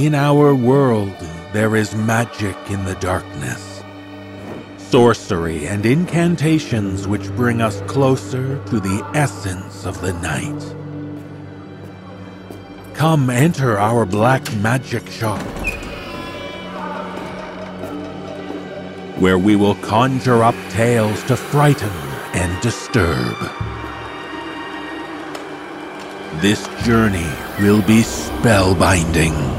In our world, there is magic in the darkness. Sorcery and incantations which bring us closer to the essence of the night. Come enter our black magic shop, where we will conjure up tales to frighten and disturb. This journey will be spellbinding.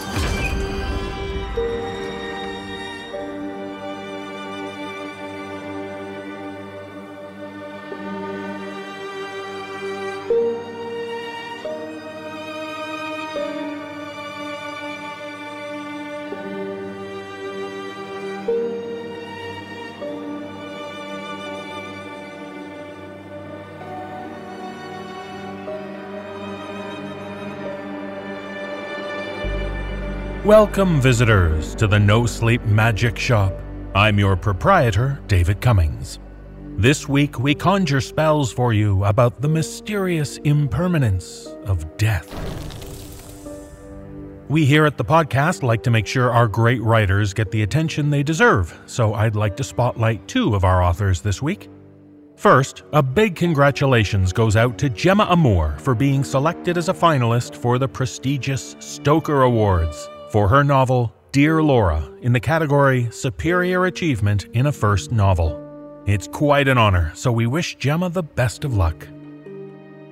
Welcome, visitors, to the No Sleep Magic Shop. I'm your proprietor, David Cummings. This week, we conjure spells for you about the mysterious impermanence of death. We here at the podcast like to make sure our great writers get the attention they deserve, so I'd like to spotlight two of our authors this week. First, a big congratulations goes out to Gemma Amor for being selected as a finalist for the prestigious Stoker Awards for her novel, Dear Laura, in the category Superior Achievement in a First Novel. It's quite an honor, so we wish Gemma the best of luck.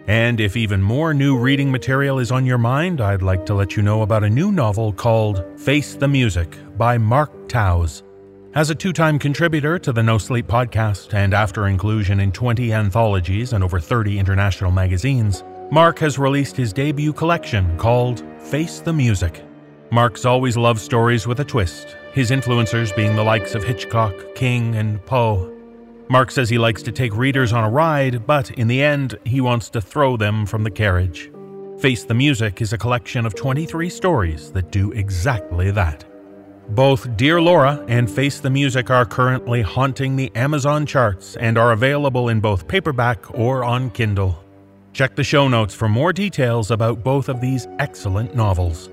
And if even more new reading material is on your mind, I'd like to let you know about a new novel called Face the Music by Mark Towse. As a two-time contributor to the No Sleep Podcast, and after inclusion in 20 anthologies and over 30 international magazines, Mark has released his debut collection called Face the Music. Mark's always loved stories with a twist, his influencers being the likes of Hitchcock, King, and Poe. Mark says he likes to take readers on a ride, but in the end, he wants to throw them from the carriage. Face the Music is a collection of 23 stories that do exactly that. Both Dear Laura and Face the Music are currently haunting the Amazon charts and are available in both paperback or on Kindle. Check the show notes for more details about both of these excellent novels.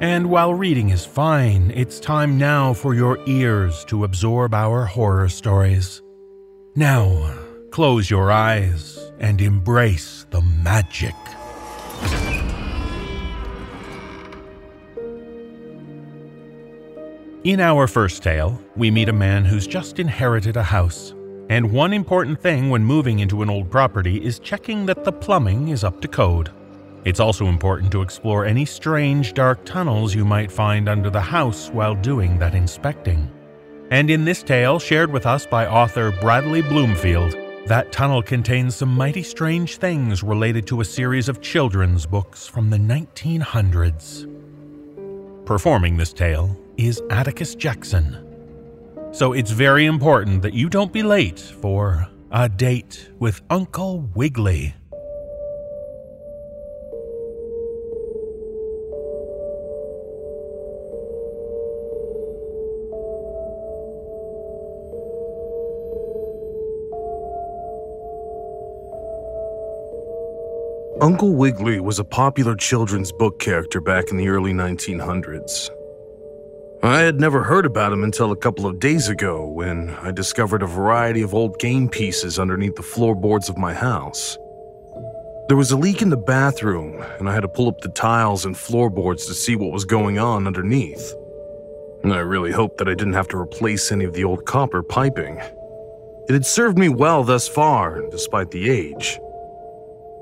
And while reading is fine, it's time now for your ears to absorb our horror stories. Now, close your eyes and embrace the magic. In our first tale, we meet a man who's just inherited a house. And one important thing when moving into an old property is checking that the plumbing is up to code. It's also important to explore any strange dark tunnels you might find under the house while doing that inspecting. And in this tale, shared with us by author Brady Bloomfield, that tunnel contains some mighty strange things related to a series of children's books from the 1900s. Performing this tale is Atticus Jackson. So it's very important that you don't be late for A Date with Uncle Wiggily. Uncle Wiggily was a popular children's book character back in the early 1900s. I had never heard about him until a couple of days ago when I discovered a variety of old game pieces underneath the floorboards of my house. There was a leak in the bathroom, and I had to pull up the tiles and floorboards to see what was going on underneath. And I really hoped that I didn't have to replace any of the old copper piping. It had served me well thus far, despite the age.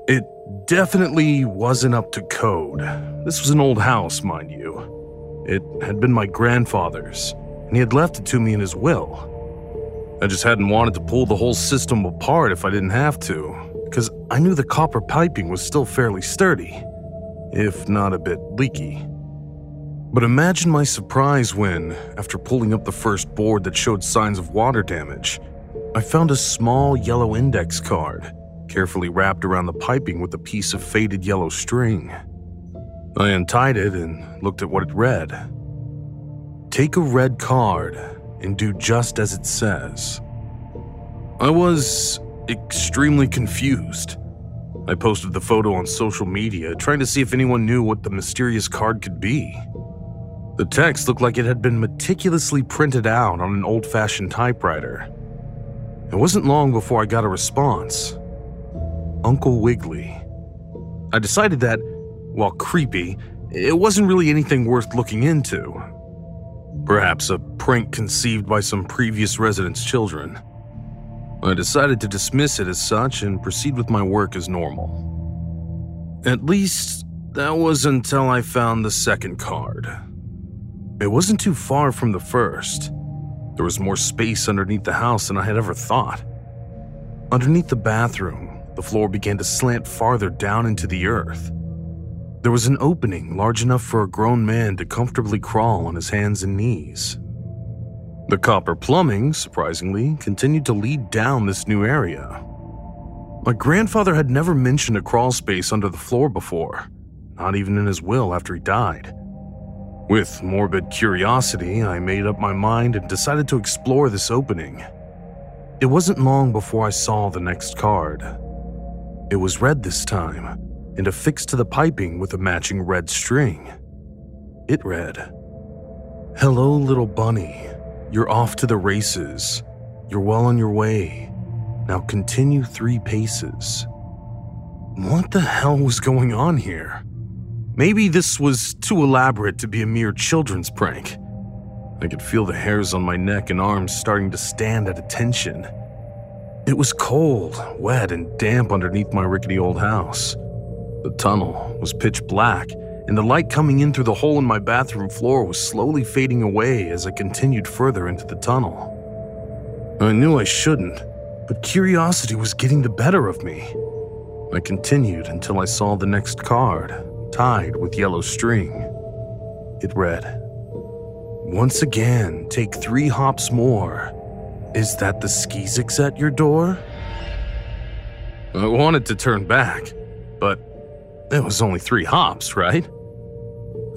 It definitely wasn't up to code. This was an old house, mind you. It had been my grandfather's, and he had left it to me in his will. I just hadn't wanted to pull the whole system apart if I didn't have to, because I knew the copper piping was still fairly sturdy, if not a bit leaky. But imagine my surprise when, after pulling up the first board that showed signs of water damage, I found a small yellow index card, carefully wrapped around the piping with a piece of faded yellow string. I untied it and looked at what it read. Take a red card and do just as it says. I was extremely confused. I posted the photo on social media, trying to see if anyone knew what the mysterious card could be. The text looked like it had been meticulously printed out on an old-fashioned typewriter. It wasn't long before I got a response. Uncle Wiggily. I decided that, while creepy, it wasn't really anything worth looking into. Perhaps a prank conceived by some previous residents' children. I decided to dismiss it as such and proceed with my work as normal. At least, that was until I found the second card. It wasn't too far from the first. There was more space underneath the house than I had ever thought. Underneath the bathroom, the floor began to slant farther down into the earth. There was an opening large enough for a grown man to comfortably crawl on his hands and knees. The copper plumbing, surprisingly, continued to lead down this new area. My grandfather had never mentioned a crawl space under the floor before, not even in his will after he died. With morbid curiosity, I made up my mind and decided to explore this opening. It wasn't long before I saw the next card. It was red this time, and affixed to the piping with a matching red string. It read, "Hello, little bunny. You're off to the races. You're well on your way. Now continue 3 paces." What the hell was going on here? Maybe this was too elaborate to be a mere children's prank. I could feel the hairs on my neck and arms starting to stand at attention. It was cold, wet, and damp underneath my rickety old house. The tunnel was pitch black, and the light coming in through the hole in my bathroom floor was slowly fading away as I continued further into the tunnel. I knew I shouldn't, but curiosity was getting the better of me. I continued until I saw the next card, tied with yellow string. It read, "Once again, take 3 hops more. Is that the Skeezix at your door?" I wanted to turn back, but it was only 3 hops, right?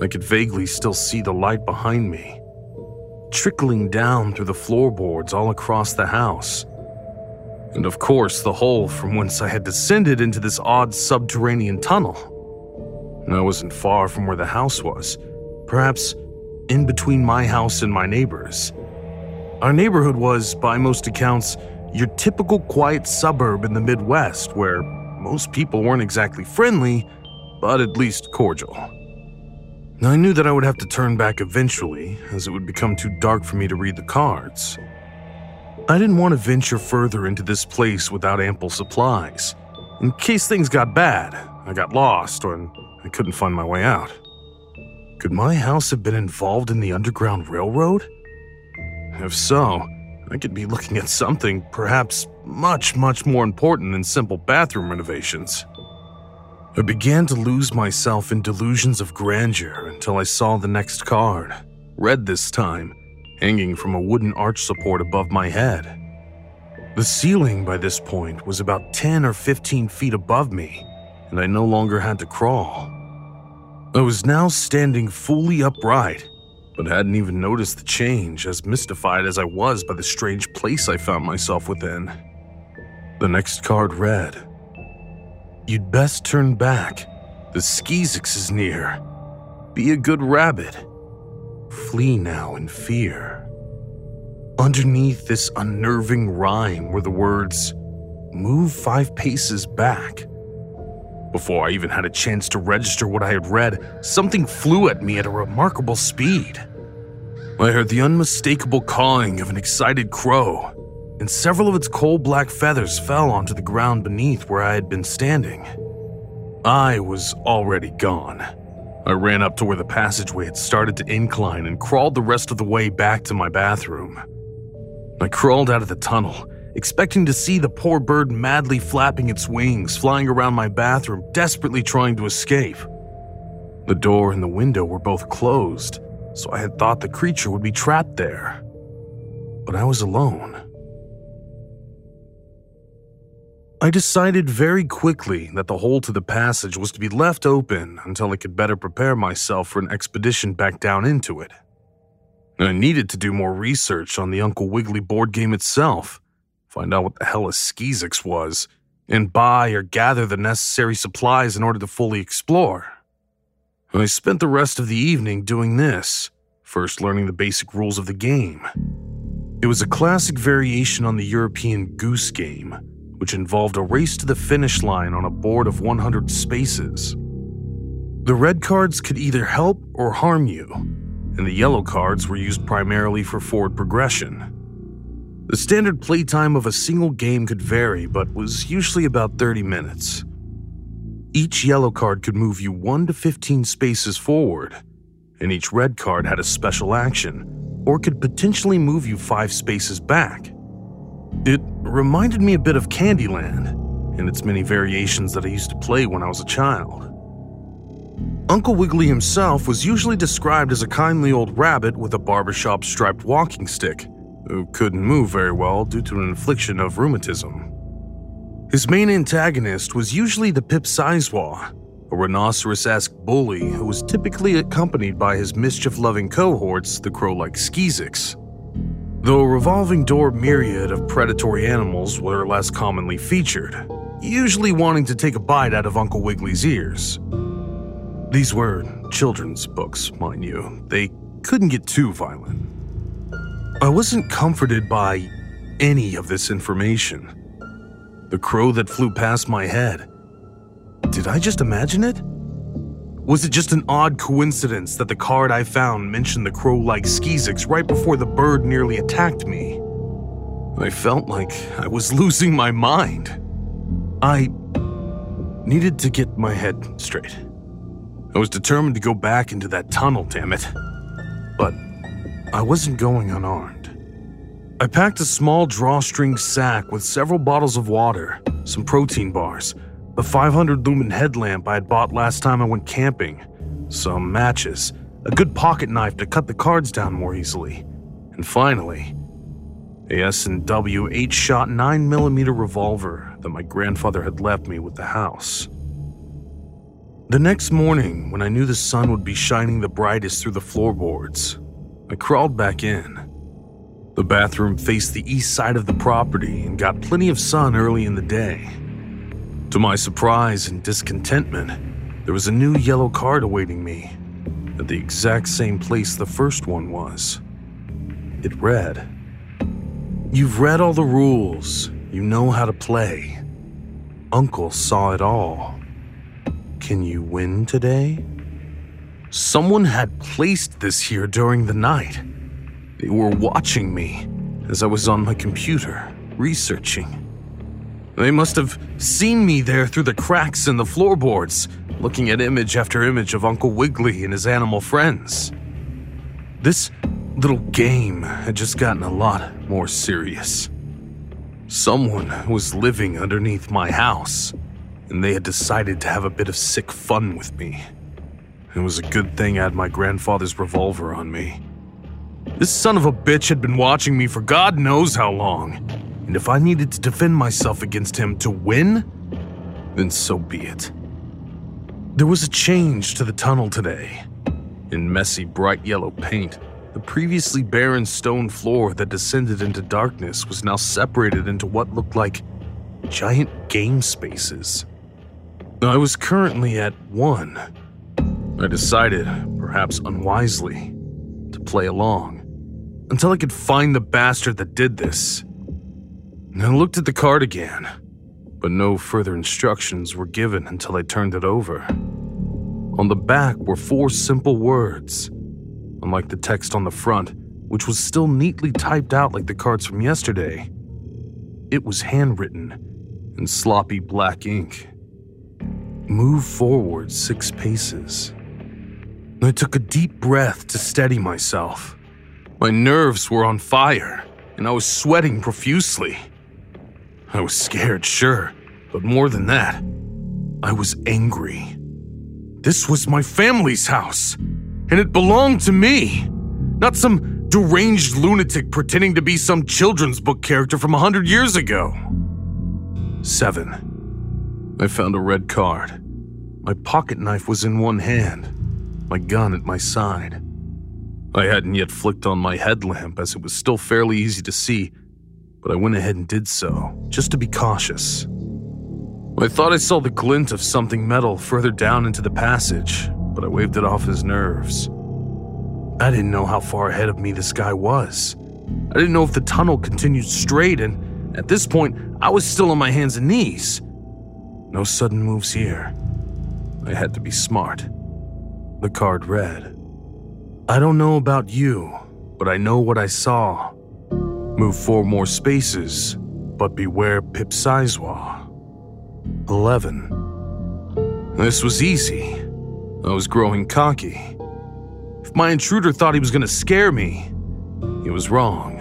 I could vaguely still see the light behind me, trickling down through the floorboards all across the house. And of course, the hole from whence I had descended into this odd subterranean tunnel. And I wasn't far from where the house was, perhaps in between my house and my neighbor's. Our neighborhood was, by most accounts, your typical quiet suburb in the Midwest where most people weren't exactly friendly, but at least cordial. I knew that I would have to turn back eventually, as it would become too dark for me to read the cards. I didn't want to venture further into this place without ample supplies. In case things got bad, I got lost, or I couldn't find my way out. Could my house have been involved in the Underground Railroad? If so, I could be looking at something perhaps much, much more important than simple bathroom renovations. I began to lose myself in delusions of grandeur until I saw the next card, red this time, hanging from a wooden arch support above my head. The ceiling by this point was about 10 or 15 feet above me, and I no longer had to crawl. I was now standing fully upright, but hadn't even noticed the change, as mystified as I was by the strange place I found myself within. The next card read, "You'd best turn back. The Skeezix is near. Be a good rabbit. Flee now in fear." Underneath this unnerving rhyme were the words, "Move 5 paces back." Before I even had a chance to register what I had read, something flew at me at a remarkable speed. I heard the unmistakable cawing of an excited crow, and several of its coal-black feathers fell onto the ground beneath where I had been standing. I was already gone. I ran up to where the passageway had started to incline and crawled the rest of the way back to my bathroom. I crawled out of the tunnel, expecting to see the poor bird madly flapping its wings, flying around my bathroom, desperately trying to escape. The door and the window were both closed, so I had thought the creature would be trapped there. But I was alone. I decided very quickly that the hole to the passage was to be left open until I could better prepare myself for an expedition back down into it. I needed to do more research on the Uncle Wiggily board game itself, find out what the hell a Skeezix was, and buy or gather the necessary supplies in order to fully explore. I spent the rest of the evening doing this, first learning the basic rules of the game. It was a classic variation on the European goose game, which involved a race to the finish line on a board of 100 spaces. The red cards could either help or harm you, and the yellow cards were used primarily for forward progression. The standard playtime of a single game could vary, but was usually about 30 minutes. Each yellow card could move you 1 to 15 spaces forward, and each red card had a special action, or could potentially move you 5 spaces back. It reminded me a bit of Candyland, and its many variations that I used to play when I was a child. Uncle Wiggily himself was usually described as a kindly old rabbit with a barbershop striped walking stick, who couldn't move very well due to an affliction of rheumatism. His main antagonist was usually the Pipsisewah, a rhinoceros-esque bully who was typically accompanied by his mischief-loving cohorts, the crow-like Skeezix. Though a revolving door myriad of predatory animals were less commonly featured, usually wanting to take a bite out of Uncle Wigglily's ears. These were children's books, mind you. They couldn't get too violent. I wasn't comforted by any of this information. The crow that flew past my head. Did I just imagine it? Was it just an odd coincidence that the card I found mentioned the crow-like Skeezix right before the bird nearly attacked me? I felt like I was losing my mind. I needed to get my head straight. I was determined to go back into that tunnel, damn it. But I wasn't going unarmed. I packed a small drawstring sack with several bottles of water, some protein bars, a 500-lumen headlamp I had bought last time I went camping, some matches, a good pocket knife to cut the cards down more easily, and finally, a S&W 8-shot 9mm revolver that my grandfather had left me with the house. The next morning, when I knew the sun would be shining the brightest through the floorboards, I crawled back in. The bathroom faced the east side of the property and got plenty of sun early in the day. To my surprise and discontentment, there was a new yellow card awaiting me, at the exact same place the first one was. It read, "You've read all the rules, you know how to play. Uncle saw it all. Can you win today?" Someone had placed this here during the night. They were watching me as I was on my computer, researching. They must have seen me there through the cracks in the floorboards, looking at image after image of Uncle Wiggily and his animal friends. This little game had just gotten a lot more serious. Someone was living underneath my house, and they had decided to have a bit of sick fun with me. It was a good thing I had my grandfather's revolver on me. This son of a bitch had been watching me for God knows how long. And if I needed to defend myself against him to win, then so be it. There was a change to the tunnel today. In messy, bright yellow paint, the previously barren stone floor that descended into darkness was now separated into what looked like giant game spaces. I was currently at 1. I decided, perhaps unwisely, to play along, until I could find the bastard that did this. I looked at the card again, but no further instructions were given until I turned it over. On the back were 4 simple words, unlike the text on the front, which was still neatly typed out like the cards from yesterday. It was handwritten in sloppy black ink. "Move forward 6 paces." I took a deep breath to steady myself. My nerves were on fire, and I was sweating profusely. I was scared, sure, but more than that, I was angry. This was my family's house, and it belonged to me, not some deranged lunatic pretending to be some children's book character from 100 years ago. 7. I found a red card. My pocket knife was in one hand, my gun at my side. I hadn't yet flicked on my headlamp as it was still fairly easy to see, but I went ahead and did so, just to be cautious. I thought I saw the glint of something metal further down into the passage, but I waved it off as nerves. I didn't know how far ahead of me this guy was. I didn't know if the tunnel continued straight, and at this point, I was still on my hands and knees. No sudden moves here. I had to be smart. The card read, "I don't know about you, but I know what I saw. Move 4 more spaces, but beware Pipsisewah. 11. This was easy. I was growing cocky. If my intruder thought he was going to scare me, he was wrong.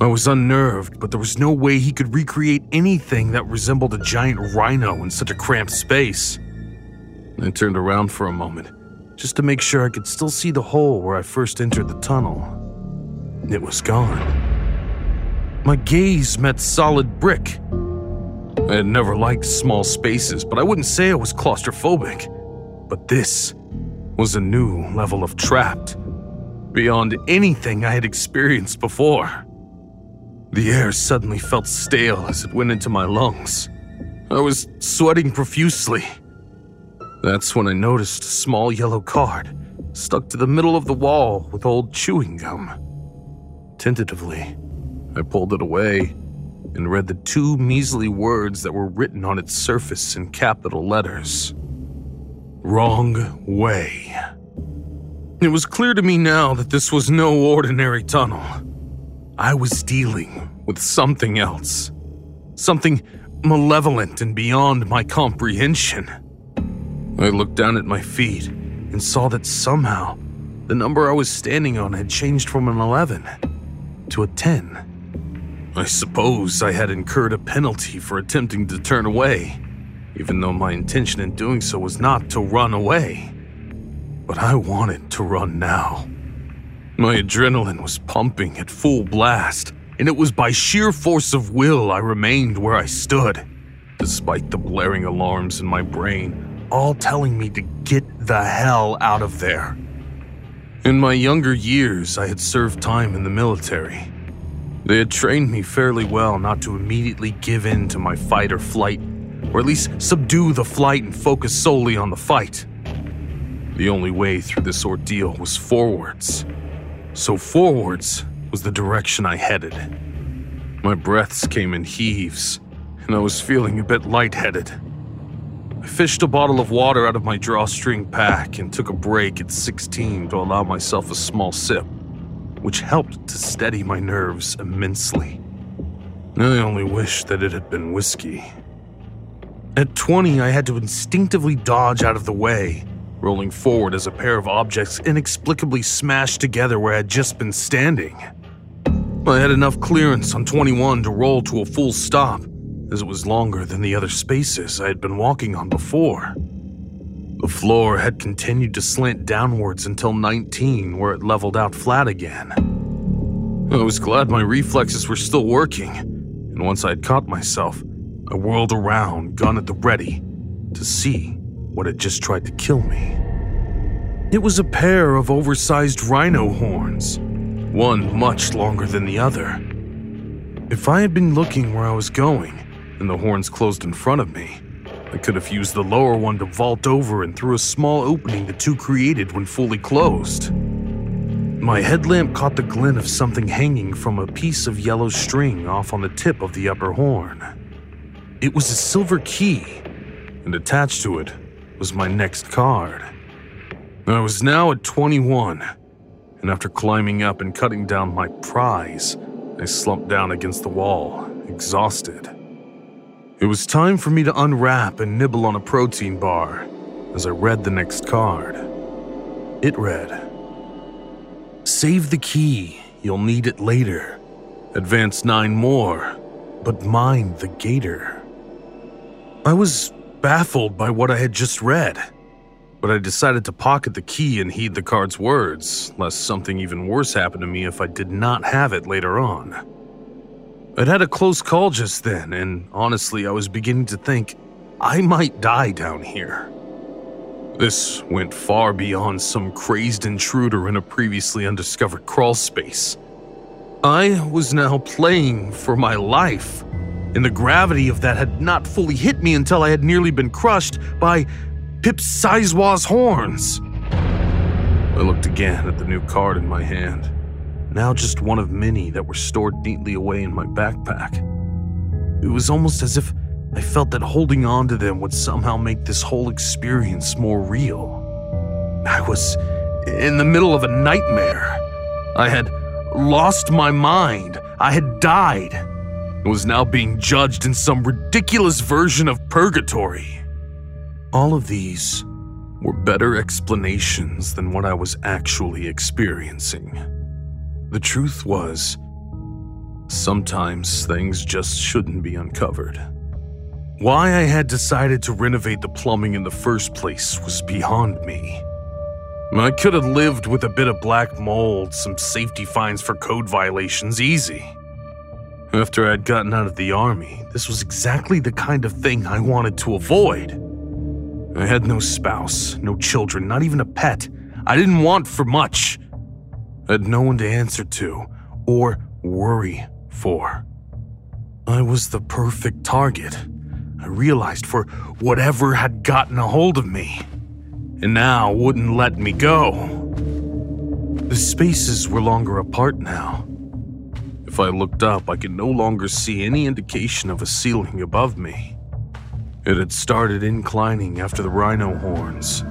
I was unnerved, but there was no way he could recreate anything that resembled a giant rhino in such a cramped space. I turned around for a moment, just to make sure I could still see the hole where I first entered the tunnel. It was gone. My gaze met solid brick. I had never liked small spaces, but I wouldn't say I was claustrophobic. But this was a new level of trapped, beyond anything I had experienced before. The air suddenly felt stale as it went into my lungs. I was sweating profusely. That's when I noticed a small yellow card stuck to the middle of the wall with old chewing gum. Tentatively, I pulled it away and read the 2 measly words that were written on its surface in capital letters. Wrong way. It was clear to me now that this was no ordinary tunnel. I was dealing with something else. Something malevolent and beyond my comprehension. I looked down at my feet and saw that somehow the number I was standing on had changed from an 11 to a 10. I suppose I had incurred a penalty for attempting to turn away, even though my intention in doing so was not to run away. But I wanted to run now. My adrenaline was pumping at full blast, and it was by sheer force of will I remained where I stood, despite the blaring alarms in my brain, all telling me to get the hell out of there. In my younger years, I had served time in the military. They had trained me fairly well not to immediately give in to my fight or flight, or at least subdue the flight and focus solely on the fight. The only way through this ordeal was forwards. So forwards was the direction I headed. My breaths came in heaves, and I was feeling a bit lightheaded. I fished a bottle of water out of my drawstring pack and took a break at 16 to allow myself a small sip, which helped to steady my nerves immensely. I only wished that it had been whiskey. At 20, I had to instinctively dodge out of the way, rolling forward as a pair of objects inexplicably smashed together where I had just been standing. I had enough clearance on 21 to roll to a full stop, as it was longer than the other spaces I had been walking on before. The floor had continued to slant downwards until 19, where it leveled out flat again. I was glad my reflexes were still working, and once I had caught myself, I whirled around, gun at the ready, to see what had just tried to kill me. It was a pair of oversized rhino horns, one much longer than the other. If I had been looking where I was going, and the horns closed in front of me, I could have used the lower one to vault over and through a small opening the 2 created when fully closed. My headlamp caught the glint of something hanging from a piece of yellow string off on the tip of the upper horn. It was a silver key, and attached to it was my next card. I was now at 21, and after climbing up and cutting down my prize, I slumped down against the wall, exhausted. It was time for me to unwrap and nibble on a protein bar as I read the next card. It read, "Save the key, you'll need it later. Advance 9 more, but mind the gator." I was baffled by what I had just read, but I decided to pocket the key and heed the card's words, lest something even worse happen to me if I did not have it later on. I'd had a close call just then, and honestly, I was beginning to think I might die down here. This went far beyond some crazed intruder in a previously undiscovered crawl space. I was now playing for my life, and the gravity of that had not fully hit me until I had nearly been crushed by Pipsisewah's horns. I looked again at the new card in my hand, now just one of many that were stored neatly away in my backpack. It was almost as if I felt that holding on to them would somehow make this whole experience more real. I was in the middle of a nightmare. I had lost my mind. I had died. I was now being judged in some ridiculous version of purgatory. All of these were better explanations than what I was actually experiencing. The truth was, sometimes things just shouldn't be uncovered. Why I had decided to renovate the plumbing in the first place was beyond me. I could have lived with a bit of black mold, some safety fines for code violations, easy. After I'd gotten out of the army, this was exactly the kind of thing I wanted to avoid. I had no spouse, no children, not even a pet. I didn't want for much. I had no one to answer to or worry for. I was the perfect target, I realized, for whatever had gotten a hold of me, and now wouldn't let me go. The spaces were longer apart now. If I looked up, I could no longer see any indication of a ceiling above me. It had started inclining after the rhino horns.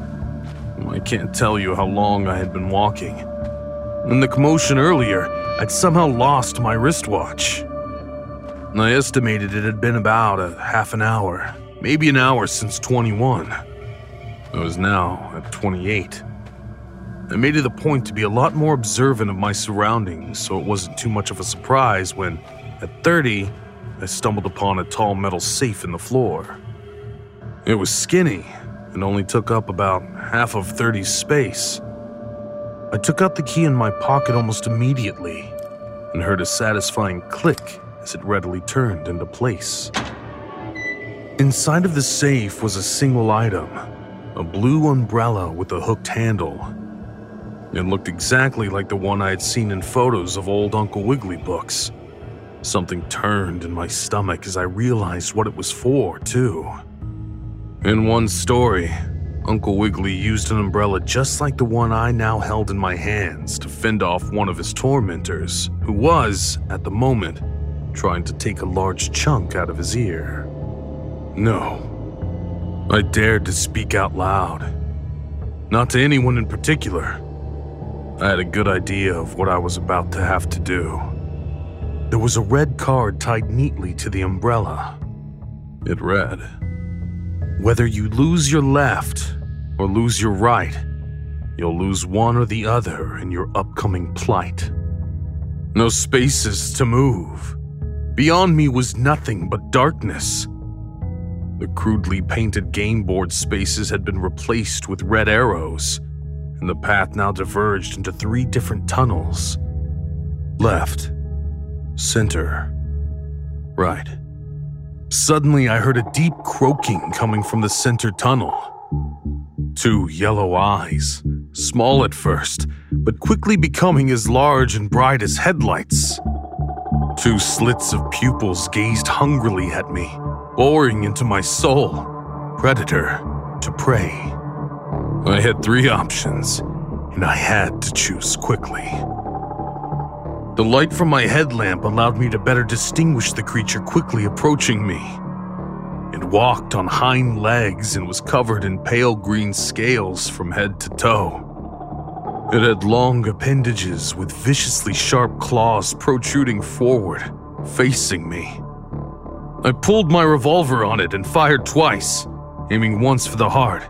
I can't tell you how long I had been walking. In the commotion earlier, I'd somehow lost my wristwatch. I estimated it had been about a half an hour, maybe an hour since 21. I was now at 28. I made it a point to be a lot more observant of my surroundings, so it wasn't too much of a surprise when, at 30, I stumbled upon a tall metal safe in the floor. It was skinny and only took up about half of 30's space. I took out the key in my pocket almost immediately and heard a satisfying click as it readily turned into place. Inside of the safe was a single item, a blue umbrella with a hooked handle. It looked exactly like the one I had seen in photos of old Uncle Wiggily books. Something turned in my stomach as I realized what it was for, too. In one story, Uncle Wiggily used an umbrella just like the one I now held in my hands to fend off one of his tormentors, who was, at the moment, trying to take a large chunk out of his ear. No, I dared to speak out loud. Not to anyone in particular. I had a good idea of what I was about to have to do. There was a red card tied neatly to the umbrella. It read, "Whether you lose your left or lose your right, you'll lose one or the other in your upcoming plight." No spaces to move. Beyond me was nothing but darkness. The crudely painted game board spaces had been replaced with red arrows, and the path now diverged into three different tunnels. Left, center, right. Suddenly, I heard a deep croaking coming from the center tunnel. Two yellow eyes, small at first, but quickly becoming as large and bright as headlights. Two slits of pupils gazed hungrily at me, boring into my soul, predator to prey. I had three options, and I had to choose quickly. The light from my headlamp allowed me to better distinguish the creature quickly approaching me. It walked on hind legs and was covered in pale green scales from head to toe. It had long appendages with viciously sharp claws protruding forward, facing me. I pulled my revolver on it and fired twice, aiming once for the heart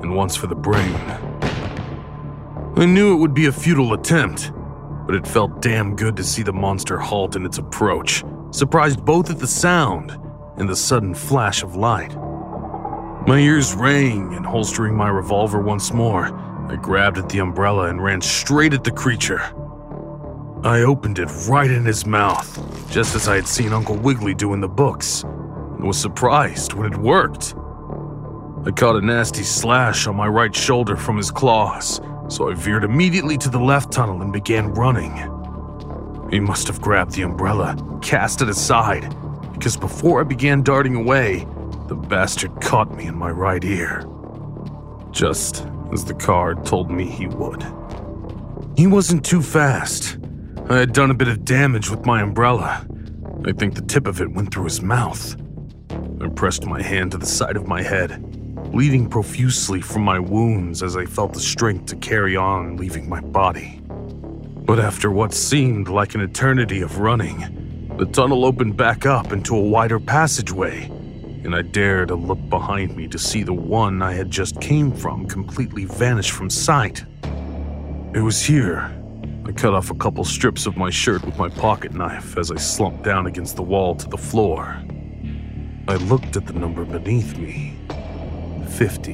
and once for the brain. I knew it would be a futile attempt, but it felt damn good to see the monster halt in its approach, surprised both at the sound and the sudden flash of light. My ears rang, and holstering my revolver once more, I grabbed at the umbrella and ran straight at the creature. I opened it right in his mouth, just as I had seen Uncle Wiggily do in the books, and was surprised when it worked. I caught a nasty slash on my right shoulder from his claws, so I veered immediately to the left tunnel and began running. He must have grabbed the umbrella, cast it aside, because before I began darting away, the bastard caught me in my right ear. Just as the card told me he would. He wasn't too fast. I had done a bit of damage with my umbrella. I think the tip of it went through his mouth. I pressed my hand to the side of my head, bleeding profusely from my wounds as I felt the strength to carry on leaving my body. But after what seemed like an eternity of running, the tunnel opened back up into a wider passageway, and I dared to look behind me to see the one I had just came from completely vanish from sight. It was here. I cut off a couple strips of my shirt with my pocket knife as I slumped down against the wall to the floor. I looked at the number beneath me. 50.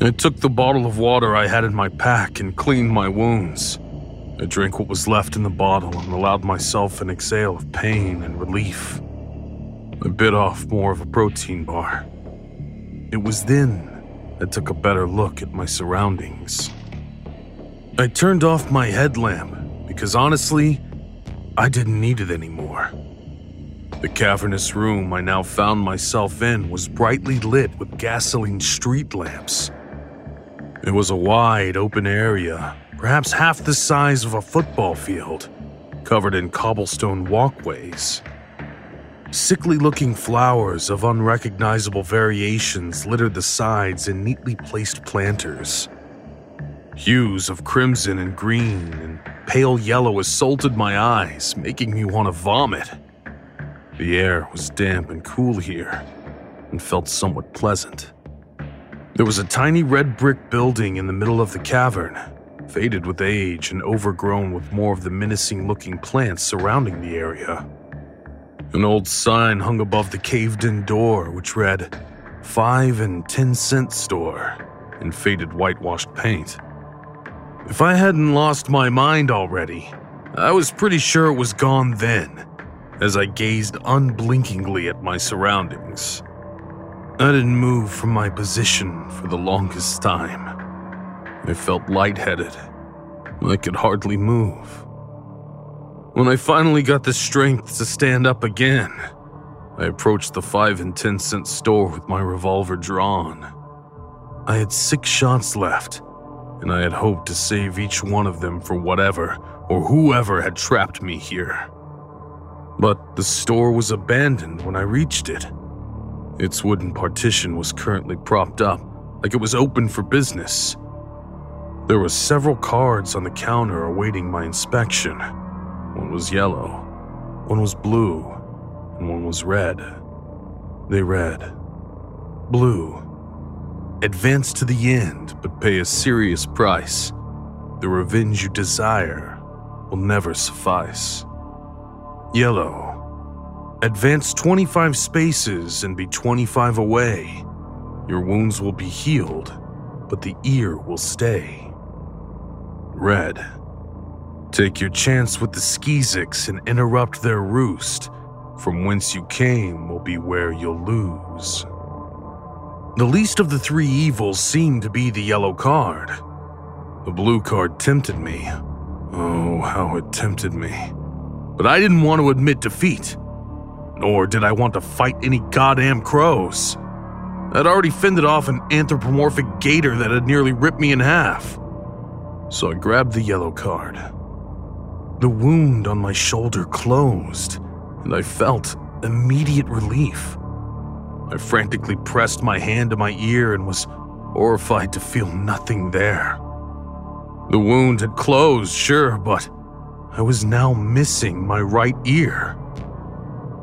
I took the bottle of water I had in my pack and cleaned my wounds. I drank what was left in the bottle and allowed myself an exhale of pain and relief. I bit off more of a protein bar. It was then I took a better look at my surroundings. I turned off my headlamp because honestly, I didn't need it anymore. The cavernous room I now found myself in was brightly lit with gasoline street lamps. It was a wide open area, perhaps half the size of a football field, covered in cobblestone walkways. Sickly-looking flowers of unrecognizable variations littered the sides in neatly placed planters. Hues of crimson and green and pale yellow assaulted my eyes, making me want to vomit. The air was damp and cool here, and felt somewhat pleasant. There was a tiny red brick building in the middle of the cavern, faded with age and overgrown with more of the menacing-looking plants surrounding the area. An old sign hung above the caved-in door, which read, 5 and 10 cent store, in faded whitewashed paint. If I hadn't lost my mind already, I was pretty sure it was gone then, as I gazed unblinkingly at my surroundings. I didn't move from my position for the longest time. I felt lightheaded. I could hardly move. When I finally got the strength to stand up again, I approached the 5 and 10 cent store with my revolver drawn. I had 6 shots left, and I had hoped to save each one of them for whatever or whoever had trapped me here. But the store was abandoned when I reached it. Its wooden partition was currently propped up, like it was open for business. There were several cards on the counter awaiting my inspection. One was yellow, one was blue, and one was red. They read, Blue. Advance to the end, but pay a serious price. The revenge you desire will never suffice. Yellow. Advance 25 spaces and be 25 away. Your wounds will be healed, but the ear will stay. Red. Take your chance with the Skeezix and interrupt their roost. From whence you came will be where you'll lose. The least of the 3 evils seemed to be the yellow card. The blue card tempted me. Oh, how it tempted me. But I didn't want to admit defeat. Nor did I want to fight any goddamn crows. I'd already fended off an anthropomorphic gator that had nearly ripped me in half. So I grabbed the yellow card. The wound on my shoulder closed, and I felt immediate relief. I frantically pressed my hand to my ear and was horrified to feel nothing there. The wound had closed, sure, but I was now missing my right ear.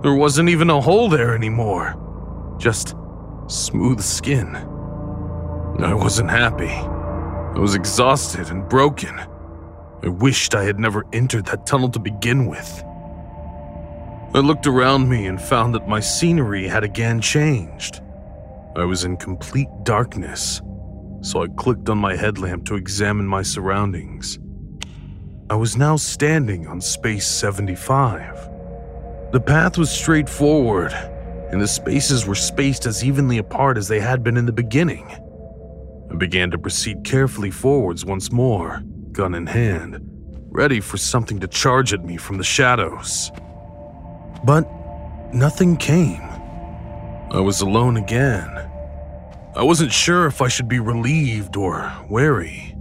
There wasn't even a hole there anymore, just smooth skin. I wasn't happy. I was exhausted and broken. I wished I had never entered that tunnel to begin with. I looked around me and found that my scenery had again changed. I was in complete darkness, so I clicked on my headlamp to examine my surroundings. I was now standing on space 75. The path was straightforward, and the spaces were spaced as evenly apart as they had been in the beginning. I began to proceed carefully forwards once more, gun in hand, ready for something to charge at me from the shadows. But nothing came. I was alone again. I wasn't sure if I should be relieved or wary.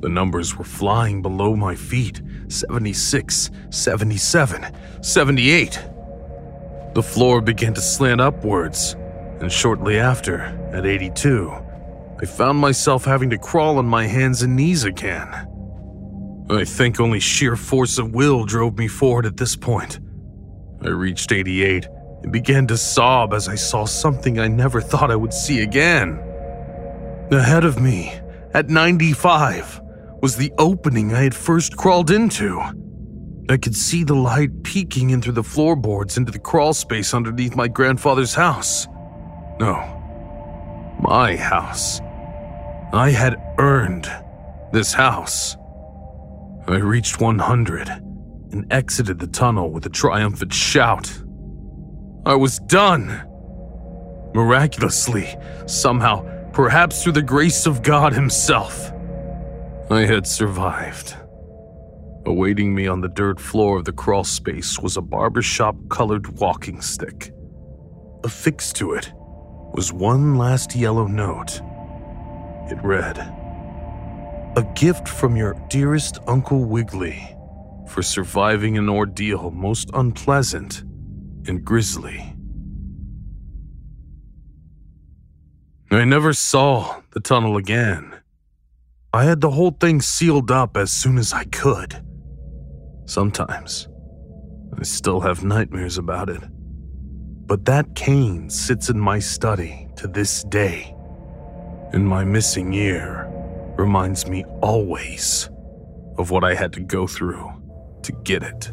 The numbers were flying below my feet, 76, 77, 78. The floor began to slant upwards, and shortly after, at 82, I found myself having to crawl on my hands and knees again. I think only sheer force of will drove me forward at this point. I reached 88 and began to sob as I saw something I never thought I would see again. Ahead of me, at 95, was the opening I had first crawled into. I could see the light peeking in through the floorboards into the crawl space underneath my grandfather's house. No, my house. I had earned this house. I reached 100 and exited the tunnel with a triumphant shout. I was done. Miraculously, somehow, perhaps through the grace of God himself, I had survived. Awaiting me on the dirt floor of the crawl space was a barbershop-colored walking stick. Affixed to it was one last yellow note. It read, "A gift from your dearest Uncle Wiggily for surviving an ordeal most unpleasant and grisly." I never saw the tunnel again. I had the whole thing sealed up as soon as I could. Sometimes, I still have nightmares about it. But that cane sits in my study to this day, and my missing ear reminds me always of what I had to go through to get it.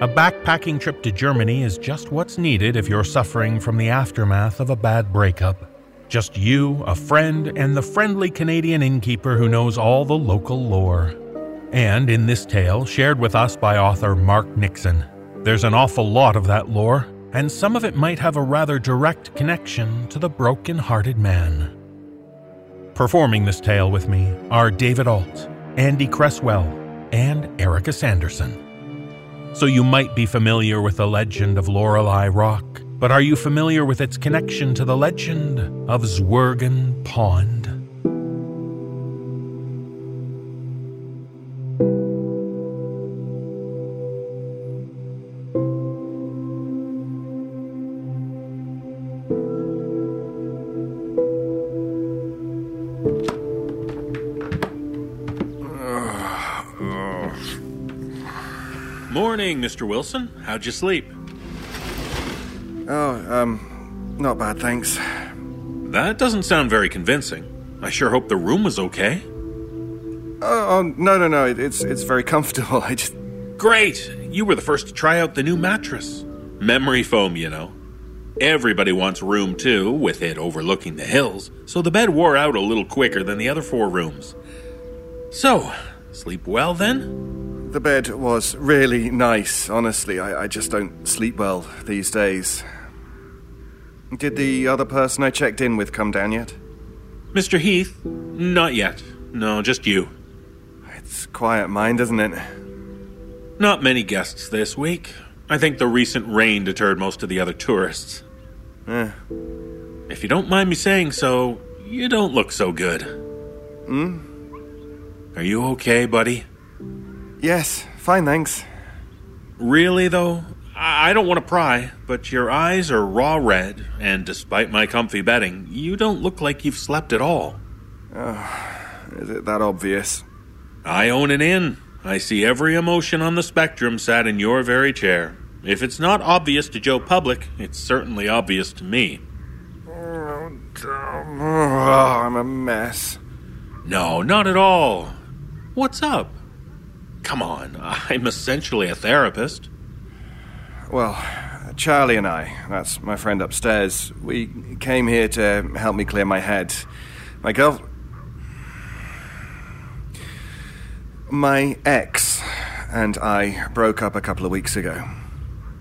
A backpacking trip to Germany is just what's needed if you're suffering from the aftermath of a bad breakup. Just you, a friend, and the friendly Canadian innkeeper who knows all the local lore. And in this tale, shared with us by author Mark Nixon, there's an awful lot of that lore, and some of it might have a rather direct connection to the broken-hearted man. Performing this tale with me are David Ault, Andy Cresswell, and Erica Sanderson. So you might be familiar with the legend of Lorelei Rock, but are you familiar with its connection to the legend of Zwergin Pond? Mr. Wilson, how'd you sleep? Not bad, thanks. That doesn't sound very convincing. I sure hope the room was okay. No, it's very comfortable, I just... Great! You were the first to try out the new mattress. Memory foam, you know. Everybody wants room 2, with it overlooking the hills, so the bed wore out a little quicker than the other 4 rooms. So, sleep well then? The bed was really nice, honestly. I just don't sleep well these days. Did the other person I checked in with come down yet? Mr. Heath? Not yet. No, just you. It's quiet mind, isn't it? Not many guests this week. I think the recent rain deterred most of the other tourists. If you don't mind me saying so, you don't look so good. Are you okay, buddy? Yes, fine, thanks. Really, though? I don't want to pry, but your eyes are raw red, and despite my comfy bedding, you don't look like you've slept at all. Is it that obvious? I own an inn. I see every emotion on the spectrum sat in your very chair. If it's not obvious to Joe Public, it's certainly obvious to me. I'm a mess. No, not at all. What's up? Come on, I'm essentially a therapist. Well, Charlie and I, that's my friend upstairs, we came here to help me clear my head. My ex and I broke up a couple of weeks ago.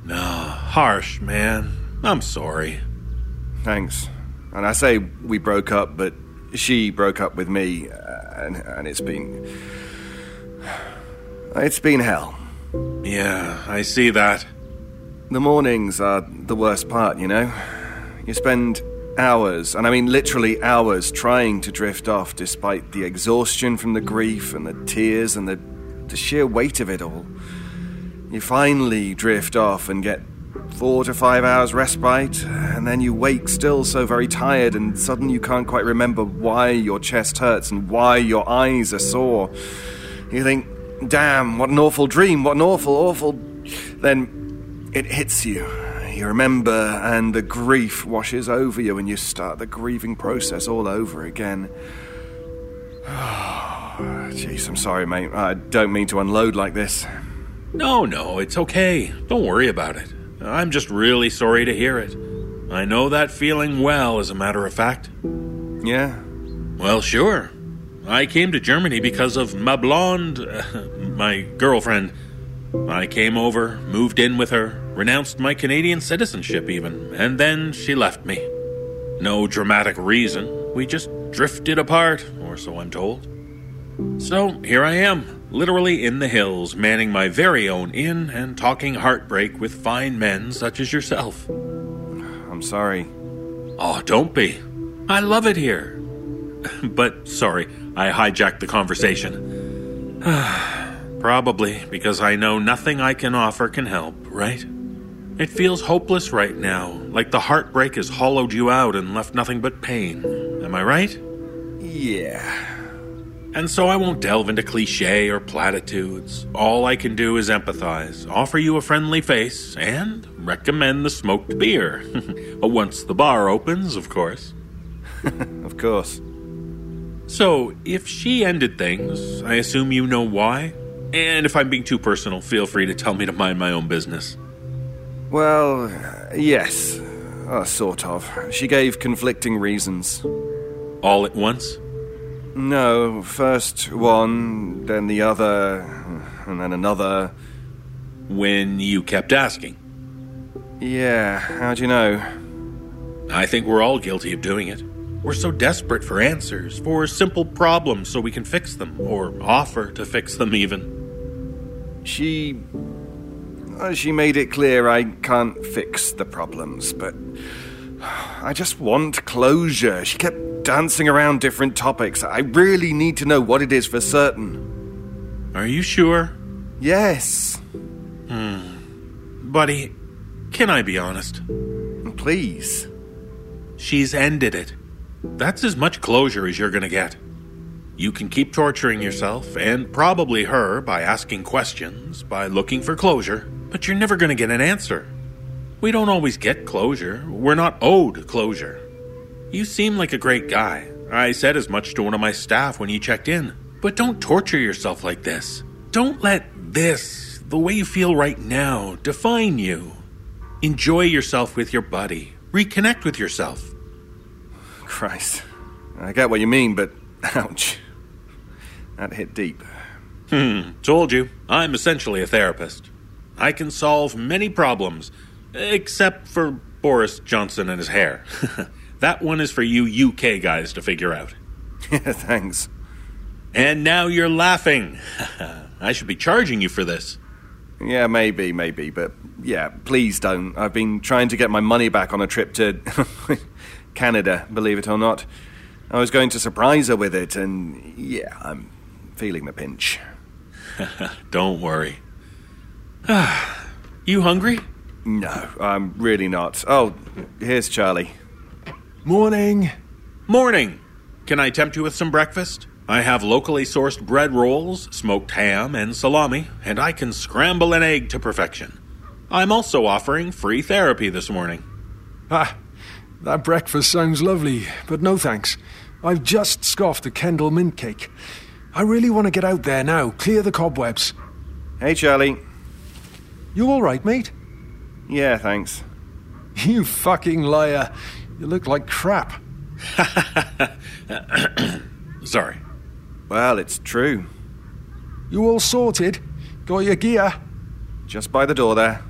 No, harsh, man. I'm sorry. Thanks. And I say we broke up, but she broke up with me, and it's been hell. Yeah, I see that. The mornings are the worst part, you know? You spend hours, and I mean literally hours, trying to drift off despite the exhaustion from the grief and the tears and the sheer weight of it all. You finally drift off and get 4 to 5 hours respite, and then you wake still so very tired, and suddenly you can't quite remember why your chest hurts and why your eyes are sore. You think, damn, what an awful dream, what an awful... Then it hits you. You remember, and the grief washes over you, and you start the grieving process all over again. Jeez, I'm sorry, mate. I don't mean to unload like this. No, it's okay. Don't worry about it. I'm just really sorry to hear it. I know that feeling well, as a matter of fact. Yeah? Well, sure. I came to Germany because of my blonde, my girlfriend. I came over, moved in with her, renounced my Canadian citizenship even, and then she left me. No dramatic reason, we just drifted apart, or so I'm told. So here I am, literally in the hills, manning my very own inn and talking heartbreak with fine men such as yourself. I'm sorry. Oh, don't be. I love it here. But, sorry, I hijacked the conversation. Probably, because I know nothing I can offer can help, right? It feels hopeless right now, like the heartbreak has hollowed you out and left nothing but pain. Am I right? Yeah. And so I won't delve into cliché or platitudes. All I can do is empathize, offer you a friendly face, and recommend the smoked beer. Once the bar opens, of course. Of course. So, if she ended things, I assume you know why? And if I'm being too personal, feel free to tell me to mind my own business. Well, yes. Sort of. She gave conflicting reasons. All at once? No, first one, then the other, and then another. When you kept asking? Yeah, how do you know? I think we're all guilty of doing it. We're so desperate for answers, for simple problems so we can fix them, or offer to fix them even. She made it clear I can't fix the problems, but I just want closure. She kept dancing around different topics. I really need to know what it is for certain. Are you sure? Yes. Buddy, can I be honest? Please. She's ended it. That's as much closure as you're going to get. You can keep torturing yourself, and probably her, by asking questions, by looking for closure, but you're never going to get an answer. We don't always get closure. We're not owed closure. You seem like a great guy. I said as much to one of my staff when you checked in. But don't torture yourself like this. Don't let this, the way you feel right now, define you. Enjoy yourself with your buddy. Reconnect with yourself. Christ. I get what you mean, but ouch. That hit deep. Told you. I'm essentially a therapist. I can solve many problems, except for Boris Johnson and his hair. That one is for you UK guys to figure out. Yeah, thanks. And now you're laughing. I should be charging you for this. Yeah, maybe, but yeah, please don't. I've been trying to get my money back on a trip to Canada, believe it or not. I was going to surprise her with it, and yeah, I'm feeling the pinch. Don't worry. You hungry? No, I'm really not. Oh, here's Charlie. Morning. Can I tempt you with some breakfast? I have locally sourced bread rolls, smoked ham, and salami, and I can scramble an egg to perfection. I'm also offering free therapy this morning. Ah, That breakfast sounds lovely, but no thanks. I've just scoffed a Kendall mint cake. I really want to get out there now, clear the cobwebs. Hey, Charlie. You all right, mate? Yeah, thanks. You fucking liar. You look like crap. Sorry. Well, it's true. You all sorted? Got your gear? Just by the door there.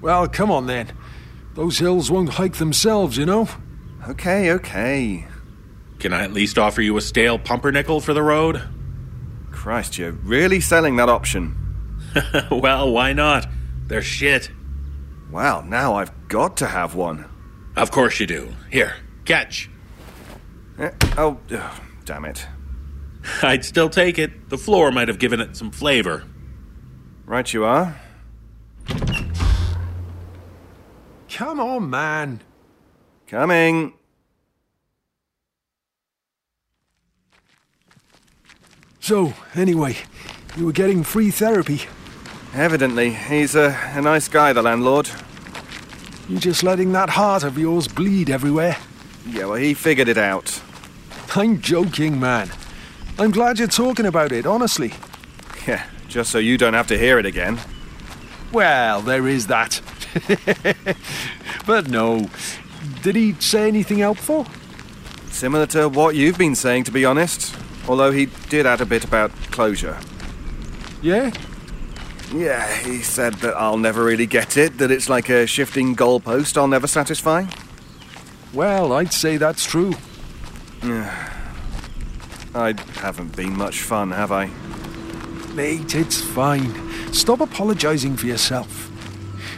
Well, come on then. Those hills won't hike themselves, you know? Okay. Can I at least offer you a stale pumpernickel for the road? Christ, you're really selling that option. Well, why not? They're shit. Wow, now I've got to have one. Of course you do. Here, catch. Oh, damn it. I'd still take it. The floor might have given it some flavor. Right you are. Come on, man. Coming. So, anyway, you were getting free therapy. Evidently. He's a nice guy, the landlord. You just letting that heart of yours bleed everywhere? Yeah, well, he figured it out. I'm joking, man. I'm glad you're talking about it, honestly. Yeah, just so you don't have to hear it again. Well, there is that. But no. Did he say anything helpful? Similar to what you've been saying, to be honest. Although he did add a bit about closure. Yeah? Yeah, he said that I'll never really get it, that it's like a shifting goalpost I'll never satisfy. Well, I'd say that's true. I haven't been much fun, have I? Mate, it's fine. Stop apologising for yourself.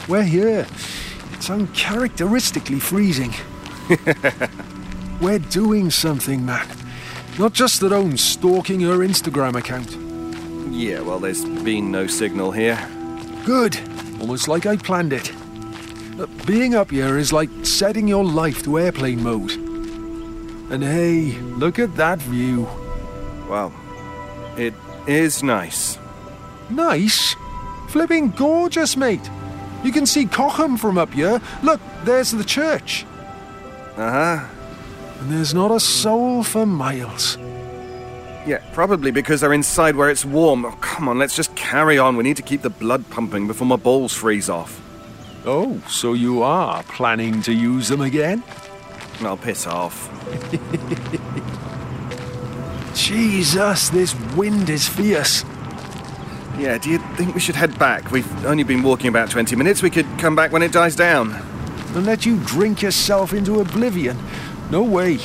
We're here. It's uncharacteristically freezing. We're doing something, man. Not just that own stalking her Instagram account. Yeah, well, there's been no signal here. Good. Almost like I planned it. Being up here is like setting your life to airplane mode. And hey, look at that view. Wow. It is nice. Nice? Flipping gorgeous, mate. You can see Cockham from up here. Look, there's the church. Uh-huh. And there's not a soul for miles. Yeah, probably because they're inside where it's warm. Oh, come on, let's just carry on. We need to keep the blood pumping before my balls freeze off. Oh, so you are planning to use them again? I'll piss off. Jesus, this wind is fierce. Yeah, do you think we should head back? We've only been walking about 20 minutes. We could come back when it dies down. And let you drink yourself into oblivion? No way.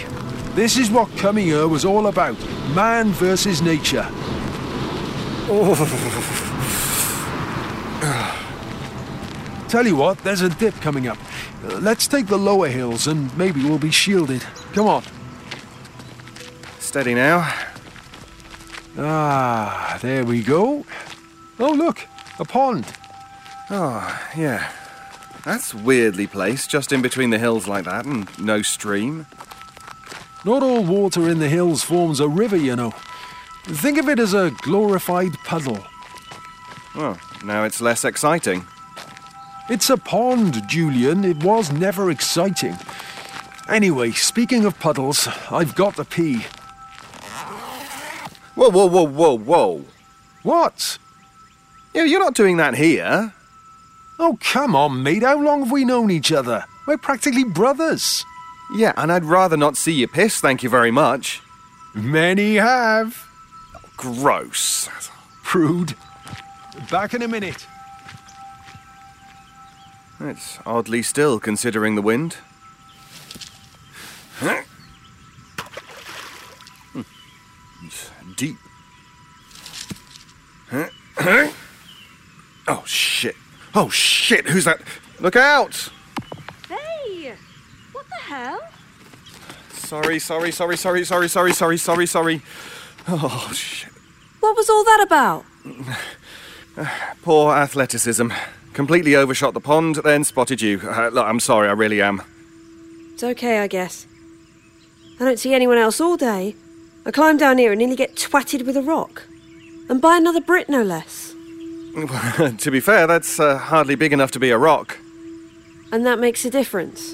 This is what coming here was all about. Man versus nature. Oh. Tell you what, there's a dip coming up. Let's take the lower hills and maybe we'll be shielded. Come on. Steady now. Ah, there we go. Oh, look, a pond. Oh, yeah. That's weirdly placed, just in between the hills like that and no stream. Not all water in the hills forms a river, you know. Think of it as a glorified puddle. Well, now it's less exciting. It's a pond, Julian. It was never exciting. Anyway, speaking of puddles, I've got to pee. Whoa. What? Yeah, you're not doing that here. Oh, come on, mate. How long have we known each other? We're practically brothers. Yeah, and I'd rather not see you piss, thank you very much. Many have. Oh, gross. Prude. Back in a minute. It's oddly still, considering the wind. Huh? It's deep. Huh? Oh, shit. Who's that? Look out! Hell? Sorry. Oh, shit. What was all that about? Poor athleticism. Completely overshot the pond, then spotted you. Look, I'm sorry, I really am. It's okay, I guess. I don't see anyone else all day. I climbed down here and nearly get twatted with a rock. And by another Brit, no less. To be fair, that's hardly big enough to be a rock. And that makes a difference?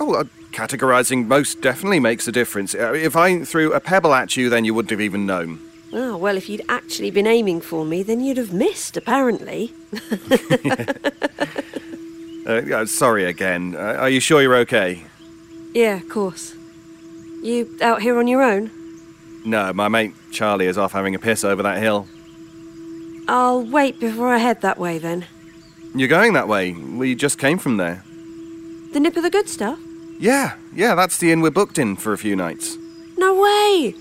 Oh, Categorizing most definitely makes a difference. If I threw a pebble at you, then you wouldn't have even known. Oh, well, if you'd actually been aiming for me, then you'd have missed, apparently. Sorry again. Are you sure you're okay? Yeah, of course. You out here on your own? No, my mate Charlie is off having a piss over that hill. I'll wait before I head that way, then. You're going that way? We just came from there. The Nip of the Good Stuff? Yeah, that's the inn we're booked in for a few nights. No way!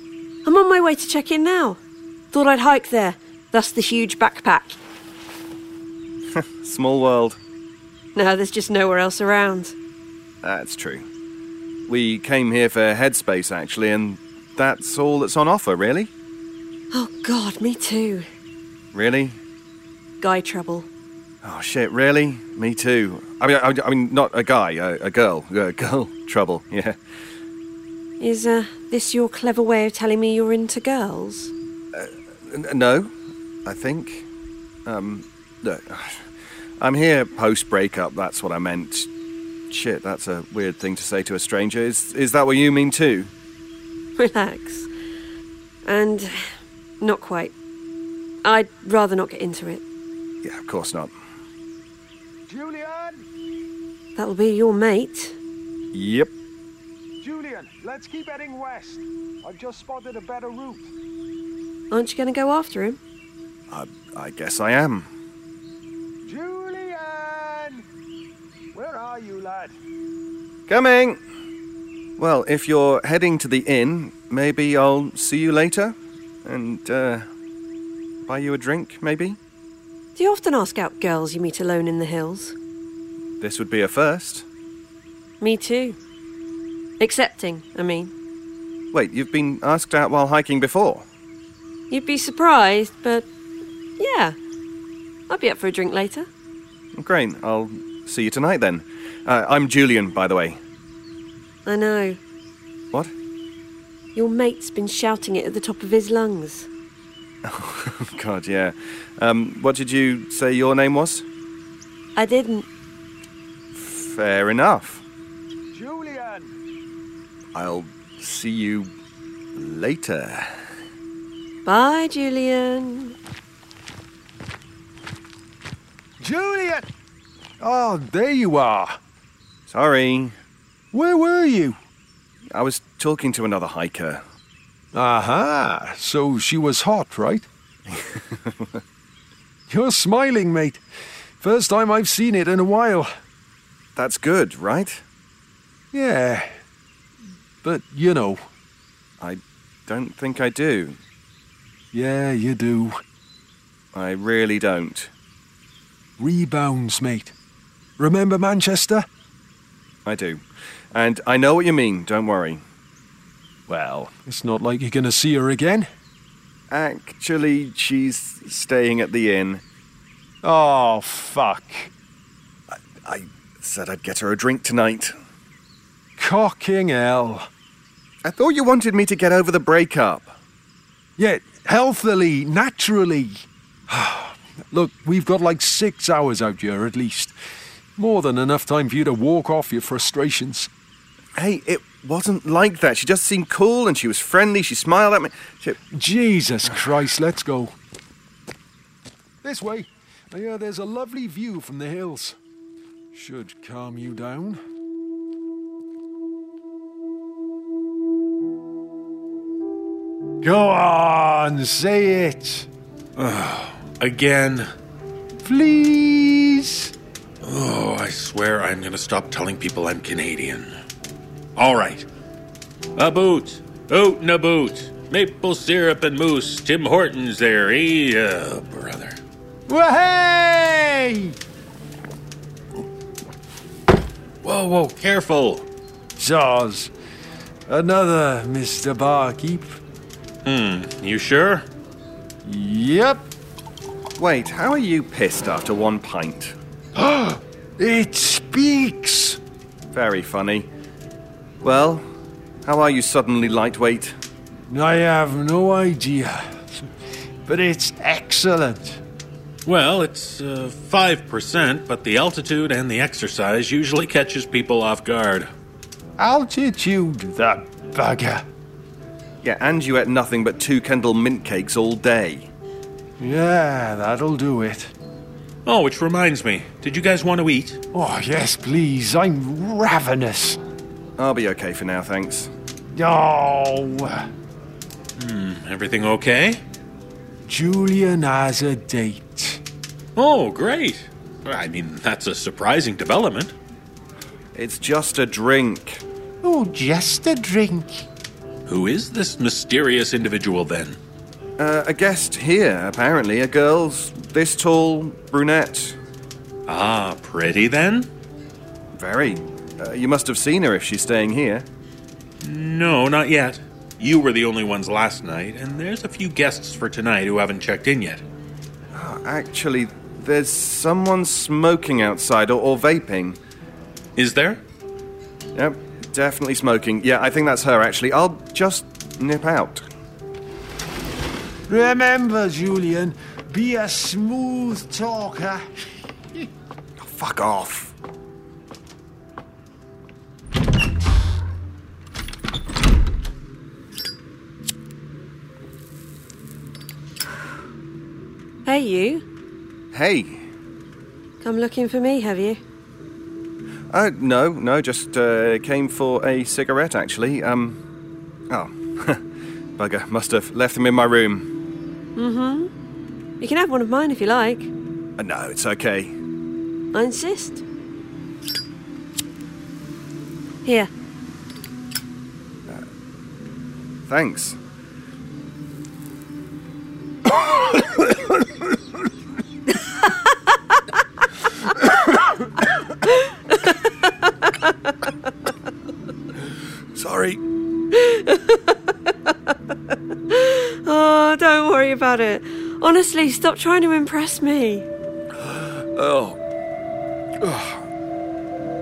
I'm on my way to check in now. Thought I'd hike there, thus the huge backpack. Small world. No, there's just nowhere else around. That's true. We came here for Headspace, actually, and that's all that's on offer, really. Oh, God, me too. Really? Guy trouble. Oh, shit, really? Me too. I mean, not a guy, a girl. Girl trouble, yeah. Is this your clever way of telling me you're into girls? No, I think. I'm here post-breakup, that's what I meant. Shit, that's a weird thing to say to a stranger. Is that what you mean too? Relax. And not quite. I'd rather not get into it. Yeah, of course not. Julian! That'll be your mate. Yep. Julian, let's keep heading west. I've just spotted a better route. Aren't you going to go after him? I guess I am. Julian! Where are you, lad? Coming! Well, if you're heading to the inn, maybe I'll see you later. And, buy you a drink, maybe? Do you often ask out girls you meet alone in the hills? This would be a first. Me too. Accepting, I mean. Wait, you've been asked out while hiking before? You'd be surprised, but yeah. I'll be up for a drink later. Great, I'll see you tonight then. I'm Julian, by the way. I know. What? Your mate's been shouting it at the top of his lungs. Oh, God, yeah. What did you say your name was? I didn't. Fair enough. Julian! I'll see you later. Bye, Julian. Julian! Oh, there you are. Sorry. Where were you? I was talking to another hiker. Aha, so she was hot, right? You're smiling, mate. First time I've seen it in a while. That's good, right? Yeah, but you know. I don't think I do. Yeah, you do. I really don't. Rebounds, mate. Remember Manchester? I do. And I know what you mean, don't worry. Well, it's not like you're going to see her again. Actually, she's staying at the inn. Oh, fuck. I said I'd get her a drink tonight. Cocking hell. I thought you wanted me to get over the breakup. Yeah, healthily, naturally. Look, we've got like 6 hours out here at least. More than enough time for you to walk off your frustrations. Hey, it wasn't like that. She just seemed cool and she was friendly. She smiled at me. Jesus Christ, let's go. This way. I hear there's a lovely view from the hills. Should calm you down. Go on, say it. Again. Please. Oh, I swear I'm going to stop telling people I'm Canadian. All right. A boot. Oat and a boot. Maple syrup and moose. Tim Hortons there, eh, brother? Wahey! Whoa, careful. Jaws. Another Mr. Barkeep. You sure? Yep. Wait, how are you pissed after one pint? It speaks! Very funny. Well, how are you suddenly lightweight? I have no idea, but it's excellent. Well, it's 5%, but the altitude and the exercise usually catches people off guard. Altitude, the bugger. Yeah, and you ate nothing but 2 Kendall mint cakes all day. Yeah, that'll do it. Oh, which reminds me. Did you guys want to eat? Oh, yes, please. I'm ravenous. I'll be okay for now, thanks. Oh. Everything okay? Julian has a date. Oh, great. I mean, that's a surprising development. It's just a drink. Oh, just a drink. Who is this mysterious individual, then? A guest here, apparently. A girl's this tall, brunette. Ah, pretty, then? Very. You must have seen her if she's staying here. No, not yet. You were the only ones last night, and there's a few guests for tonight who haven't checked in yet. Oh, actually, there's someone smoking outside or vaping. Is there? Yep, definitely smoking. Yeah, I think that's her, actually. I'll just nip out. Remember, Julian, be a smooth talker. Oh, fuck off. Hey, you. Hey. Come looking for me, have you? No, just came for a cigarette, actually. Oh, bugger, must have left them in my room. Mm-hmm. You can have one of mine if you like. No, it's okay. I insist. Here. Thanks. Sorry. Oh, don't worry about it. Honestly, stop trying to impress me. Oh,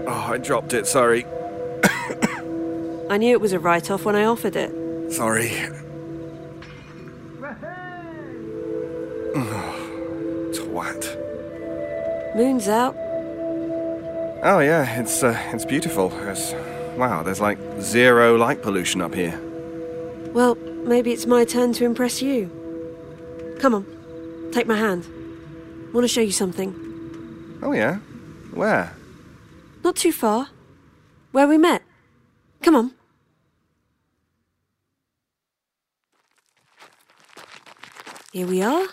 I dropped it, sorry. I knew it was a write-off when I offered it. Sorry. Oh, twat. Moon's out. Oh, yeah, it's beautiful. Wow, there's like 0 light pollution up here. Well, maybe it's my turn to impress you. Come on, take my hand. Want to show you something. Oh, yeah? Where? Not too far. Where we met. Come on. Here we are.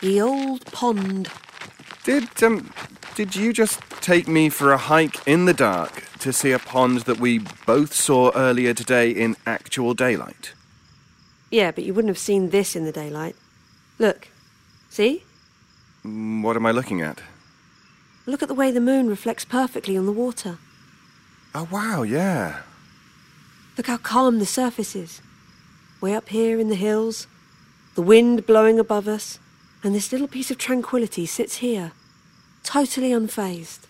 The old pond. Did you just take me for a hike in the dark to see a pond that we both saw earlier today in actual daylight? Yeah, but you wouldn't have seen this in the daylight. Look. See? What am I looking at? Look at the way the moon reflects perfectly on the water. Oh, wow, yeah. Look how calm the surface is. Way up here in the hills, the wind blowing above us, and this little piece of tranquility sits here. Totally unfazed.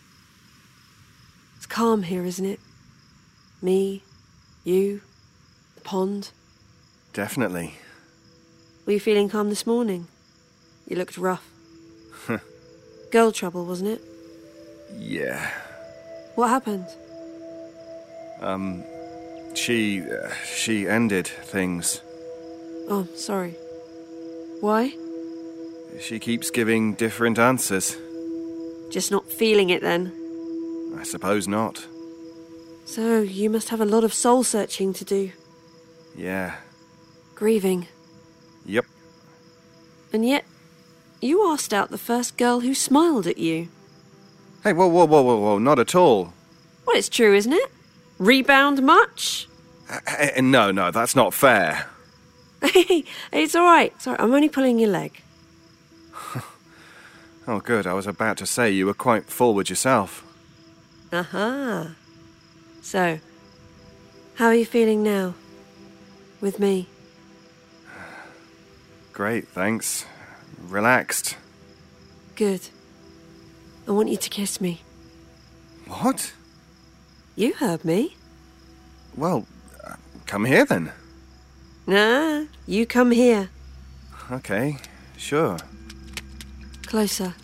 It's calm here, isn't it? Me, you, the pond. Definitely. Were you feeling calm this morning? You looked rough. Girl trouble, wasn't it? Yeah. What happened? She ended things. Oh, sorry. Why? She keeps giving different answers. Just not feeling it, then? I suppose not. So, you must have a lot of soul-searching to do. Yeah. Grieving. Yep. And yet, you asked out the first girl who smiled at you. Hey, whoa, not at all. Well, it's true, isn't it? Rebound much? No, that's not fair. Hey, it's all right. Sorry, I'm only pulling your leg. Oh, good. I was about to say you were quite forward yourself. Aha. So, how are you feeling now? With me? Great, thanks. Relaxed. Good. I want you to kiss me. What? You heard me. Well, come here then. Nah, you come here. Okay, sure. Closer.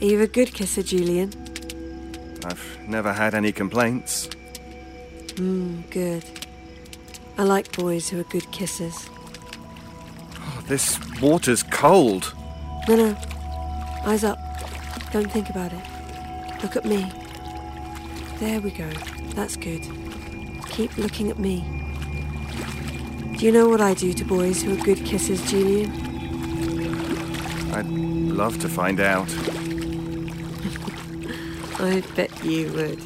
Are you a good kisser, Julian? I've never had any complaints. Good. I like boys who are good kissers. Oh, this water's cold. No. Eyes up. Don't think about it. Look at me. There we go. That's good. Keep looking at me. Do you know what I do to boys who are good kissers, Julian? I'd love to find out. I bet you would.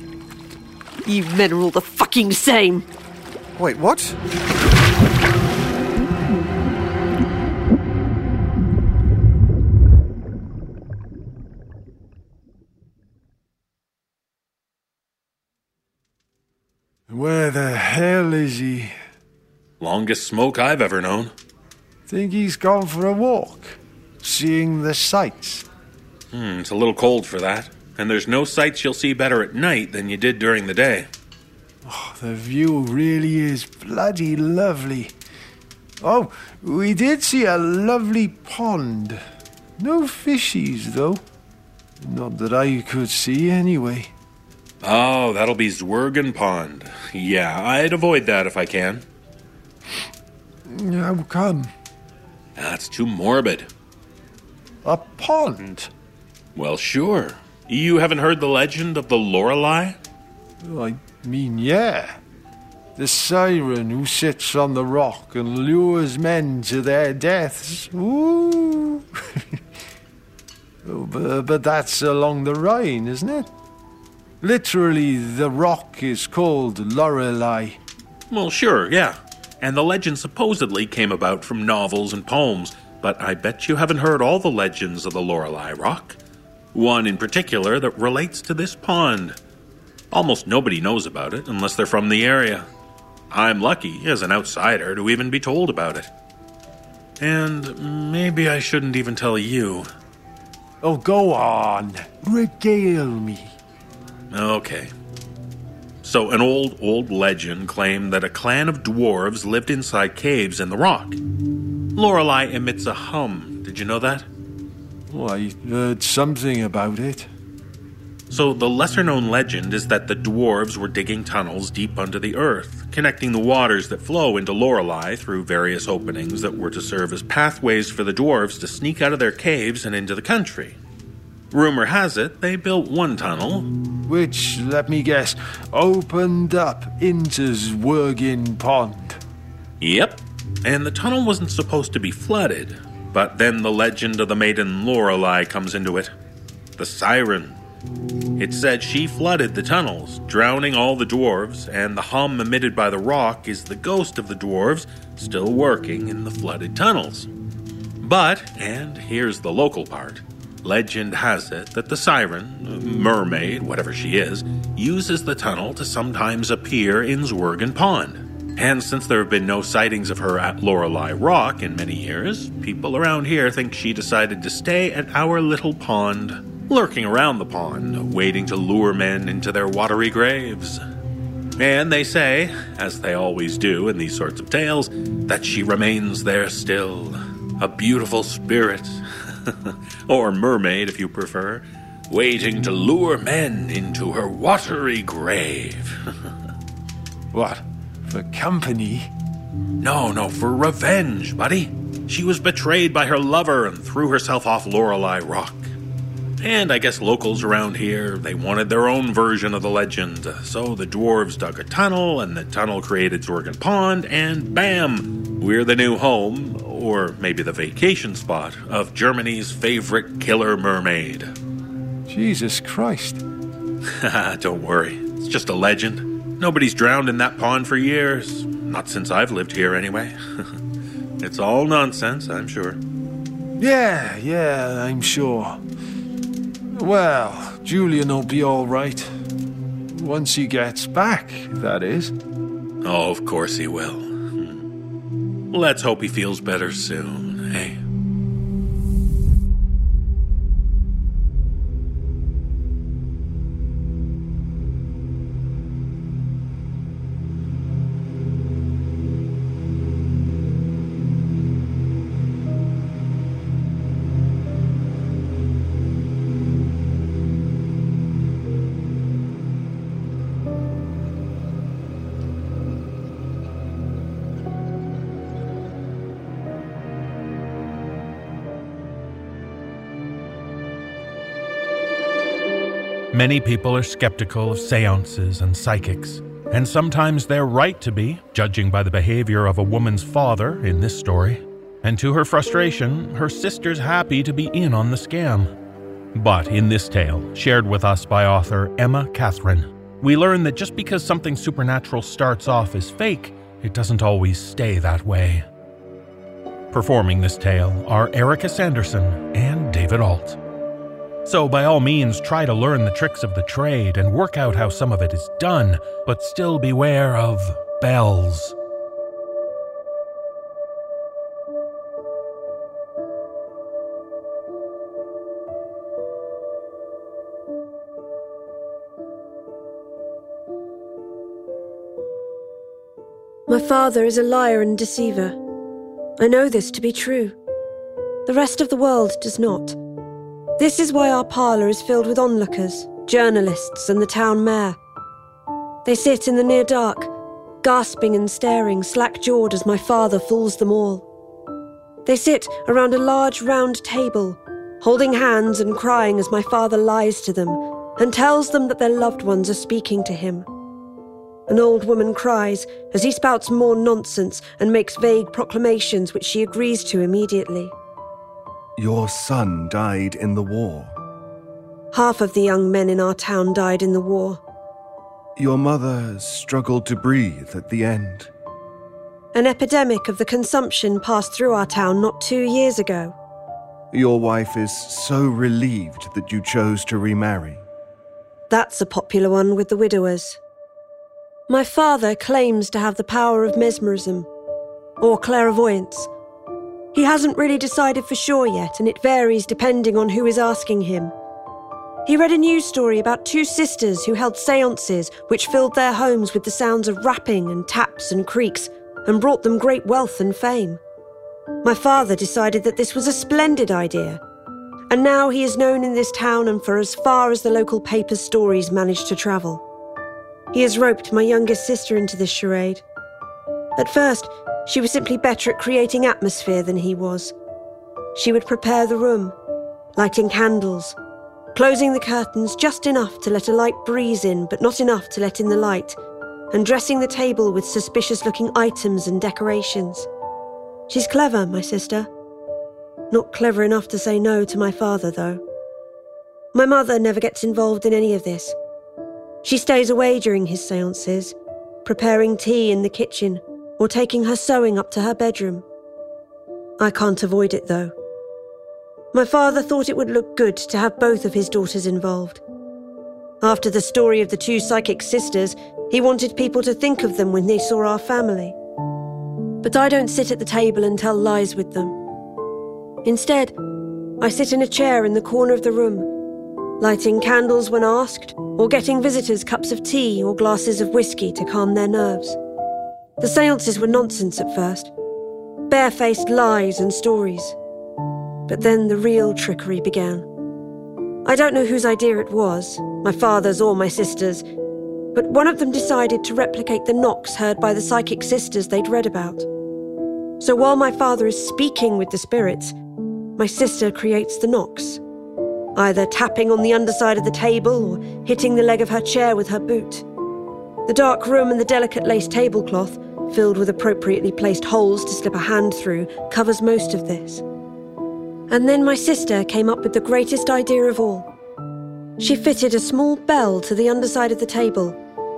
You men are all the fucking same! Wait, what? Where the hell is he? Longest smoke I've ever known. Think he's gone for a walk, seeing the sights. It's a little cold for that, and there's no sights you'll see better at night than you did during the day. Oh, the view really is bloody lovely. Oh, we did see a lovely pond. No fishies, though. Not that I could see, anyway. Oh, that'll be Zwergin Pond. Yeah, I'd avoid that if I can. How come? That's too morbid. A pond? Well, sure. You haven't heard the legend of the Lorelei? I mean, yeah. The siren who sits on the rock and lures men to their deaths. Ooh. But that's along the Rhine, isn't it? Literally, the rock is called Lorelei. Well, sure, yeah. And the legend supposedly came about from novels and poems, but I bet you haven't heard all the legends of the Lorelei Rock. One in particular that relates to this pond. Almost nobody knows about it unless they're from the area. I'm lucky, as an outsider, to even be told about it. And maybe I shouldn't even tell you. Oh, go on. Regale me. Okay. So an old legend claimed that a clan of dwarves lived inside caves in the rock. Lorelei emits a hum. Did you know that? Well, I heard something about it. So the lesser-known legend is that the dwarves were digging tunnels deep under the earth, connecting the waters that flow into Lorelei through various openings that were to serve as pathways for the dwarves to sneak out of their caves and into the country. Rumor has it, they built one tunnel, which, let me guess, opened up into Zwergin Pond. Yep, and the tunnel wasn't supposed to be flooded, but then the legend of the maiden Lorelei comes into it. The siren. It said she flooded the tunnels, drowning all the dwarves, and the hum emitted by the rock is the ghost of the dwarves still working in the flooded tunnels. But, and here's the local part, legend has it that the siren, mermaid, whatever she is, uses the tunnel to sometimes appear in Zwergin Pond. And since there have been no sightings of her at Lorelei Rock in many years, people around here think she decided to stay at our little pond, lurking around the pond, waiting to lure men into their watery graves. And they say, as they always do in these sorts of tales, that she remains there still, a beautiful spirit. Or mermaid, if you prefer, waiting to lure men into her watery grave. What? For company? No, for revenge, buddy. She was betrayed by her lover and threw herself off Lorelei Rock. And I guess locals around here, they wanted their own version of the legend. So the dwarves dug a tunnel, and the tunnel created Zwergin Pond, and bam! We're the new home, or maybe the vacation spot, of Germany's favorite killer mermaid. Jesus Christ. Don't worry. It's just a legend. Nobody's drowned in that pond for years. Not since I've lived here, anyway. It's all nonsense, I'm sure. Yeah, I'm sure. Well, Julian will be all right. Once he gets back, that is. Oh, of course he will. Let's hope he feels better soon, eh? Many people are skeptical of seances and psychics, and sometimes they're right to be, judging by the behavior of a woman's father in this story. And to her frustration, her sister's happy to be in on the scam. But in this tale, shared with us by author Emma Kathryn, we learn that just because something supernatural starts off as fake, it doesn't always stay that way. Performing this tale are Erica Sanderson and David Ault. So by all means, try to learn the tricks of the trade and work out how some of it is done, but still beware of bells. My father is a liar and deceiver. I know this to be true. The rest of the world does not. This is why our parlour is filled with onlookers, journalists, and the town mayor. They sit in the near dark, gasping and staring, slack-jawed as my father fools them all. They sit around a large round table, holding hands and crying as my father lies to them and tells them that their loved ones are speaking to him. An old woman cries as he spouts more nonsense and makes vague proclamations which she agrees to immediately. Your son died in the war. Half of the young men in our town died in the war. Your mother struggled to breathe at the end. An epidemic of the consumption passed through our town not 2 years ago. Your wife is so relieved that you chose to remarry. That's a popular one with the widowers. My father claims to have the power of mesmerism, or clairvoyance. He hasn't really decided for sure yet, and it varies depending on who is asking him. He read a news story about two sisters who held seances which filled their homes with the sounds of rapping and taps and creaks, and brought them great wealth and fame. My father decided that this was a splendid idea, and now he is known in this town and for as far as the local paper's stories managed to travel. He has roped my youngest sister into this charade. At first, she was simply better at creating atmosphere than he was. She would prepare the room, lighting candles, closing the curtains just enough to let a light breeze in, but not enough to let in the light, and dressing the table with suspicious-looking items and decorations. She's clever, my sister. Not clever enough to say no to my father, though. My mother never gets involved in any of this. She stays away during his seances, preparing tea in the kitchen or taking her sewing up to her bedroom. I can't avoid it, though. My father thought it would look good to have both of his daughters involved. After the story of the two psychic sisters, he wanted people to think of them when they saw our family. But I don't sit at the table and tell lies with them. Instead, I sit in a chair in the corner of the room, lighting candles when asked, or getting visitors cups of tea or glasses of whiskey to calm their nerves. The seances were nonsense at first, barefaced lies and stories. But then the real trickery began. I don't know whose idea it was, my father's or my sister's, but one of them decided to replicate the knocks heard by the psychic sisters they'd read about. So while my father is speaking with the spirits, my sister creates the knocks, either tapping on the underside of the table or hitting the leg of her chair with her boot. The dark room and the delicate lace tablecloth, filled with appropriately placed holes to slip a hand through, covers most of this. And then my sister came up with the greatest idea of all. She fitted a small bell to the underside of the table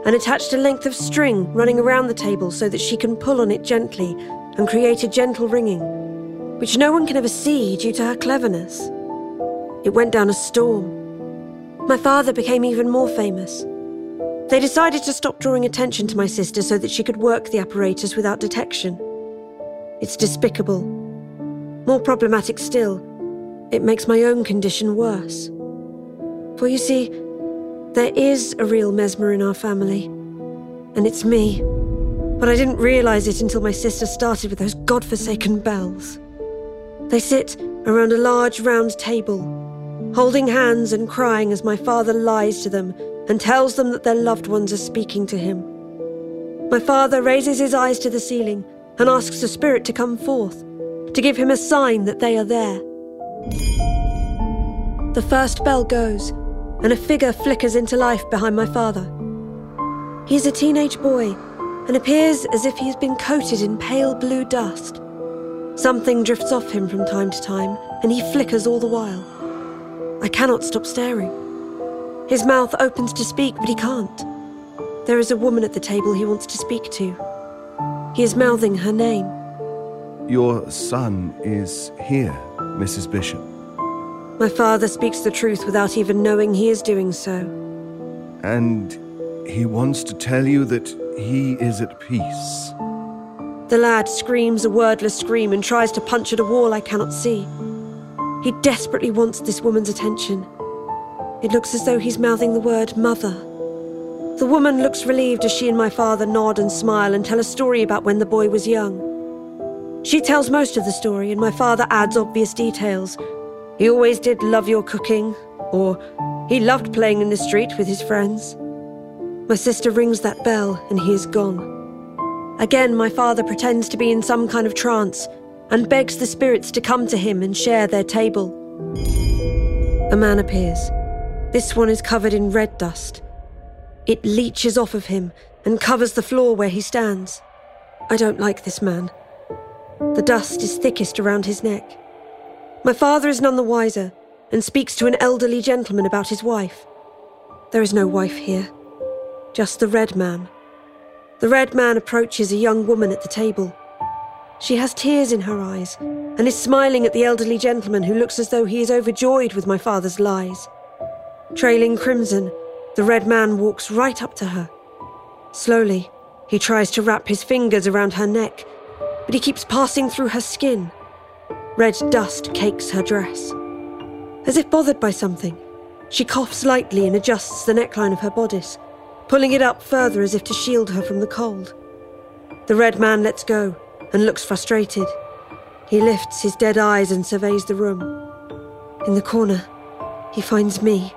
and attached a length of string running around the table so that she can pull on it gently and create a gentle ringing, which no one can ever see due to her cleverness. It went down a storm. My father became even more famous. They decided to stop drawing attention to my sister so that she could work the apparatus without detection. It's despicable. More problematic still, it makes my own condition worse. For you see, there is a real mesmer in our family, and it's me. But I didn't realize it until my sister started with those godforsaken bells. They sit around a large round table, holding hands and crying as my father lies to them and tells them that their loved ones are speaking to him. My father raises his eyes to the ceiling and asks a spirit to come forth, to give him a sign that they are there. The first bell goes, and a figure flickers into life behind my father. He is a teenage boy and appears as if he has been coated in pale blue dust. Something drifts off him from time to time, and he flickers all the while. I cannot stop staring. His mouth opens to speak, but he can't. There is a woman at the table he wants to speak to. He is mouthing her name. Your son is here, Mrs. Bishop. My father speaks the truth without even knowing he is doing so. And he wants to tell you that he is at peace. The lad screams a wordless scream and tries to punch at a wall I cannot see. He desperately wants this woman's attention. It looks as though he's mouthing the word mother. The woman looks relieved as she and my father nod and smile and tell a story about when the boy was young. She tells most of the story, and my father adds obvious details. He always did love your cooking, or he loved playing in the street with his friends. My sister rings that bell, and he is gone. Again, my father pretends to be in some kind of trance, and begs the spirits to come to him and share their table. A man appears. This one is covered in red dust. It leaches off of him, and covers the floor where he stands. I don't like this man. The dust is thickest around his neck. My father is none the wiser and speaks to an elderly gentleman about his wife. There is no wife here, just the red man. The red man approaches a young woman at the table. She has tears in her eyes and is smiling at the elderly gentleman who looks as though he is overjoyed with my father's lies. Trailing crimson, the red man walks right up to her. Slowly, he tries to wrap his fingers around her neck, but he keeps passing through her skin. Red dust cakes her dress. As if bothered by something, she coughs lightly and adjusts the neckline of her bodice, pulling it up further as if to shield her from the cold. The red man lets go and looks frustrated. He lifts his dead eyes and surveys the room. In the corner, he finds me.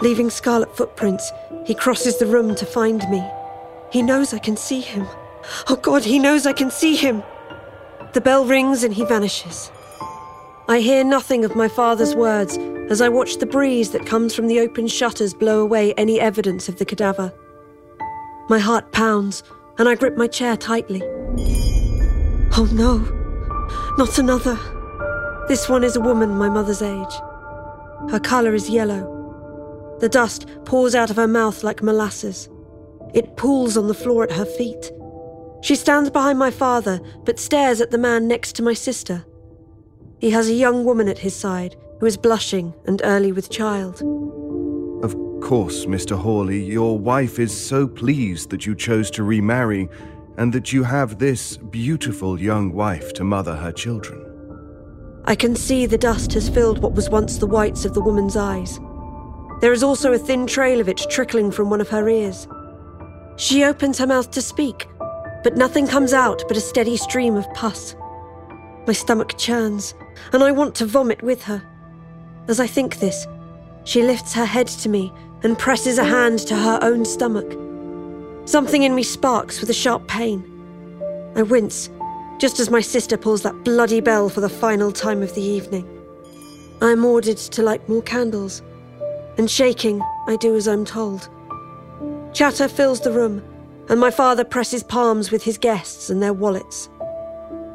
Leaving scarlet footprints, he crosses the room to find me. He knows I can see him. Oh God, he knows I can see him! The bell rings and he vanishes. I hear nothing of my father's words as I watch the breeze that comes from the open shutters blow away any evidence of the cadaver. My heart pounds and I grip my chair tightly. Oh no, not another. This one is a woman my mother's age. Her colour is yellow. The dust pours out of her mouth like molasses. It pools on the floor at her feet. She stands behind my father, but stares at the man next to my sister. He has a young woman at his side, who is blushing and early with child. Of course, Mr. Hawley, your wife is so pleased that you chose to remarry, and that you have this beautiful young wife to mother her children. I can see the dust has filled what was once the whites of the woman's eyes. There is also a thin trail of it trickling from one of her ears. She opens her mouth to speak, but nothing comes out but a steady stream of pus. My stomach churns, and I want to vomit with her. As I think this, she lifts her head to me and presses a hand to her own stomach. Something in me sparks with a sharp pain. I wince, just as my sister pulls that bloody bell for the final time of the evening. I am ordered to light more candles, and shaking, I do as I'm told. Chatter fills the room, and my father presses palms with his guests and their wallets.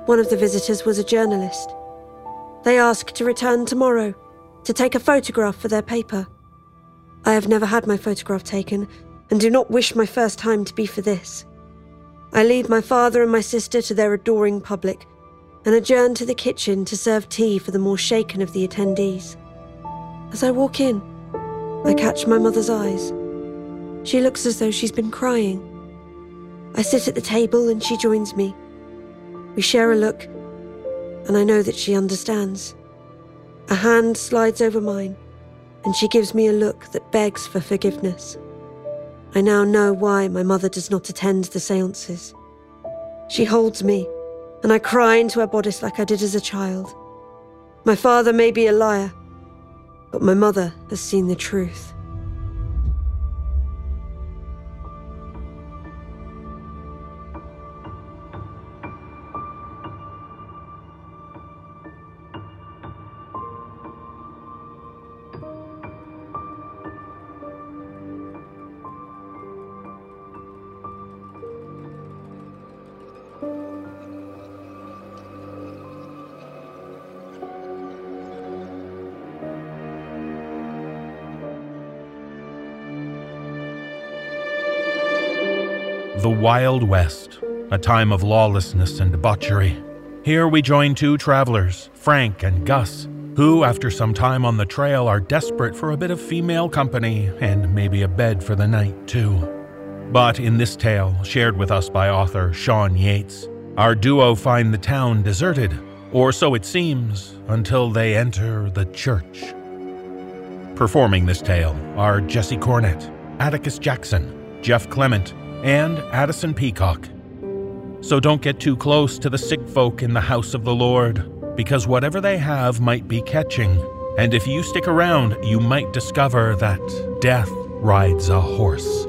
One of the visitors was a journalist. They ask to return tomorrow to take a photograph for their paper. I have never had my photograph taken and do not wish my first time to be for this. I leave my father and my sister to their adoring public and adjourn to the kitchen to serve tea for the more shaken of the attendees. As I walk in, I catch my mother's eyes. She looks as though she's been crying. I sit at the table and she joins me. We share a look, and I know that she understands. A hand slides over mine, and she gives me a look that begs for forgiveness. I now know why my mother does not attend the seances. She holds me, and I cry into her bodice like I did as a child. My father may be a liar, but my mother has seen the truth. the Wild West, a time of lawlessness and debauchery. Here we join two travelers, Frank and Gus, who, after some time on the trail, are desperate for a bit of female company and maybe a bed for the night, too. But in this tale, shared with us by author Shawn Yates, our duo find the town deserted, or so it seems, until they enter the church. Performing this tale are Jesse Cornett, Atticus Jackson, Jeff Clement, and Addison Peacock. So don't get too close to the sick folk in the house of the Lord, because whatever they have might be catching, and if you stick around, you might discover that death rides a horse.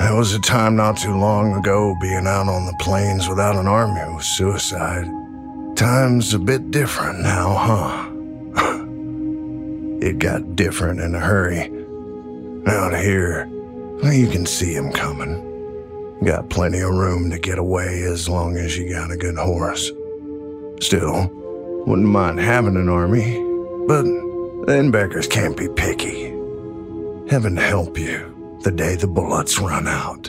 There was a time not too long ago being out on the plains without an army was suicide. Time's a bit different now, huh? It got different in a hurry. Out here, you can see him coming. Got plenty of room to get away as long as you got a good horse. Still, wouldn't mind having an army, but then beggars can't be picky. Heaven help you the day the bullets run out.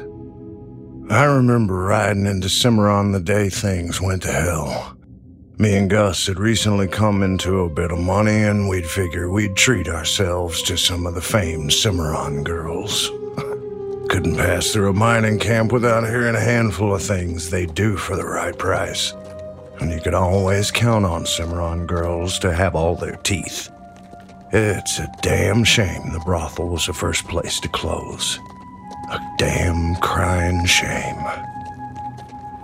I remember riding into Cimarron the day things went to hell. Me and Gus had recently come into a bit of money, and we'd figure we'd treat ourselves to some of the famed Cimarron girls. Couldn't pass through a mining camp without hearing a handful of things they'd do for the right price. And you could always count on Cimarron girls to have all their teeth. It's a damn shame the brothel was the first place to close. A damn crying shame.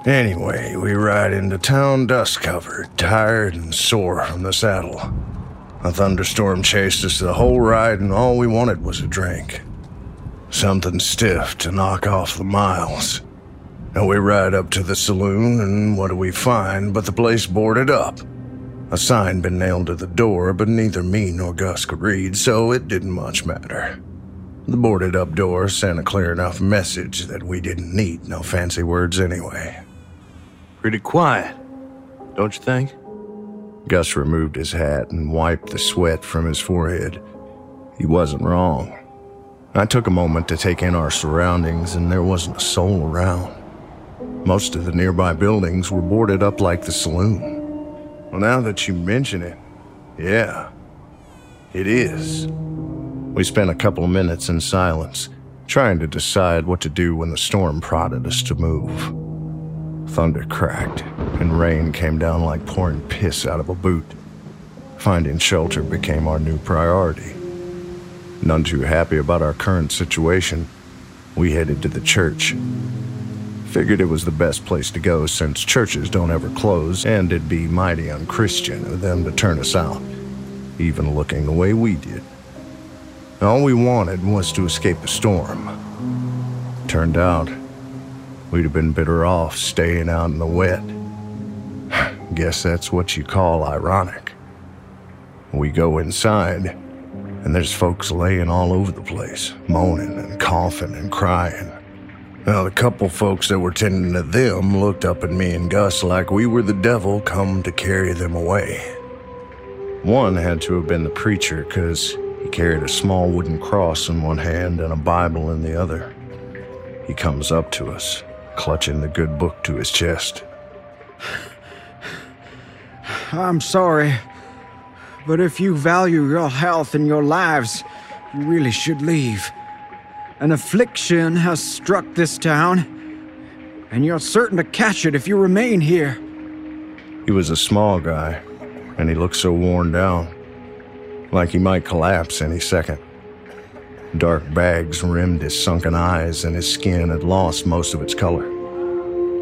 Anyway, we ride into town dust-covered, tired and sore from the saddle. A thunderstorm chased us the whole ride, and all we wanted was a drink. Something stiff to knock off the miles. And we ride up to the saloon, and what do we find but the place boarded up? A sign been nailed to the door, but neither me nor Gus could read, so it didn't much matter. The boarded-up door sent a clear enough message that we didn't need no fancy words anyway. Pretty quiet, don't you think? Gus removed his hat and wiped the sweat from his forehead. He wasn't wrong. I took a moment to take in our surroundings, and there wasn't a soul around. Most of the nearby buildings were boarded up like the saloon. Well, now that you mention it, yeah, it is. We spent a couple of minutes in silence, trying to decide what to do when the storm prodded us to move. Thunder cracked, and rain came down like pouring piss out of a boot. Finding shelter became our new priority. None too happy about our current situation, we headed to the church. Figured it was the best place to go since churches don't ever close, and it'd be mighty unchristian of them to turn us out, even looking the way we did. All we wanted was to escape the storm. Turned out, we'd have been better off staying out in the wet. Guess that's what you call ironic. We go inside, and there's folks laying all over the place, moaning and coughing and crying. Now, the couple folks that were tending to them looked up at me and Gus like we were the devil come to carry them away. One had to have been the preacher, because he carried a small wooden cross in one hand and a Bible in the other. He comes up to us, clutching the good book to his chest. I'm sorry, but if you value your health and your lives, you really should leave. An affliction has struck this town, and you're certain to catch it if you remain here. He was a small guy, and he looked so worn down, like he might collapse any second. Dark bags rimmed his sunken eyes, and his skin had lost most of its color.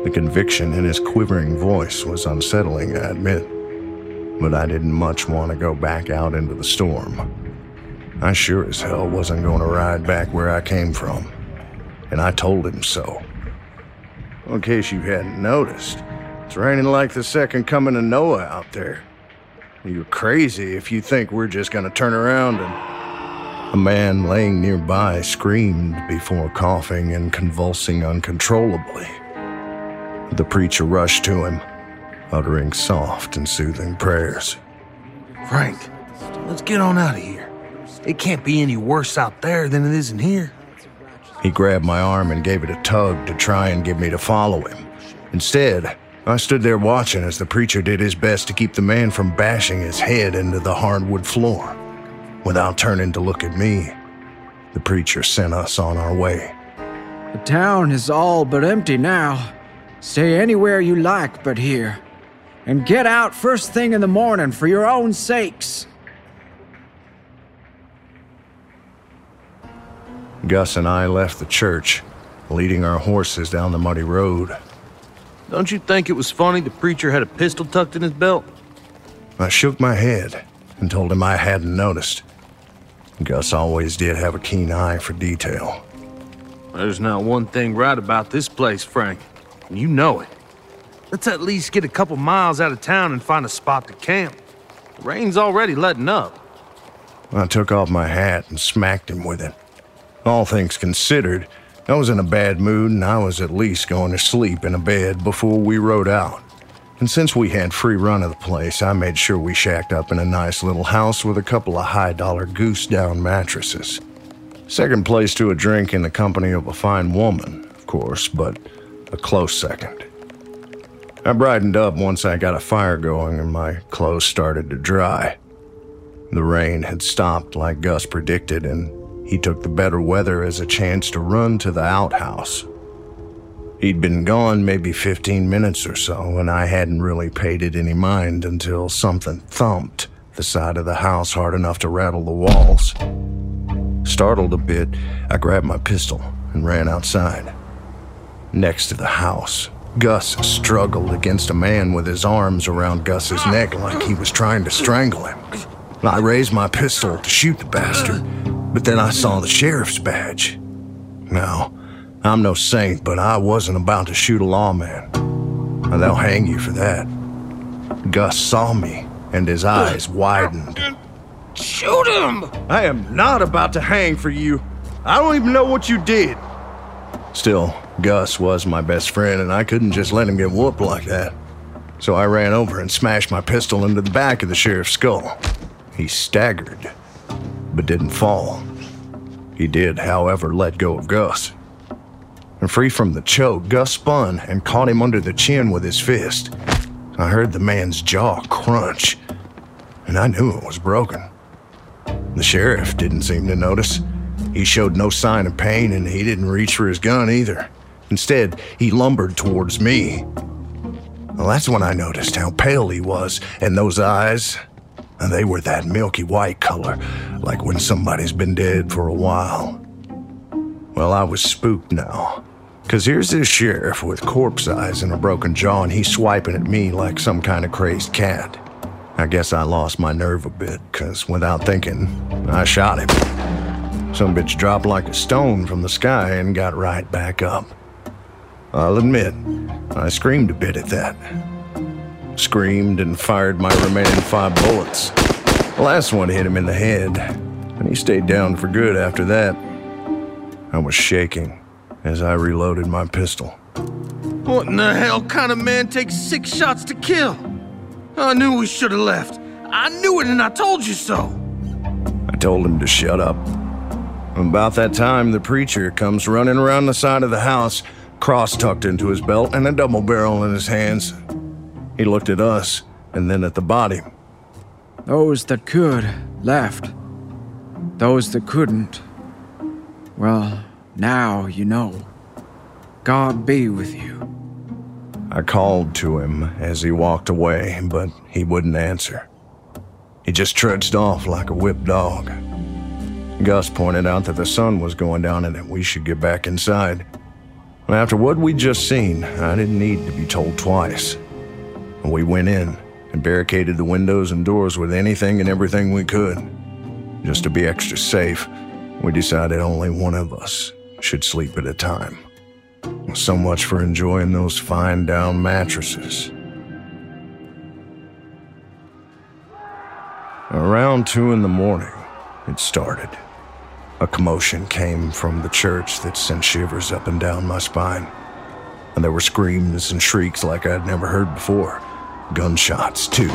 The conviction in his quivering voice was unsettling, I admit, but I didn't much want to go back out into the storm. I sure as hell wasn't going to ride back where I came from, and I told him so. Well, in case you hadn't noticed, it's raining like the second coming of Noah out there. You're crazy if you think we're just going to turn around and... A man laying nearby screamed before coughing and convulsing uncontrollably. The preacher rushed to him, uttering soft and soothing prayers. "Frank, let's get on out of here. It can't be any worse out there than it is in here." He grabbed my arm and gave it a tug to try and get me to follow him. Instead, I stood there watching as the preacher did his best to keep the man from bashing his head into the hardwood floor. Without turning to look at me, the preacher sent us on our way. "The town is all but empty now. Stay anywhere you like but here. And get out first thing in the morning for your own sakes." Gus and I left the church, leading our horses down the muddy road. "Don't you think it was funny the preacher had a pistol tucked in his belt?" I shook my head and told him I hadn't noticed. Gus always did have a keen eye for detail. "There's not one thing right about this place, Frank, and you know it. Let's at least get a couple miles out of town and find a spot to camp. The rain's already letting up." I took off my hat and smacked him with it. All things considered, I was in a bad mood, and I was at least going to sleep in a bed before we rode out. And since we had free run of the place, I made sure we shacked up in a nice little house with a couple of high-dollar goose-down mattresses. Second place to a drink in the company of a fine woman, of course, but a close second. I brightened up once I got a fire going and my clothes started to dry. The rain had stopped like Gus predicted, and he took the better weather as a chance to run to the outhouse. He'd been gone maybe 15 minutes or so, and I hadn't really paid it any mind until something thumped the side of the house hard enough to rattle the walls. Startled a bit, I grabbed my pistol and ran outside. Next to the house, Gus struggled against a man with his arms around Gus's neck like he was trying to strangle him. I raised my pistol to shoot the bastard, but then I saw the sheriff's badge. Now, I'm no saint, but I wasn't about to shoot a lawman. They'll hang you for that. Gus saw me, and his eyes widened. "Shoot him!" "I am not about to hang for you. I don't even know what you did." Still, Gus was my best friend, and I couldn't just let him get whooped like that. So I ran over and smashed my pistol into the back of the sheriff's skull. He staggered, but didn't fall. He did, however, let go of Gus. And free from the choke, Gus spun and caught him under the chin with his fist. I heard the man's jaw crunch, and I knew it was broken. The sheriff didn't seem to notice. He showed no sign of pain, and he didn't reach for his gun either. Instead, he lumbered towards me. Well, that's when I noticed how pale he was, and those eyes, they were that milky white color, like when somebody's been dead for a while. Well, I was spooked now, 'cause here's this sheriff with corpse eyes and a broken jaw, and he's swiping at me like some kind of crazed cat. I guess I lost my nerve a bit, 'cause without thinking, I shot him. Some bitch dropped like a stone from the sky and got right back up. I'll admit, I screamed a bit at that. Screamed and fired my remaining 5 bullets. The last one hit him in the head, and he stayed down for good after that. I was shaking as I reloaded my pistol. "What in the hell kind of man takes 6 shots to kill? I knew we should have left. I knew it, and I told you so." I told him to shut up. About that time, the preacher comes running around the side of the house, cross tucked into his belt and a double barrel in his hands. He looked at us, and then at the body. "Those that could, left. Those that couldn't, well, now you know. God be with you." I called to him as he walked away, but he wouldn't answer. He just trudged off like a whipped dog. Gus pointed out that the sun was going down and that we should get back inside. After what we'd just seen, I didn't need to be told twice. We went in and barricaded the windows and doors with anything and everything we could. Just to be extra safe, we decided only one of us should sleep at a time. So much for enjoying those fine down mattresses. Around 2 in the morning, it started. A commotion came from the church that sent shivers up and down my spine. And there were screams and shrieks like I'd never heard before. Gunshots, too.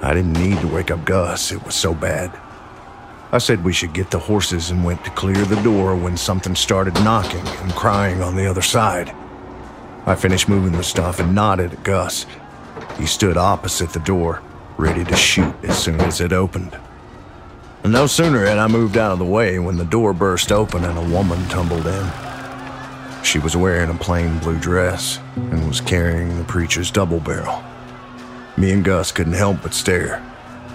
I didn't need to wake up Gus. It was so bad. I said we should get the horses and went to clear the door when something started knocking and crying on the other side. I finished moving the stuff and nodded at Gus. He stood opposite the door, ready to shoot as soon as it opened. And no sooner had I moved out of the way when the door burst open and a woman tumbled in. She was wearing a plain blue dress and was carrying the preacher's double barrel. Me and Gus couldn't help but stare,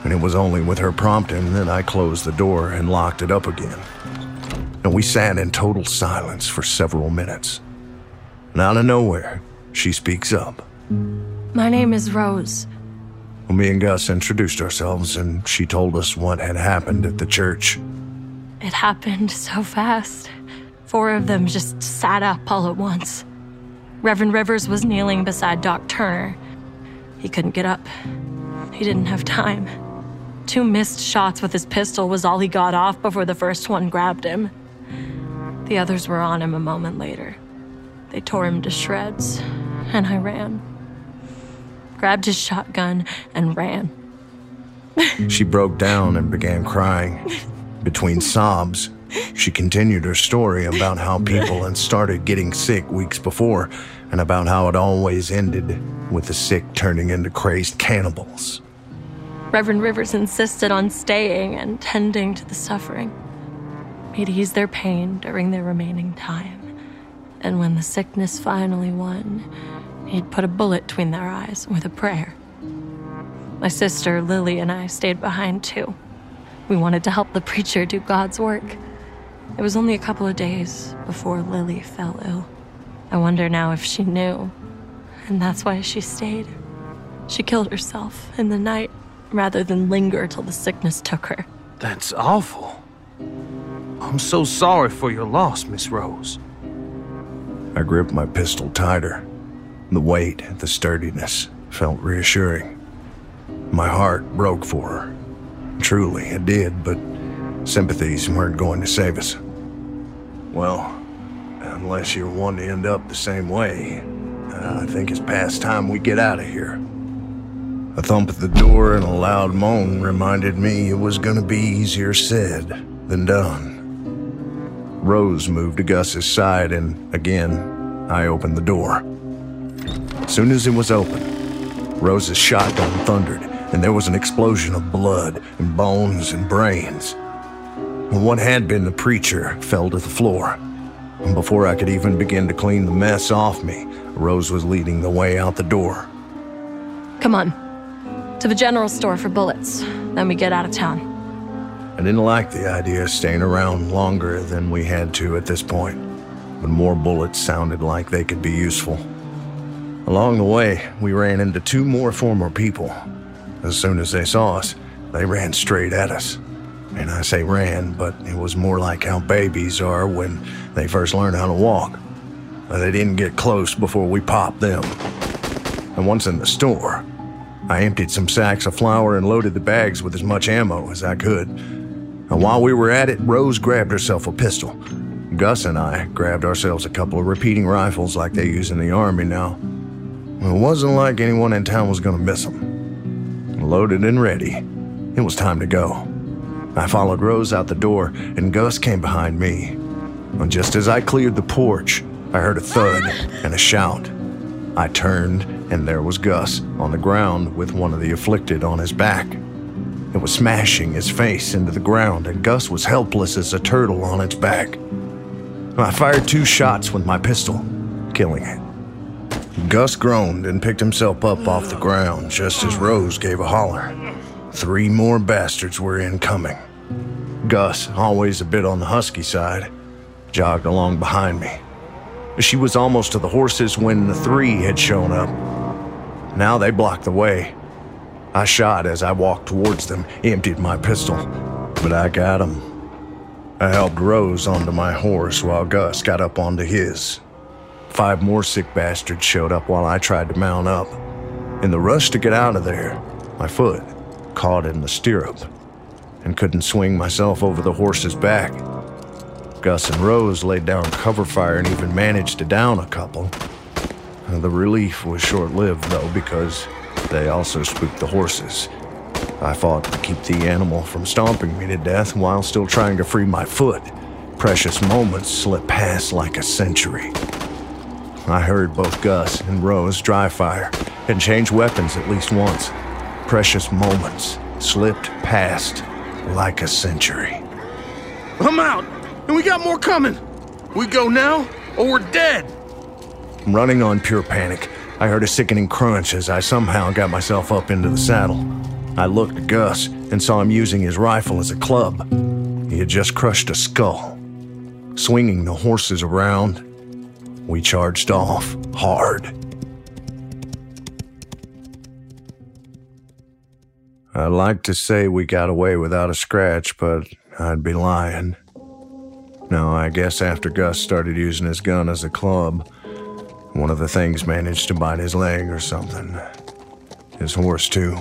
and it was only with her prompting that I closed the door and locked it up again. And we sat in total silence for several minutes. And out of nowhere, she speaks up. My name is Rose. Well, me and Gus introduced ourselves, and she told us what had happened at the church. It happened so fast. 4 of them just sat up all at once. Reverend Rivers was kneeling beside Doc Turner. He couldn't get up. He didn't have time. 2 missed shots with his pistol was all he got off before the first one grabbed him. The others were on him a moment later. They tore him to shreds, and I ran. Grabbed his shotgun and ran. She broke down and began crying. Between sobs, she continued her story about how people had started getting sick weeks before, and about how it always ended with the sick turning into crazed cannibals. Reverend Rivers insisted on staying and tending to the suffering. He'd ease their pain during their remaining time. And when the sickness finally won, he'd put a bullet between their eyes with a prayer. My sister, Lily, and I stayed behind, too. We wanted to help the preacher do God's work. It was only a couple of days before Lily fell ill. I wonder now if she knew, and that's why she stayed. She killed herself in the night rather than linger till the sickness took her. That's awful. I'm so sorry for your loss, Miss Rose. I gripped my pistol tighter. The weight, the sturdiness, felt reassuring. My heart broke for her. Truly, it did, but sympathies weren't going to save us. Well, unless you're wanting to end up the same way, I think it's past time we get out of here. A thump at the door and a loud moan reminded me it was going to be easier said than done. Rose moved to Gus's side, and again, I opened the door. As soon as it was open, Rose's shotgun thundered, and there was an explosion of blood and bones and brains. What had been the preacher fell to the floor, and before I could even begin to clean the mess off me, Rose was leading the way out the door. Come on, to the general store for bullets, then we get out of town. I didn't like the idea of staying around longer than we had to at this point, but more bullets sounded like they could be useful. Along the way, we ran into 2 more former people. As soon as they saw us, they ran straight at us. And I say ran, but it was more like how babies are when they first learn how to walk. They didn't get close before we popped them. And once in the store, I emptied some sacks of flour and loaded the bags with as much ammo as I could. And while we were at it, Rose grabbed herself a pistol. Gus and I grabbed ourselves a couple of repeating rifles like they use in the Army now. It wasn't like anyone in town was going to miss them. Loaded and ready, it was time to go. I followed Rose out the door, and Gus came behind me. And just as I cleared the porch, I heard a thud and a shout. I turned, and there was Gus on the ground with one of the afflicted on his back. It was smashing his face into the ground, and Gus was helpless as a turtle on its back. I fired 2 shots with my pistol, killing it. Gus groaned and picked himself up off the ground just as Rose gave a holler. 3 more bastards were incoming. Gus, always a bit on the husky side, jogged along behind me. She was almost to the horses when the 3 had shown up. Now they blocked the way. I shot as I walked towards them, emptied my pistol, but I got him. I helped Rose onto my horse while Gus got up onto his. 5 more sick bastards showed up while I tried to mount up. In the rush to get out of there, my foot caught in the stirrup and couldn't swing myself over the horse's back. Gus and Rose laid down cover fire and even managed to down a couple. The relief was short-lived, though, because they also spooked the horses. I fought to keep the animal from stomping me to death while still trying to free my foot. Precious moments slipped past like a century. I heard both Gus and Rose dry fire and change weapons at least once. Precious moments slipped past like a century. I'm out, and we got more coming. We go now, or we're dead. Running on pure panic, I heard a sickening crunch as I somehow got myself up into the saddle. I looked at Gus and saw him using his rifle as a club. He had just crushed a skull. Swinging the horses around, we charged off hard. I'd like to say we got away without a scratch, but I'd be lying. No, I guess after Gus started using his gun as a club, one of the things managed to bite his leg or something. His horse, too.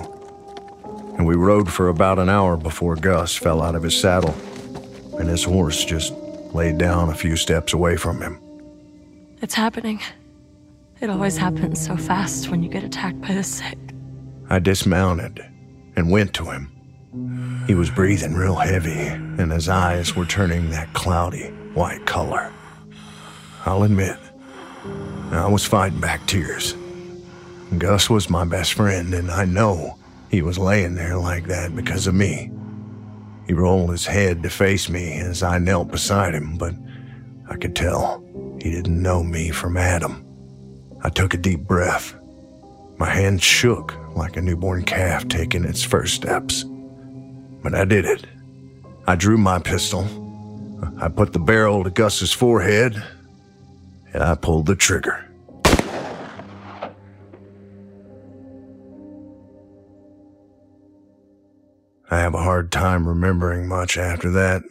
And we rode for about an hour before Gus fell out of his saddle, and his horse just laid down a few steps away from him. It's happening. It always happens so fast when you get attacked by the sick. I dismounted and went to him. He was breathing real heavy, and his eyes were turning that cloudy white color. I'll admit, I was fighting back tears. Gus was my best friend, and I know he was laying there like that because of me. He rolled his head to face me as I knelt beside him, but I could tell he didn't know me from Adam. I took a deep breath. My hand shook like a newborn calf taking its first steps. But I did it. I drew my pistol. I put the barrel to Gus's forehead, and I pulled the trigger. I have a hard time remembering much after that.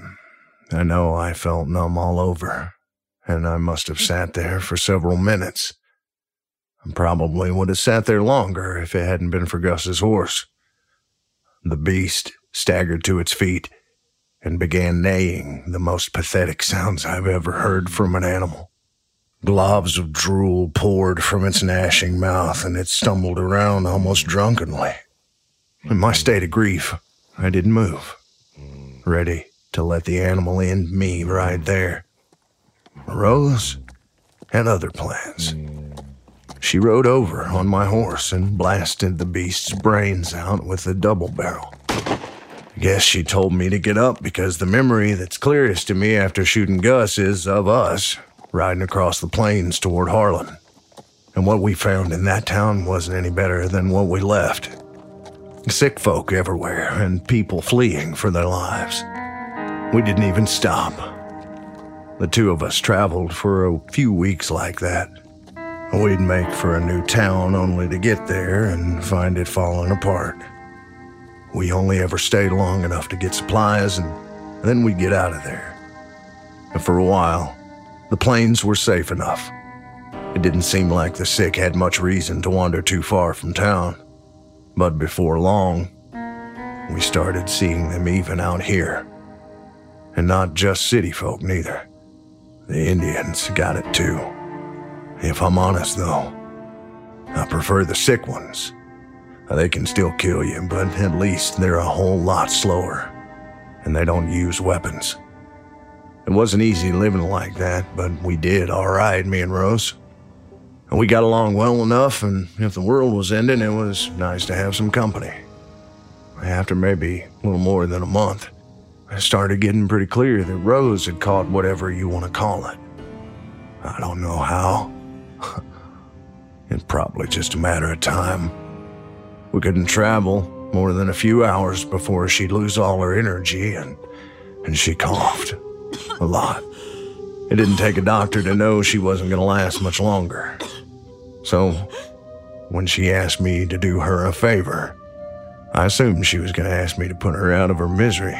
I know I felt numb all over, and I must have sat there for several minutes. I probably would have sat there longer if it hadn't been for Gus's horse. The beast staggered to its feet and began neighing the most pathetic sounds I've ever heard from an animal. Globs of drool poured from its gnashing mouth, and it stumbled around almost drunkenly. In my state of grief, I didn't move, ready to let the animal end me right there. Rose had other plans. She rode over on my horse and blasted the beast's brains out with a double barrel. I guess she told me to get up because the memory that's clearest to me after shooting Gus is of us riding across the plains toward Harlan. And what we found in that town wasn't any better than what we left. Sick folk everywhere and people fleeing for their lives. We didn't even stop. The two of us traveled for a few weeks like that. We'd make for a new town only to get there and find it falling apart. We only ever stayed long enough to get supplies, and then we'd get out of there. And for a while, the plains were safe enough. It didn't seem like the sick had much reason to wander too far from town. But before long, we started seeing them even out here. And not just city folk, neither. The Indians got it too. If I'm honest, though, I prefer the sick ones. They can still kill you, but at least they're a whole lot slower. And they don't use weapons. It wasn't easy living like that, but we did all right, me and Rose. We got along well enough, and if the world was ending, it was nice to have some company. After maybe a little more than a month, I started getting pretty clear that Rose had caught whatever you want to call it. I don't know how. It's probably just a matter of time. We couldn't travel more than a few hours before she'd lose all her energy, and she coughed a lot. It didn't take a doctor to know she wasn't going to last much longer. So, when she asked me to do her a favor, I assumed she was going to ask me to put her out of her misery.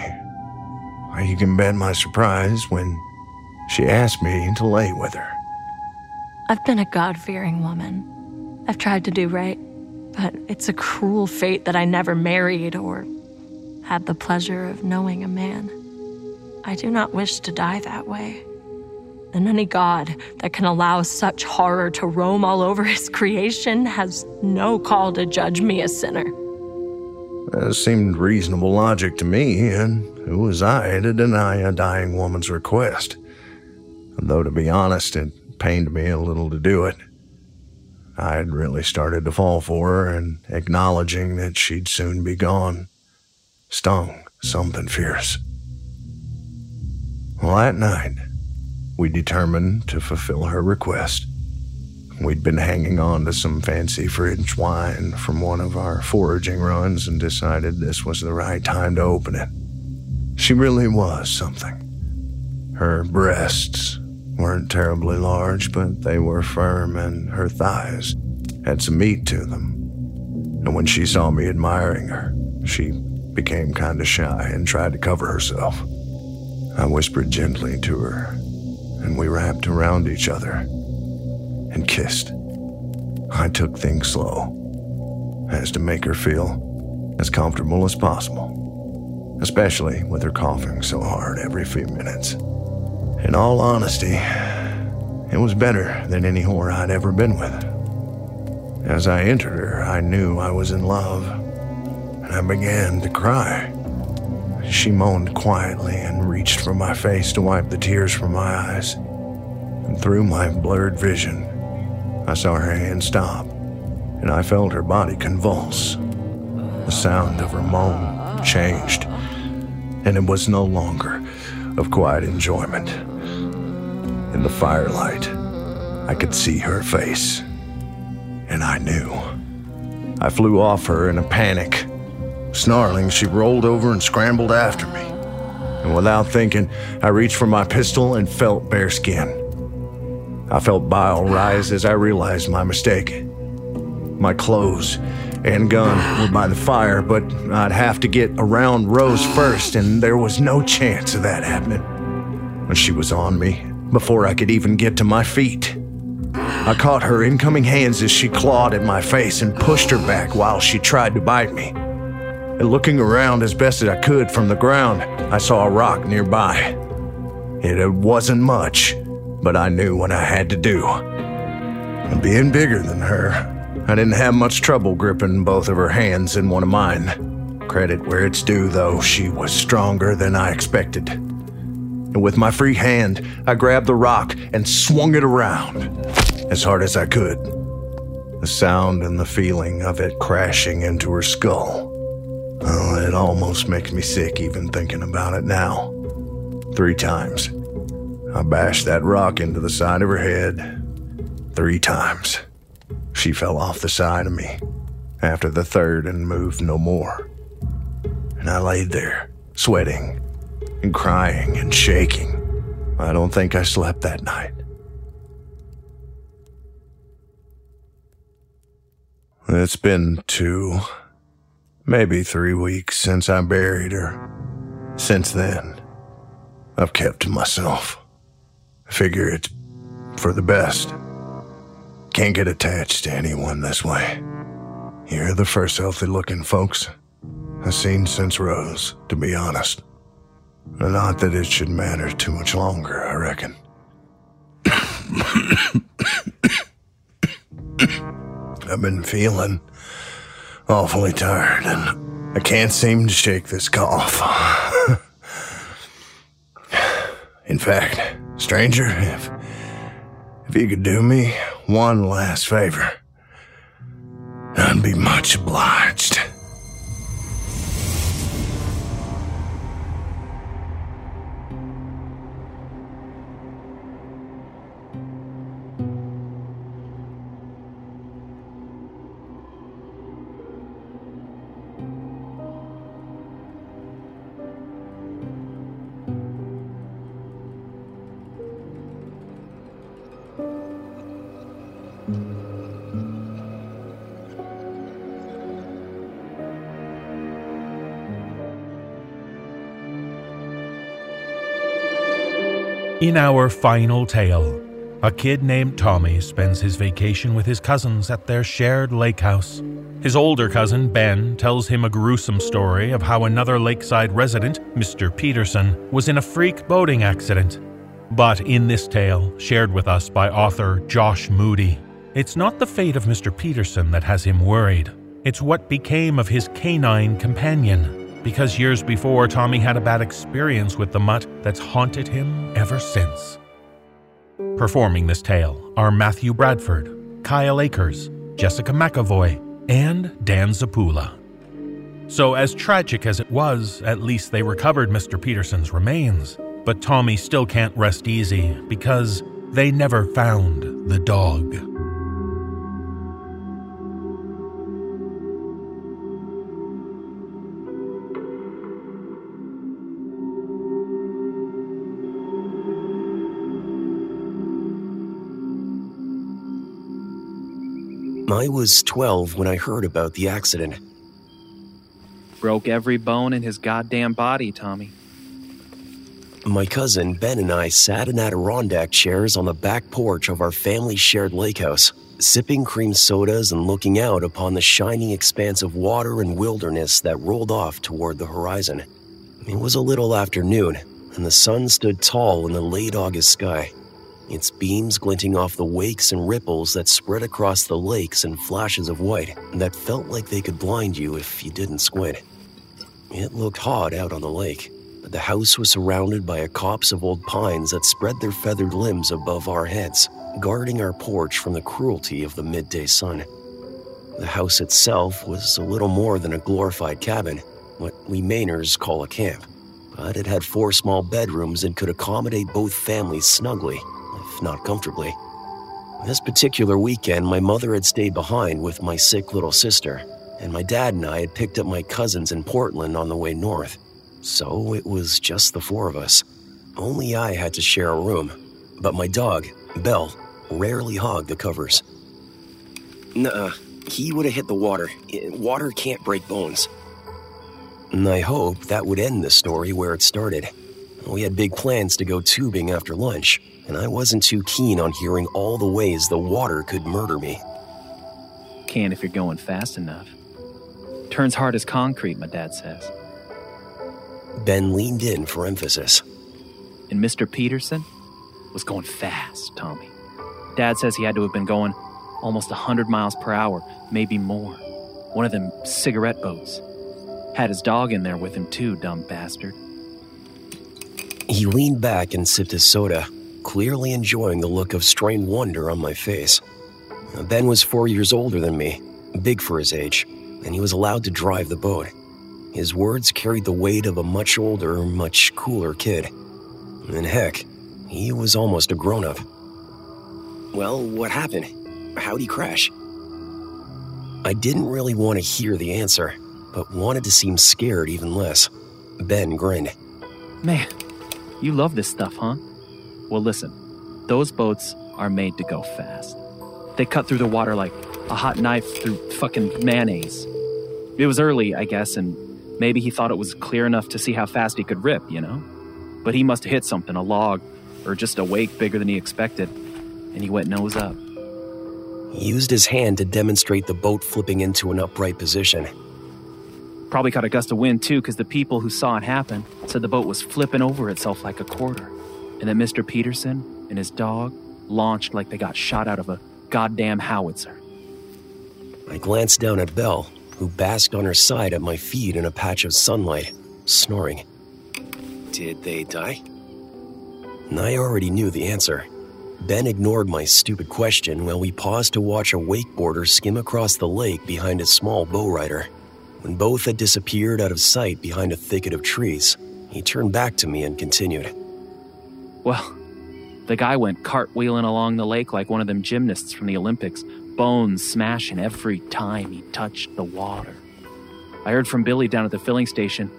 You can bet my surprise when she asked me to lay with her. I've been a God-fearing woman. I've tried to do right, but it's a cruel fate that I never married or had the pleasure of knowing a man. I do not wish to die that way. And any god that can allow such horror to roam all over his creation has no call to judge me a sinner. That seemed reasonable logic to me, and who was I to deny a dying woman's request? Though, to be honest, it pained me a little to do it. I had really started to fall for her, and acknowledging that she'd soon be gone stung something fierce. Well, that night, we determined to fulfill her request. We'd been hanging on to some fancy fridge wine from one of our foraging runs and decided this was the right time to open it. She really was something. Her breasts weren't terribly large, but they were firm, and her thighs had some meat to them. And when she saw me admiring her, she became kind of shy and tried to cover herself. I whispered gently to her, and we wrapped around each other and kissed. I took things slow, as to make her feel as comfortable as possible, especially with her coughing so hard every few minutes. In all honesty, it was better than any whore I'd ever been with. As I entered her, I knew I was in love, and I began to cry. She moaned quietly and reached for my face to wipe the tears from my eyes. And through my blurred vision, I saw her hand stop, and I felt her body convulse. The sound of her moan changed, and it was no longer of quiet enjoyment. In the firelight, I could see her face, and I knew. I flew off her in a panic. Snarling, she rolled over and scrambled after me. And without thinking, I reached for my pistol and felt bare skin. I felt bile rise as I realized my mistake. My clothes and gun were by the fire, but I'd have to get around Rose first, and there was no chance of that happening. When she was on me, before I could even get to my feet, I caught her incoming hands as she clawed at my face and pushed her back while she tried to bite me. And looking around as best as I could from the ground, I saw a rock nearby. It wasn't much, but I knew what I had to do. And being bigger than her, I didn't have much trouble gripping both of her hands in one of mine. Credit where it's due, though, she was stronger than I expected. And with my free hand, I grabbed the rock and swung it around as hard as I could. The sound and the feeling of it crashing into her skull. Oh, it almost makes me sick even thinking about it now. 3 times. I bashed that rock into the side of her head 3 times. She fell off the side of me after the third and moved no more. And I laid there, sweating and crying and shaking. I don't think I slept that night. It's been 2, maybe 3 weeks since I buried her. Since then, I've kept to myself. Figure it's for the best. Can't get attached to anyone this way. You're the first healthy-looking folks I've seen since Rose, to be honest. Not that it should matter too much longer, I reckon. I've been feeling awfully tired, and I can't seem to shake this cough. In fact, stranger, if you could do me one last favor, I'd be much obliged. In our final tale, a kid named Tommy spends his vacation with his cousins at their shared lake house. His older cousin, Ben, tells him a gruesome story of how another lakeside resident, Mr. Peterson, was in a freak boating accident. But in this tale, shared with us by author Josh Moody, it's not the fate of Mr. Peterson that has him worried. It's what became of his canine companion, because years before Tommy had a bad experience with the mutt that's haunted him ever since. Performing this tale are Matthew Braford, Kyle Akers, Jessica McAvoy, and Dan Zapula. So as tragic as it was, at least they recovered Mr. Peterson's remains, but Tommy still can't rest easy because they never found the dog. I was 12 when I heard about the accident. Broke every bone in his goddamn body, Tommy. My cousin Ben and I sat in Adirondack chairs on the back porch of our family's shared lakehouse, sipping cream sodas and looking out upon the shining expanse of water and wilderness that rolled off toward the horizon. It was a little after noon, and the sun stood tall in the late August sky, its beams glinting off the wakes and ripples that spread across the lakes in flashes of white that felt like they could blind you if you didn't squint. It looked hot out on the lake, but the house was surrounded by a copse of old pines that spread their feathered limbs above our heads, guarding our porch from the cruelty of the midday sun. The house itself was a little more than a glorified cabin, what we Mainers call a camp, but it had 4 small bedrooms and could accommodate both families snugly, if not comfortably. This particular weekend, my mother had stayed behind with my sick little sister, and my dad and I had picked up my cousins in Portland on the way north. So it was just the 4 of us. Only I had to share a room, but my dog, Belle, rarely hogged the covers. Nuh-uh, he would have hit the water. Water can't break bones. And I hoped that would end the story where it started. We had big plans to go tubing after lunch, and I wasn't too keen on hearing all the ways the water could murder me. Can if you're going fast enough. Turns hard as concrete, my dad says. Ben leaned in for emphasis. And Mr. Peterson was going fast, Tommy. Dad says he had to have been going almost 100 miles per hour, maybe more. One of them cigarette boats. Had his dog in there with him too, dumb bastard. He leaned back and sipped his soda, clearly enjoying the look of strained wonder on my face. Ben was 4 years older than me, big for his age, and he was allowed to drive the boat. His words carried the weight of a much older, much cooler kid. And heck, he was almost a grown-up. Well, what happened? How'd he crash? I didn't really want to hear the answer, but wanted to seem scared even less. Ben grinned. Man, you love this stuff, huh? Well, listen, those boats are made to go fast. They cut through the water like a hot knife through fucking mayonnaise. It was early, I guess, and maybe he thought it was clear enough to see how fast he could rip, you know? But he must have hit something, a log, or just a wake bigger than he expected, and he went nose up. He used his hand to demonstrate the boat flipping into an upright position. Probably caught a gust of wind, too, because the people who saw it happen said the boat was flipping over itself like a quarter, and that Mr. Peterson and his dog launched like they got shot out of a goddamn howitzer. I glanced down at Belle, who basked on her side at my feet in a patch of sunlight, snoring. Did they die? And I already knew the answer. Ben ignored my stupid question while we paused to watch a wakeboarder skim across the lake behind a small bow rider. When both had disappeared out of sight behind a thicket of trees, he turned back to me and continued. Well, the guy went cartwheeling along the lake like one of them gymnasts from the Olympics, bones smashing every time he touched the water. I heard from Billy down at the filling station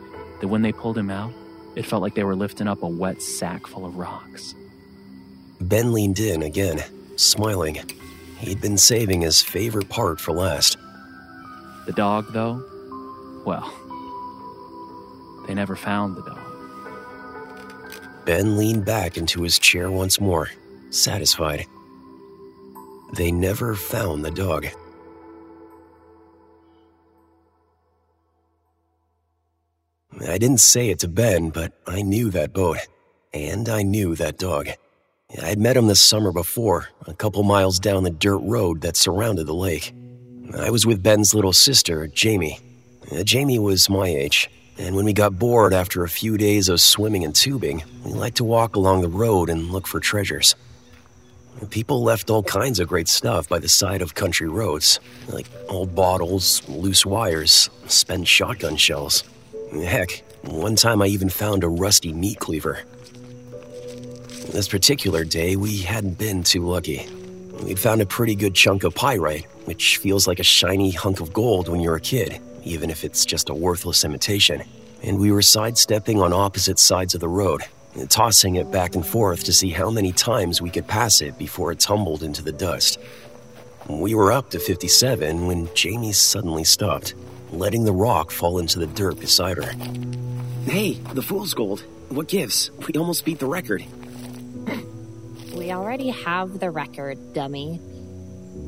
that when they pulled him out, it felt like they were lifting up a wet sack full of rocks. Ben leaned in again, smiling. He'd been saving his favorite part for last. The dog, though, well, they never found the dog. Ben leaned back into his chair once more, satisfied. They never found the dog. I didn't say it to Ben, but I knew that boat. And I knew that dog. I'd met him the summer before, a couple miles down the dirt road that surrounded the lake. I was with Ben's little sister, Jamie. Jamie was my age, and when we got bored after a few days of swimming and tubing, we liked to walk along the road and look for treasures. People left all kinds of great stuff by the side of country roads, like old bottles, loose wires, spent shotgun shells. Heck, one time I even found a rusty meat cleaver. This particular day, we hadn't been too lucky. We'd found a pretty good chunk of pyrite, which feels like a shiny hunk of gold when you're a kid, even if it's just a worthless imitation. And we were sidestepping on opposite sides of the road, tossing it back and forth to see how many times we could pass it before it tumbled into the dust. We were up to 57 when Jamie suddenly stopped, letting the rock fall into the dirt beside her. Hey, the fool's gold. What gives? We almost beat the record. We already have the record, dummy.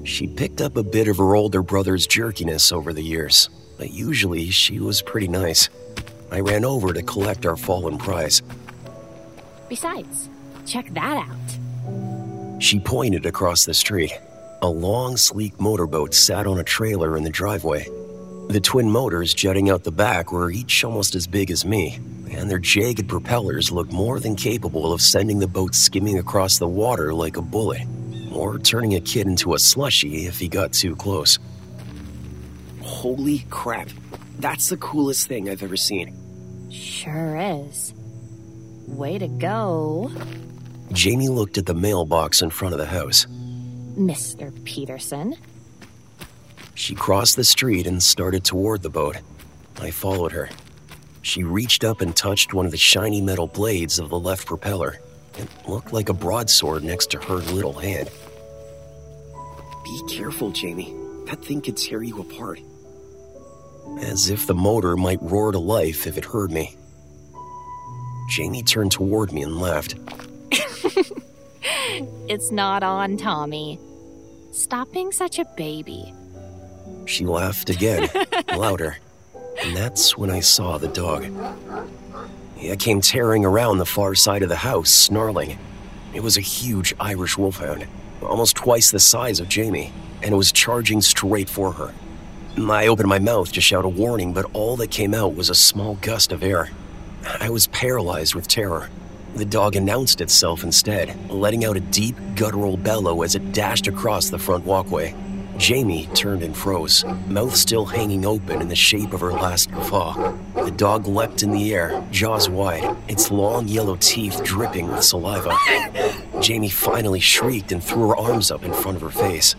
She picked up a bit of her older brother's jerkiness over the years, but usually she was pretty nice. I ran over to collect our fallen prize. Besides, check that out. She pointed across the street. A long, sleek motorboat sat on a trailer in the driveway. The twin motors jutting out the back were each almost as big as me, and their jagged propellers looked more than capable of sending the boat skimming across the water like a bullet, or turning a kid into a slushie if he got too close. Holy crap, that's the coolest thing I've ever seen. Sure is. Way to go. Jamie looked at the mailbox in front of the house. Mr. Peterson. She crossed the street and started toward the boat. I followed her. She reached up and touched one of the shiny metal blades of the left propeller. It looked like a broadsword next to her little hand. Be careful, Jamie. That thing could tear you apart. As if the motor might roar to life if it heard me. Jamie turned toward me and laughed. It's not on, Tommy. Stop being such a baby. She laughed again, louder, and that's when I saw the dog. It came tearing around the far side of the house, snarling. It was a huge Irish wolfhound, almost twice the size of Jamie, and it was charging straight for her. I opened my mouth to shout a warning, but all that came out was a small gust of air. I was paralyzed with terror. The dog announced itself instead, letting out a deep, guttural bellow as it dashed across the front walkway. Jamie turned and froze, mouth still hanging open in the shape of her last guffaw. The dog leapt in the air, jaws wide, its long yellow teeth dripping with saliva. Jamie finally shrieked and threw her arms up in front of her face.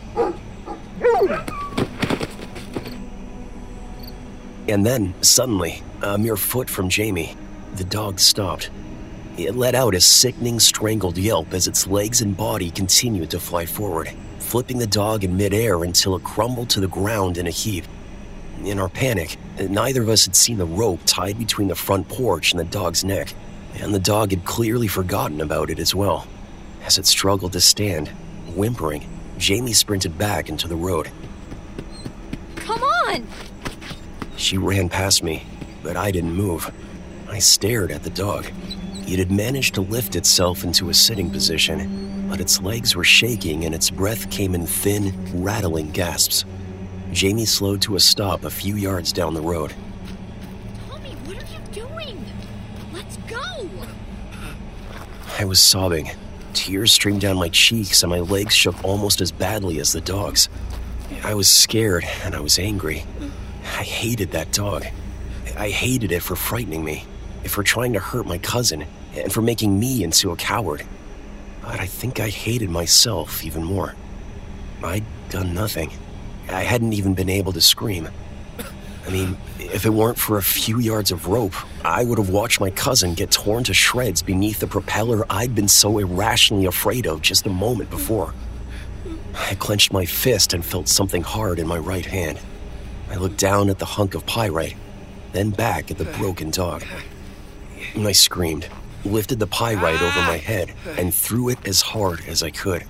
And then, suddenly, a mere foot from Jamie, the dog stopped. It let out a sickening, strangled yelp as its legs and body continued to fly forward, flipping the dog in midair until it crumbled to the ground in a heap. In our panic, neither of us had seen the rope tied between the front porch and the dog's neck, and the dog had clearly forgotten about it as well. As it struggled to stand, whimpering, Jamie sprinted back into the road. Come on! She ran past me, but I didn't move. I stared at the dog. It had managed to lift itself into a sitting position, but its legs were shaking and its breath came in thin, rattling gasps. Jamie slowed to a stop a few yards down the road. Tommy, what are you doing? Let's go! I was sobbing. Tears streamed down my cheeks and my legs shook almost as badly as the dog's. I was scared and I was angry. I hated that dog. I hated it for frightening me, for trying to hurt my cousin, and for making me into a coward. But I think I hated myself even more. I'd done nothing. I hadn't even been able to scream. I mean, if it weren't for a few yards of rope, I would have watched my cousin get torn to shreds beneath the propeller I'd been so irrationally afraid of just a moment before. I clenched my fist and felt something hard in my right hand. I looked down at the hunk of pyrite, then back at the broken dog. And I screamed. Lifted the pyrite over my head and threw it as hard as I could.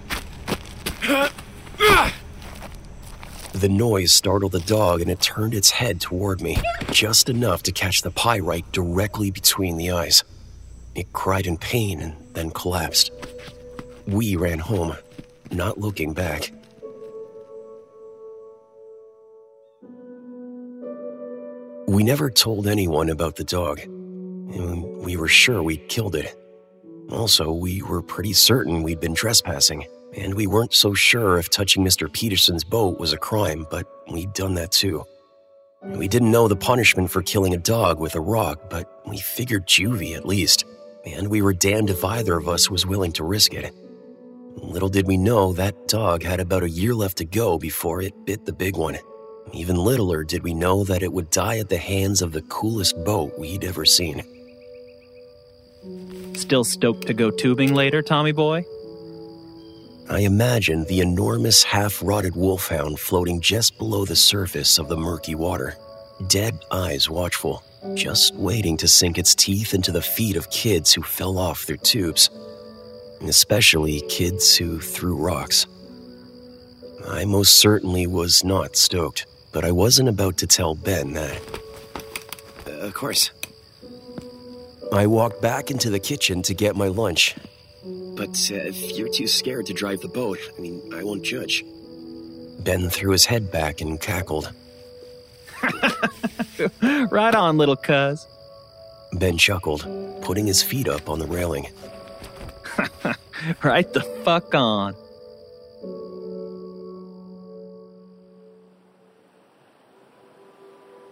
The noise startled the dog and it turned its head toward me, just enough to catch the pyrite directly between the eyes. It cried in pain and then collapsed. We ran home, not looking back. We never told anyone about the dog, and we were sure we'd killed it. Also, we were pretty certain we'd been trespassing, and we weren't so sure if touching Mr. Peterson's boat was a crime, but we'd done that too. We didn't know the punishment for killing a dog with a rock, but we figured juvie at least, and we were damned if either of us was willing to risk it. Little did we know that dog had about a year left to go before it bit the big one. Even littler did we know that it would die at the hands of the coolest boat we'd ever seen. Still stoked to go tubing later, Tommy boy? I imagined the enormous half-rotted wolfhound floating just below the surface of the murky water, dead eyes watchful, just waiting to sink its teeth into the feet of kids who fell off their tubes, especially kids who threw rocks. I most certainly was not stoked, but I wasn't about to tell Ben that. Of course. I walked back into the kitchen to get my lunch. But if you're too scared to drive the boat, I won't judge. Ben threw his head back and cackled. Right on, little cuz. Ben chuckled, putting his feet up on the railing. Right the fuck on.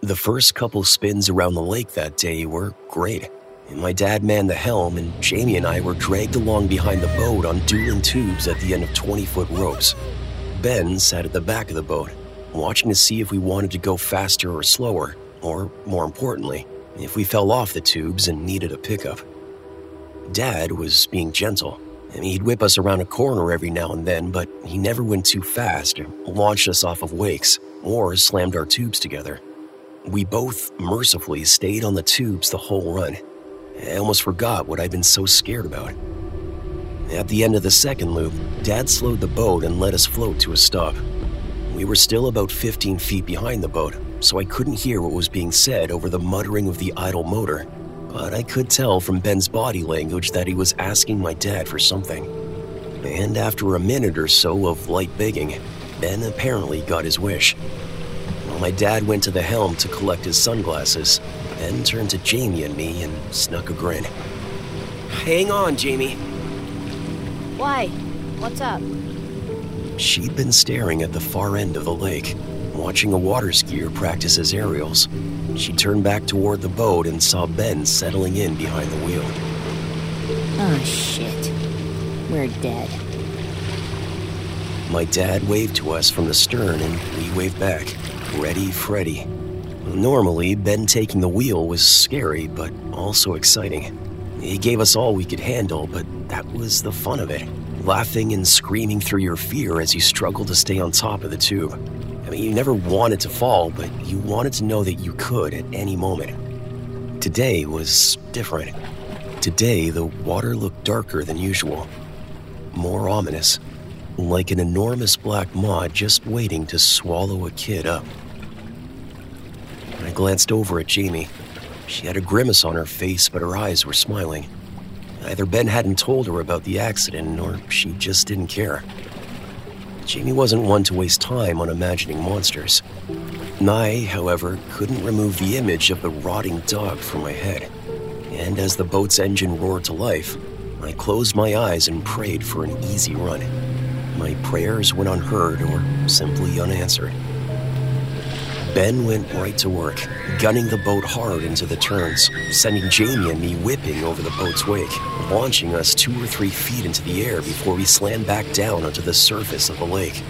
The first couple spins around the lake that day were great. And my dad manned the helm, and Jamie and I were dragged along behind the boat on dueling tubes at the end of 20-foot ropes. Ben sat at the back of the boat, watching to see if we wanted to go faster or slower, or, more importantly, if we fell off the tubes and needed a pickup. Dad was being gentle, and he'd whip us around a corner every now and then, but he never went too fast or launched us off of wakes or slammed our tubes together. We both mercifully stayed on the tubes the whole run. I almost forgot what I'd been so scared about. At the end of the second loop, Dad slowed the boat and let us float to a stop. We were still about 15 feet behind the boat, so I couldn't hear what was being said over the muttering of the idle motor, but I could tell from Ben's body language that he was asking my dad for something. And after a minute or so of light begging, Ben apparently got his wish. My dad went to the helm to collect his sunglasses, then turned to Jamie and me and snuck a grin. Hang on, Jamie. Why? What's up? She'd been staring at the far end of the lake, watching a water skier practice his aerials. She turned back toward the boat and saw Ben settling in behind the wheel. Oh, shit. We're dead. My dad waved to us from the stern and we waved back. Ready, Freddy. Normally, Ben taking the wheel was scary, but also exciting. He gave us all we could handle, but that was the fun of it. Laughing and screaming through your fear as you struggled to stay on top of the tube. You never wanted to fall, but you wanted to know that you could at any moment. Today was different. Today, the water looked darker than usual. More ominous. Like an enormous black maw just waiting to swallow a kid up. I glanced over at Jamie. She had a grimace on her face, but her eyes were smiling. Either Ben hadn't told her about the accident, or she just didn't care. Jamie wasn't one to waste time on imagining monsters. I, however, couldn't remove the image of the rotting dog from my head. And as the boat's engine roared to life, I closed my eyes and prayed for an easy run. My prayers went unheard or simply unanswered. Ben went right to work, gunning the boat hard into the turns, sending Jamie and me whipping over the boat's wake, launching us 2 or 3 feet into the air before we slammed back down onto the surface of the lake.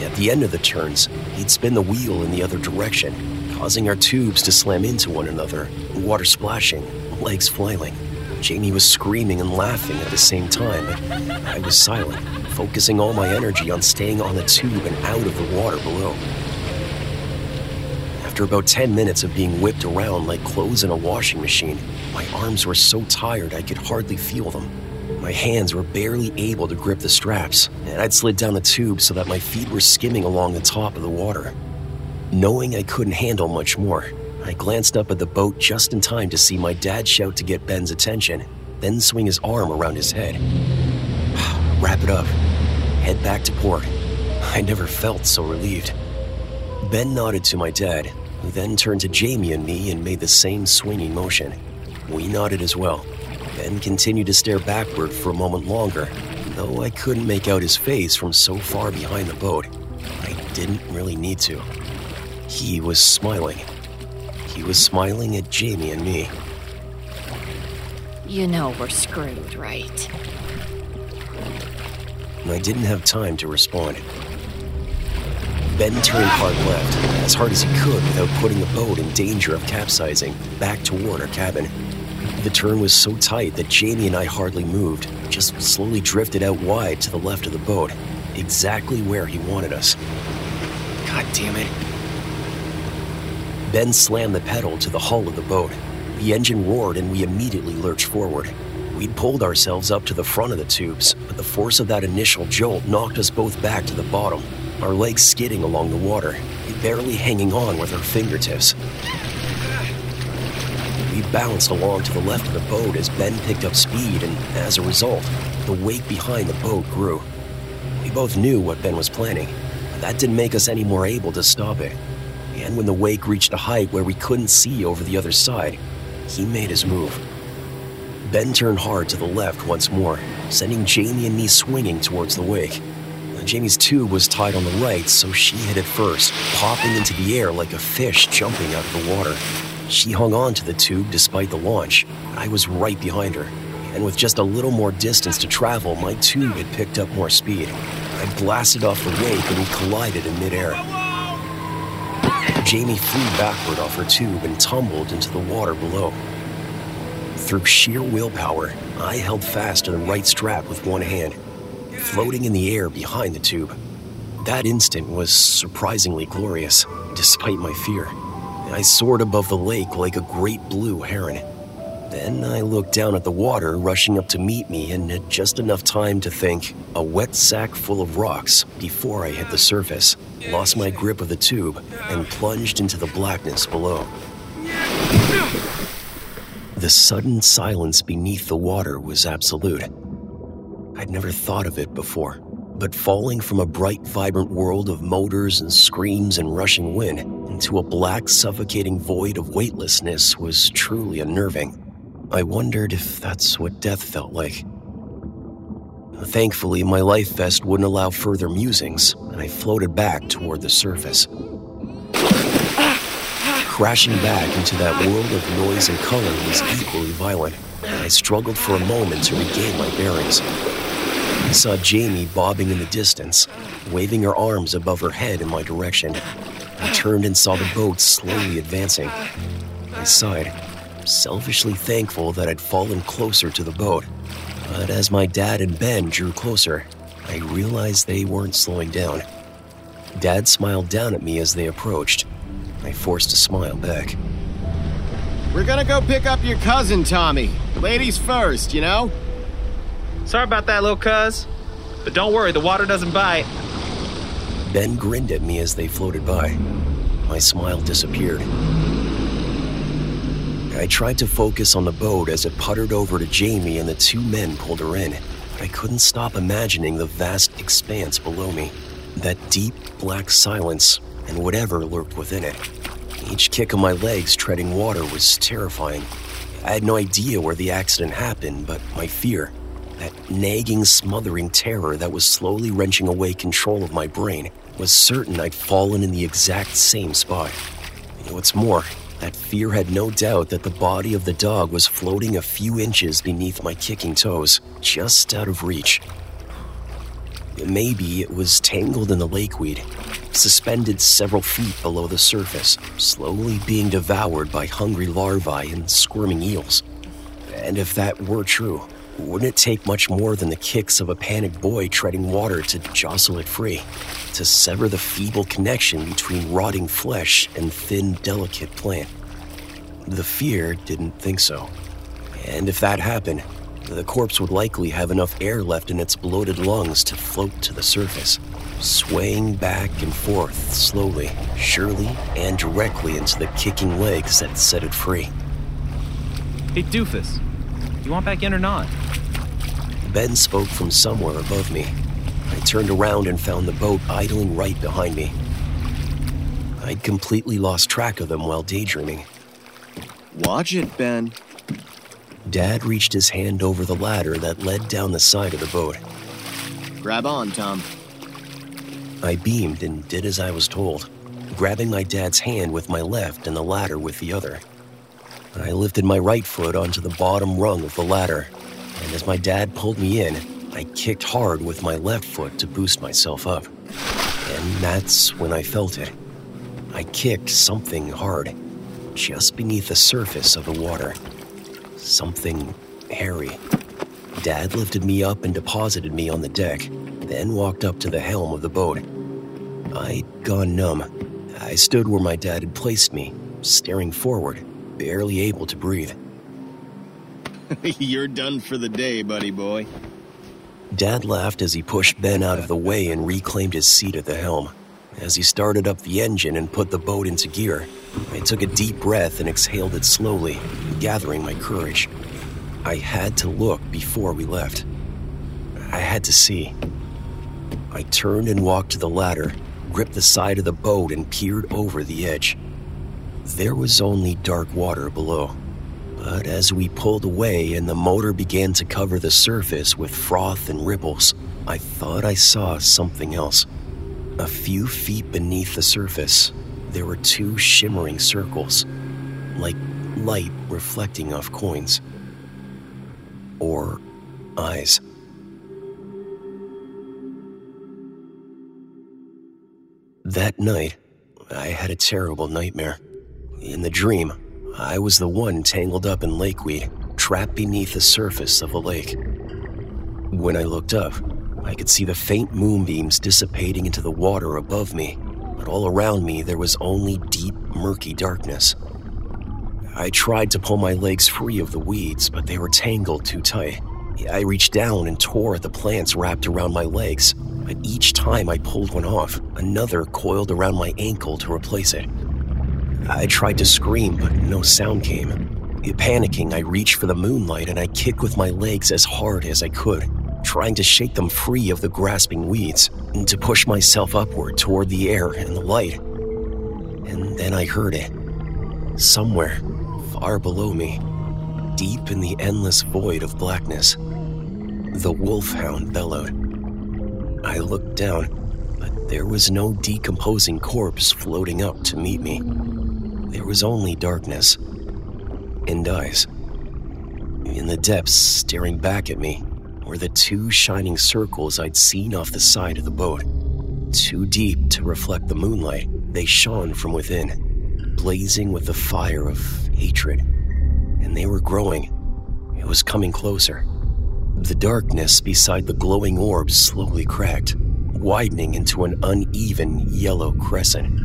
At the end of the turns, he'd spin the wheel in the other direction, causing our tubes to slam into one another, water splashing, legs flailing. Jamie was screaming and laughing at the same time, but I was silent, focusing all my energy on staying on the tube and out of the water below. After about 10 minutes of being whipped around like clothes in a washing machine, my arms were so tired I could hardly feel them, My hands were barely able to grip the straps, and I'd slid down the tube so that my feet were skimming along the top of the water. Knowing I couldn't handle much more, I glanced up at the boat just in time to see my dad shout to get Ben's attention, then swing his arm around his head. Wrap it up. Head back to port. I never felt so relieved. Ben nodded to my dad, who then turned to Jamie and me and made the same swinging motion. We nodded as well. Ben continued to stare backward for a moment longer, though I couldn't make out his face from so far behind the boat. I didn't really need to. He was smiling. He was smiling at Jamie and me. You know we're screwed, right? I didn't have time to respond. Ben turned hard left, as hard as he could without putting the boat in danger of capsizing, back toward our cabin. The turn was so tight that Jamie and I hardly moved, just slowly drifted out wide to the left of the boat, exactly where he wanted us. God damn it. Ben slammed the pedal to the hull of the boat. The engine roared and we immediately lurched forward. We'd pulled ourselves up to the front of the tubes, but the force of that initial jolt knocked us both back to the bottom, our legs skidding along the water, barely hanging on with our fingertips. We bounced along to the left of the boat as Ben picked up speed, and as a result, the wake behind the boat grew. We both knew what Ben was planning, but that didn't make us any more able to stop it. And when the wake reached a height where we couldn't see over the other side, he made his move. Ben turned hard to the left once more, sending Jamie and me swinging towards the wake. Jamie's tube was tied on the right, so she hit it first, popping into the air like a fish jumping out of the water. She hung on to the tube despite the launch, but I was right behind her, and with just a little more distance to travel, my tube had picked up more speed. I blasted off the wake and we collided in midair. Jamie flew backward off her tube and tumbled into the water below. Through sheer willpower, I held fast to the right strap with one hand, floating in the air behind the tube. That instant was surprisingly glorious, despite my fear. I soared above the lake like a great blue heron. Then I looked down at the water rushing up to meet me and had just enough time to think, a wet sack full of rocks, before I hit the surface, lost my grip of the tube, and plunged into the blackness below. The sudden silence beneath the water was absolute. I'd never thought of it before, but falling from a bright, vibrant world of motors and screams and rushing wind into a black, suffocating void of weightlessness was truly unnerving. I wondered if that's what death felt like. Thankfully, my life vest wouldn't allow further musings, and I floated back toward the surface. Crashing back into that world of noise and color was equally violent, and I struggled for a moment to regain my bearings. I saw Jamie bobbing in the distance, waving her arms above her head in my direction. I turned and saw the boat slowly advancing. I sighed, selfishly thankful that I'd fallen closer to the boat. But as my dad and Ben drew closer, I realized they weren't slowing down. Dad smiled down at me as they approached. I forced a smile back. We're gonna go pick up your cousin, Tommy. Ladies first, you know? Sorry about that, little cuz. But don't worry, the water doesn't bite. Ben grinned at me as they floated by. My smile disappeared. I tried to focus on the boat as it puttered over to Jamie and the two men pulled her in, but I couldn't stop imagining the vast expanse below me, that deep black silence and whatever lurked within it. Each kick of my legs treading water was terrifying. I had no idea where the accident happened, but my fear, that nagging, smothering terror that was slowly wrenching away control of my brain, was certain I'd fallen in the exact same spot. And what's more, that fear had no doubt that the body of the dog was floating a few inches beneath my kicking toes, just out of reach. Maybe it was tangled in the lakeweed, suspended several feet below the surface, slowly being devoured by hungry larvae and squirming eels. And if that were true, wouldn't it take much more than the kicks of a panicked boy treading water to jostle it free, to sever the feeble connection between rotting flesh and thin, delicate plant? The fear didn't think so. And if that happened, the corpse would likely have enough air left in its bloated lungs to float to the surface, swaying back and forth slowly, surely, and directly into the kicking legs that set it free. Hey, doofus. Do you want back in or not? Ben spoke from somewhere above me. I turned around and found the boat idling right behind me. I'd completely lost track of them while daydreaming. Watch it, Ben. Dad reached his hand over the ladder that led down the side of the boat. Grab on, Tom. I beamed and did as I was told, grabbing my dad's hand with my left and the ladder with the other. I lifted my right foot onto the bottom rung of the ladder, and as my dad pulled me in, I kicked hard with my left foot to boost myself up. And that's when I felt it. I kicked something hard, just beneath the surface of the water. Something hairy. Dad lifted me up and deposited me on the deck, then walked up to the helm of the boat. I'd gone numb. I stood where my dad had placed me, staring forward, barely able to breathe. You're done for the day, buddy boy. Dad laughed as he pushed Ben out of the way and reclaimed his seat at the helm. As he started up the engine and put the boat into gear, I took a deep breath and exhaled it slowly, gathering my courage. I had to look before we left. I had to see. I turned and walked to the ladder, gripped the side of the boat, and peered over the edge. There was only dark water below, but as we pulled away and the motor began to cover the surface with froth and ripples, I thought I saw something else. A few feet beneath the surface, there were two shimmering circles, like light reflecting off coins. Or eyes. That night, I had a terrible nightmare. In the dream, I was the one tangled up in lakeweed, trapped beneath the surface of the lake. When I looked up, I could see the faint moonbeams dissipating into the water above me, but all around me there was only deep, murky darkness. I tried to pull my legs free of the weeds, but they were tangled too tight. I reached down and tore at the plants wrapped around my legs, but each time I pulled one off, another coiled around my ankle to replace it. I tried to scream, but no sound came. Panicking, I reached for the moonlight and I kicked with my legs as hard as I could, trying to shake them free of the grasping weeds and to push myself upward toward the air and the light. And then I heard it. Somewhere, far below me, deep in the endless void of blackness, the wolfhound bellowed. I looked down, but there was no decomposing corpse floating up to meet me. There was only darkness and eyes. In the depths, staring back at me, were the two shining circles I'd seen off the side of the boat. Too deep to reflect the moonlight, they shone from within, blazing with the fire of hatred. And they were growing. It was coming closer. The darkness beside the glowing orbs slowly cracked, widening into an uneven yellow crescent.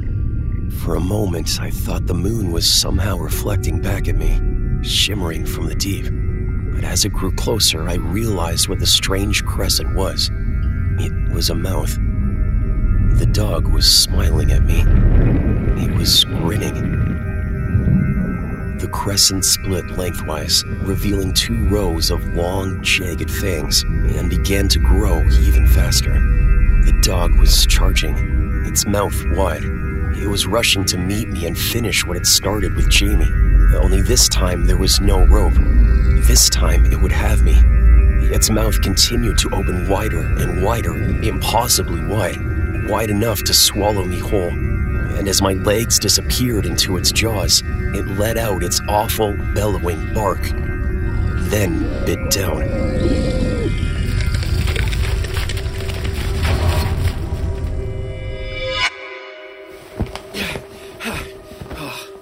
For a moment, I thought the moon was somehow reflecting back at me, shimmering from the deep. But as it grew closer, I realized what the strange crescent was. It was a mouth. The dog was smiling at me. It was grinning. The crescent split lengthwise, revealing two rows of long, jagged fangs, and began to grow even faster. The dog was charging, its mouth wide. It was rushing to meet me and finish what had started with Jamie. Only this time there was no rope. This time it would have me. Its mouth continued to open wider and wider, impossibly wide, wide enough to swallow me whole. And as my legs disappeared into its jaws, it let out its awful, bellowing bark, then bit down.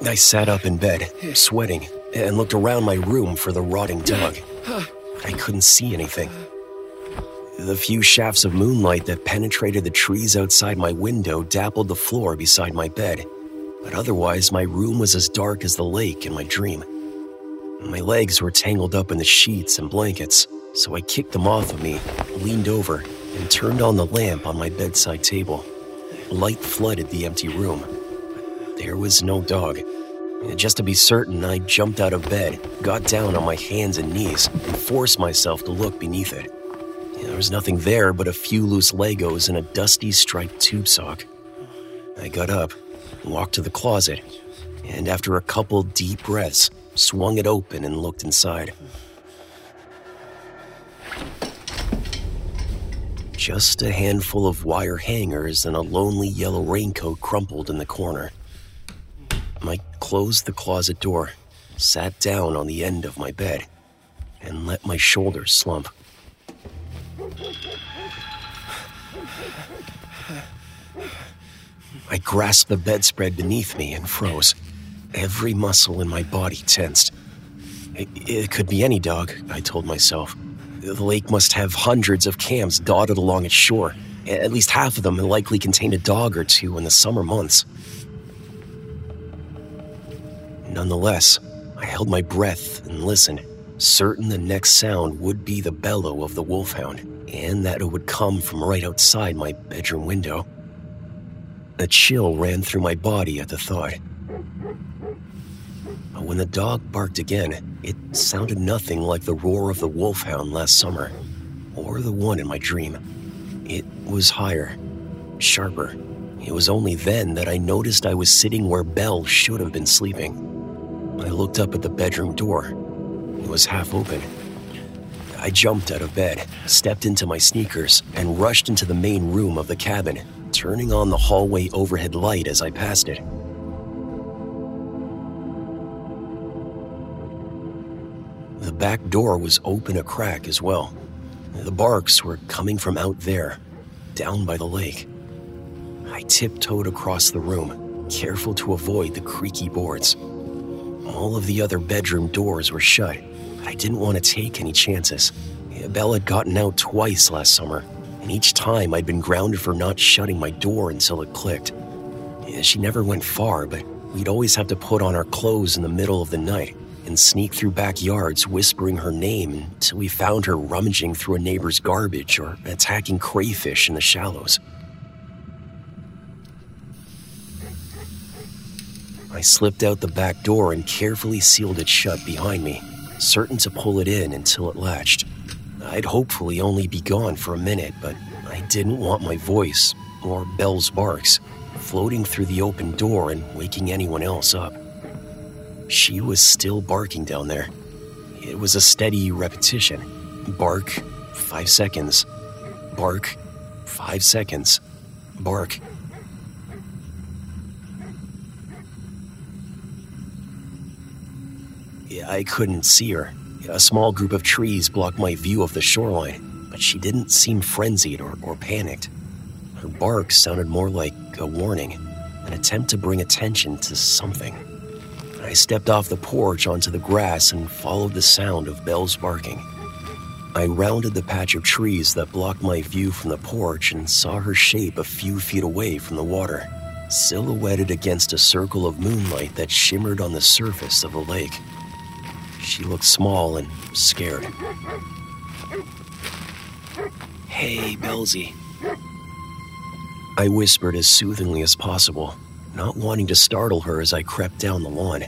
I sat up in bed, sweating, and looked around my room for the rotting dog. I couldn't see anything. The few shafts of moonlight that penetrated the trees outside my window dappled the floor beside my bed, but otherwise my room was as dark as the lake in my dream. My legs were tangled up in the sheets and blankets, so I kicked them off of me, leaned over, and turned on the lamp on my bedside table. Light flooded the empty room. There was no dog. And just to be certain, I jumped out of bed, got down on my hands and knees, and forced myself to look beneath it. There was nothing there but a few loose Legos and a dusty striped tube sock. I got up, walked to the closet, and after a couple deep breaths, swung it open and looked inside. Just a handful of wire hangers and a lonely yellow raincoat crumpled in the corner. I closed the closet door, sat down on the end of my bed, and let my shoulders slump. I grasped the bedspread beneath me and froze. Every muscle in my body tensed. It could be any dog, I told myself. The lake must have hundreds of camps dotted along its shore. At least half of them likely contain a dog or two in the summer months. Nonetheless, I held my breath and listened, certain the next sound would be the bellow of the wolfhound, and that it would come from right outside my bedroom window. A chill ran through my body at the thought. But when the dog barked again, it sounded nothing like the roar of the wolfhound last summer, or the one in my dream. It was higher, sharper. It was only then that I noticed I was sitting where Belle should have been sleeping. I looked up at the bedroom door. It was half open. I jumped out of bed, stepped into my sneakers, and rushed into the main room of the cabin, turning on the hallway overhead light as I passed it. The back door was open a crack as well. The barks were coming from out there, down by the lake. I tiptoed across the room, careful to avoid the creaky boards. All of the other bedroom doors were shut, but I didn't want to take any chances. Belle had gotten out twice last summer, and each time I'd been grounded for not shutting my door until it clicked. She never went far, but we'd always have to put on our clothes in the middle of the night and sneak through backyards whispering her name until we found her rummaging through a neighbor's garbage or attacking crayfish in the shallows. I slipped out the back door and carefully sealed it shut behind me, certain to pull it in until it latched. I'd hopefully only be gone for a minute, but I didn't want my voice, or Belle's barks, floating through the open door and waking anyone else up. She was still barking down there. It was a steady repetition. Bark, 5 seconds. Bark, 5 seconds. Bark. I couldn't see her. A small group of trees blocked my view of the shoreline, but she didn't seem frenzied or panicked. Her bark sounded more like a warning, an attempt to bring attention to something. I stepped off the porch onto the grass and followed the sound of Belle's barking. I rounded the patch of trees that blocked my view from the porch and saw her shape a few feet away from the water, silhouetted against a circle of moonlight that shimmered on the surface of the lake. She looked small and scared. "Hey, Belzy," I whispered as soothingly as possible, not wanting to startle her as I crept down the lawn.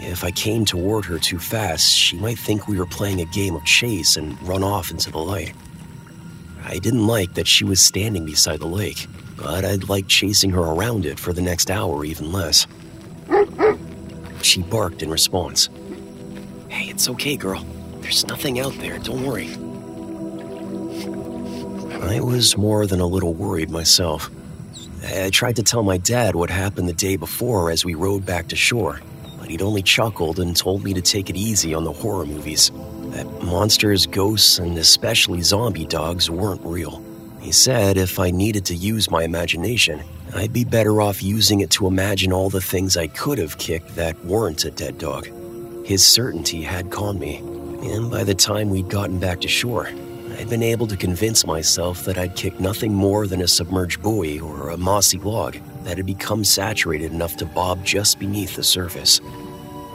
If I came toward her too fast, she might think we were playing a game of chase and run off into the light. I didn't like that she was standing beside the lake, but I'd like chasing her around it for the next hour even less. She barked in response. "Hey, it's okay, girl. There's nothing out there, don't worry." I was more than a little worried myself. I tried to tell my dad what happened the day before as we rode back to shore, but he'd only chuckled and told me to take it easy on the horror movies, that monsters, ghosts, and especially zombie dogs weren't real. He said if I needed to use my imagination, I'd be better off using it to imagine all the things I could have kicked that weren't a dead dog. His certainty had calmed me, and by the time we'd gotten back to shore, I'd been able to convince myself that I'd kicked nothing more than a submerged buoy or a mossy log that had become saturated enough to bob just beneath the surface.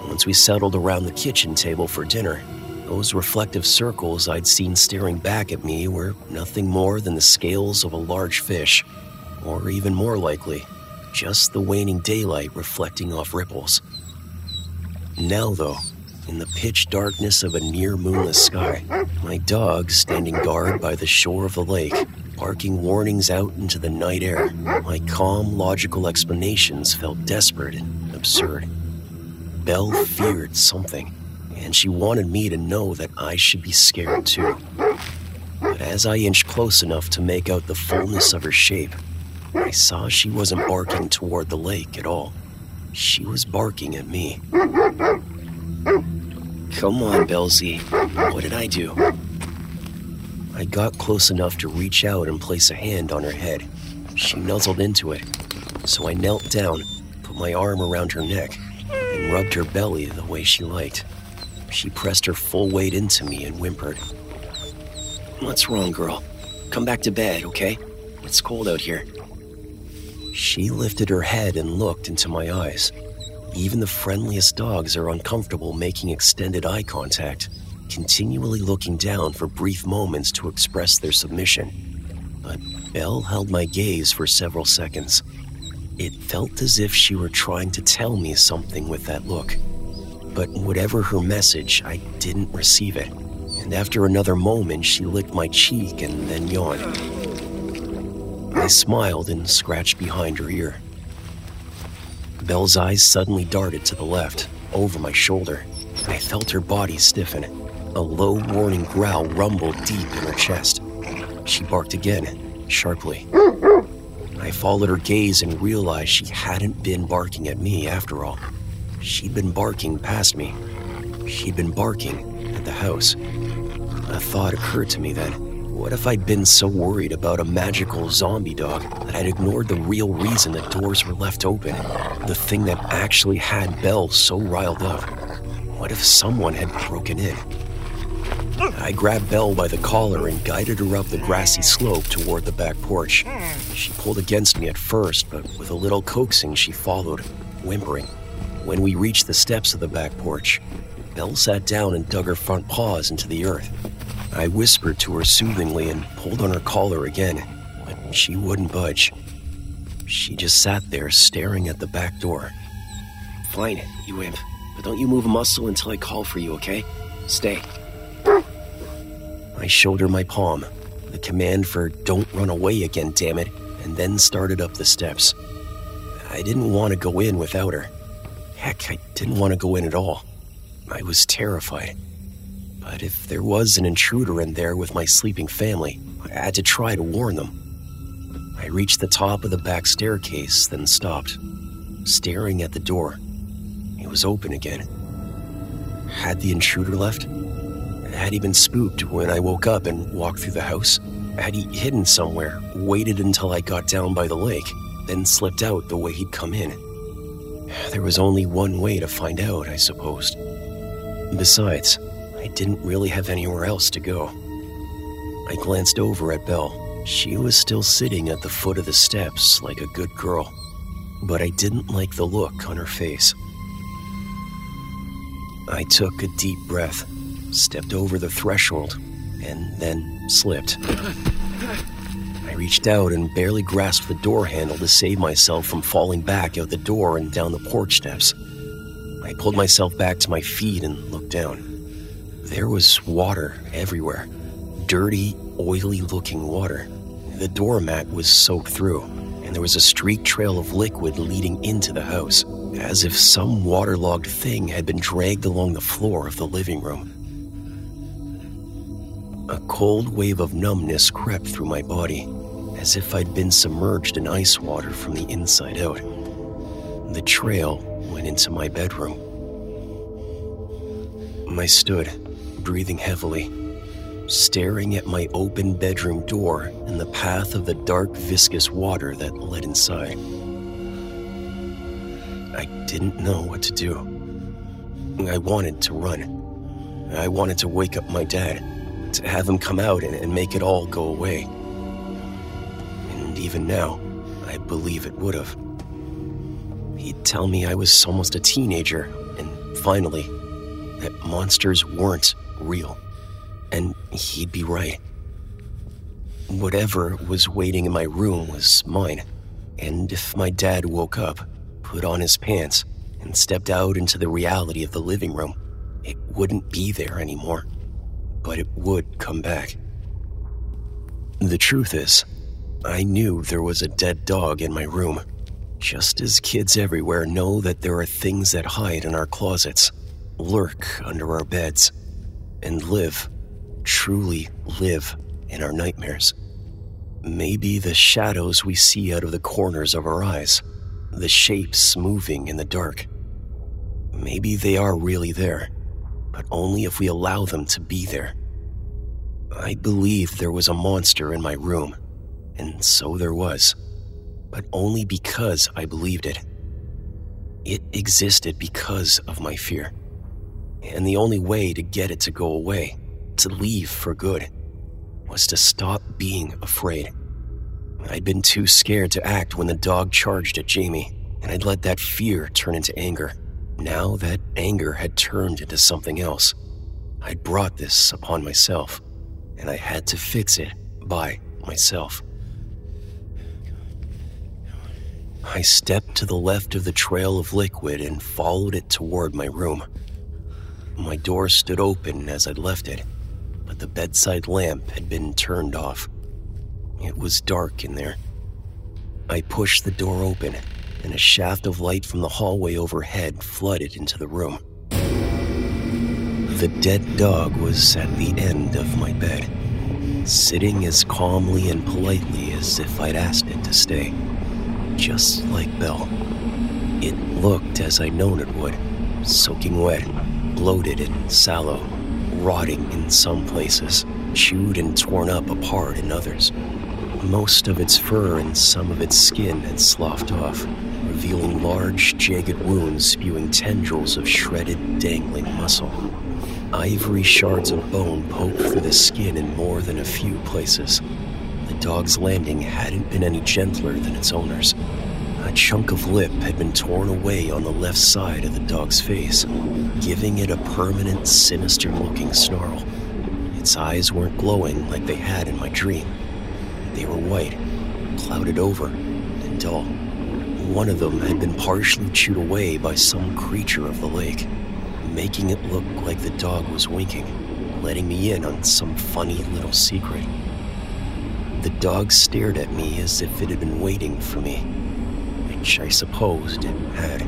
Once we settled around the kitchen table for dinner, Those reflective circles I'd seen staring back at me were nothing more than the scales of a large fish, or even more likely, just the waning daylight reflecting off ripples. Now, though, in the pitch darkness of a near-moonless sky, my dog, standing guard by the shore of the lake, barking warnings out into the night air, my calm, logical explanations felt desperate and absurd. Belle feared something, and she wanted me to know that I should be scared too. But as I inched close enough to make out the fullness of her shape, I saw she wasn't barking toward the lake at all. She was barking at me. Come on, Belzy. What did I do? I got close enough to reach out and place a hand on her head. She nuzzled into it, so I knelt down, put my arm around her neck, and rubbed her belly the way she liked. She pressed her full weight into me and whimpered. What's wrong, girl? Come back to bed, okay? It's cold out here. She lifted her head and looked into my eyes. Even the friendliest dogs are uncomfortable making extended eye contact, continually looking down for brief moments to express their submission. But Belle held my gaze for several seconds. It felt as if she were trying to tell me something with that look. But whatever her message, I didn't receive it. And after another moment, she licked my cheek and then yawned. I smiled and scratched behind her ear. Belle's eyes suddenly darted to the left, over my shoulder. I felt her body stiffen. A low warning growl rumbled deep in her chest. She barked again, sharply. I followed her gaze and realized she hadn't been barking at me after all. She'd been barking past me. She'd been barking at the house. A thought occurred to me then. What if I'd been so worried about a magical zombie dog that I'd ignored the real reason the doors were left open? The thing that actually had Belle so riled up. What if someone had broken in? I grabbed Belle by the collar and guided her up the grassy slope toward the back porch. She pulled against me at first, but with a little coaxing she followed, whimpering. When we reached the steps of the back porch, Belle sat down and dug her front paws into the earth. I whispered to her soothingly and pulled on her collar again, but she wouldn't budge. She just sat there staring at the back door. Fine, you imp, but don't you move a muscle until I call for you, okay? Stay. I showed her my palm, the command for don't run away again, damn it, and then started up the steps. I didn't want to go in without her. Heck, I didn't want to go in at all. I was terrified. But if there was an intruder in there with my sleeping family, I had to try to warn them. I reached the top of the back staircase, then stopped, staring at the door. It was open again. Had the intruder left? Had he been spooked when I woke up and walked through the house? Had he hidden somewhere, waited until I got down by the lake, then slipped out the way he'd come in? There was only one way to find out, I supposed. Besides, I didn't really have anywhere else to go. I glanced over at Belle. She was still sitting at the foot of the steps like a good girl, but I didn't like the look on her face. I took a deep breath, stepped over the threshold, and then slipped. I reached out and barely grasped the door handle to save myself from falling back out the door and down the porch steps. I pulled myself back to my feet and looked down. There was water everywhere. Dirty, oily-looking water. The doormat was soaked through, and there was a streaked trail of liquid leading into the house, as if some waterlogged thing had been dragged along the floor of the living room. A cold wave of numbness crept through my body, as if I'd been submerged in ice water from the inside out. The trail went into my bedroom. I stood, breathing heavily, staring at my open bedroom door and the path of the dark, viscous water that led inside. I didn't know what to do. I wanted to run. I wanted to wake up my dad, to have him come out and make it all go away. And even now, I believe it would have. He'd tell me I was almost a teenager, and finally, that monsters weren't real. And he'd be right. Whatever was waiting in my room was mine. And if my dad woke up, put on his pants, and stepped out into the reality of the living room, it wouldn't be there anymore. But it would come back. The truth is, I knew there was a dead dog in my room, just as kids everywhere know that there are things that hide in our closets, lurk under our beds, and live, truly live, in our nightmares. Maybe the shadows we see out of the corners of our eyes, the shapes moving in the dark. Maybe they are really there, but only if we allow them to be there. I believed there was a monster in my room, and so there was, but only because I believed it. It existed because of my fear, and the only way to get it to go away, to leave for good, was to stop being afraid. I'd been too scared to act when the dog charged at Jamie, and I'd let that fear turn into anger. Now that anger had turned into something else. I'd brought this upon myself, and I had to fix it by myself. I stepped to the left of the trail of liquid and followed it toward my room. My door stood open as I'd left it, but the bedside lamp had been turned off. It was dark in there. I pushed the door open, and a shaft of light from the hallway overhead flooded into the room. The dead dog was at the end of my bed, sitting as calmly and politely as if I'd asked it to stay, just like Belle. It looked as I known it would, soaking wet, bloated and sallow, rotting in some places, chewed and torn up apart in others. Most of its fur and some of its skin had sloughed off, revealing large, jagged wounds spewing tendrils of shredded, dangling muscle. Ivory shards of bone poked through the skin in more than a few places. The dog's landing hadn't been any gentler than its owner's. A chunk of lip had been torn away on the left side of the dog's face, giving it a permanent, sinister-looking snarl. Its eyes weren't glowing like they had in my dream. They were white, clouded over, and dull. One of them had been partially chewed away by some creature of the lake, making it look like the dog was winking, letting me in on some funny little secret. The dog stared at me as if it had been waiting for me, which I supposed it had.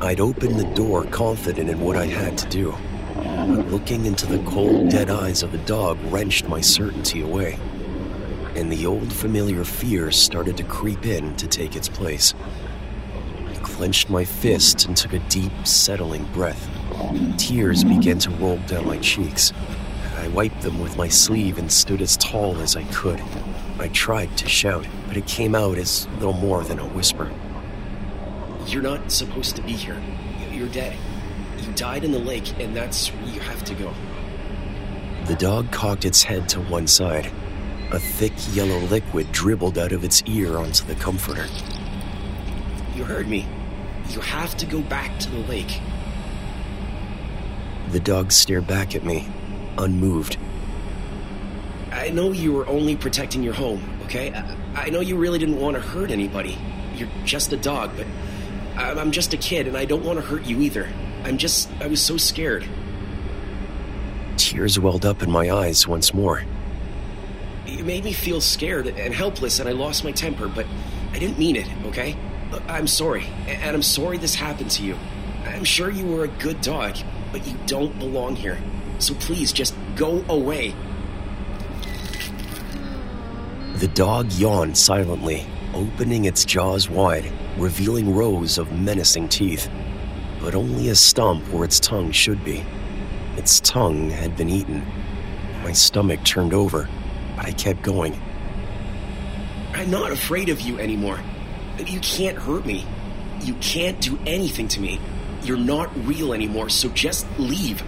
I'd opened the door confident in what I had to do. Looking into the cold, dead eyes of the dog wrenched my certainty away, and the old familiar fear started to creep in to take its place. I clenched my fist and took a deep, settling breath. Tears began to roll down my cheeks. I wiped them with my sleeve and stood as tall as I could. I tried to shout, but it came out as little more than a whisper. "You're not supposed to be here. You're dead. You died in the lake, and that's where you have to go." The dog cocked its head to one side. A thick yellow liquid dribbled out of its ear onto the comforter. "You heard me. You have to go back to the lake." The dog stared back at me, unmoved. "I know you were only protecting your home, okay? I know you really didn't want to hurt anybody. You're just a dog, but I'm just a kid, and I don't want to hurt you either. I was so scared." Tears welled up in my eyes once more. "You made me feel scared and helpless, and I lost my temper, but I didn't mean it, okay? I'm sorry, and I'm sorry this happened to you. I'm sure you were a good dog, but you don't belong here. So please, just go away." The dog yawned silently, opening its jaws wide, revealing rows of menacing teeth. But only a stump where its tongue should be. Its tongue had been eaten. My stomach turned over, but I kept going. "I'm not afraid of you anymore. You can't hurt me. You can't do anything to me. You're not real anymore, so just leave."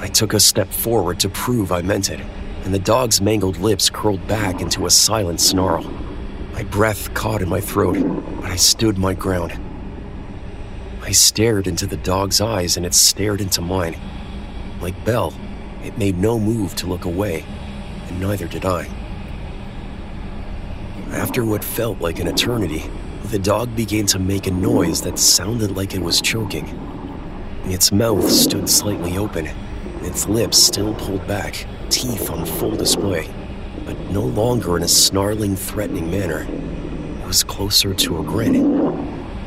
I took a step forward to prove I meant it, and the dog's mangled lips curled back into a silent snarl. My breath caught in my throat, but I stood my ground. I stared into the dog's eyes and it stared into mine. Like Belle, it made no move to look away, and neither did I. After what felt like an eternity, the dog began to make a noise that sounded like it was choking. Its mouth stood slightly open, its lips still pulled back, teeth on full display, but no longer in a snarling, threatening manner. It was closer to a grin.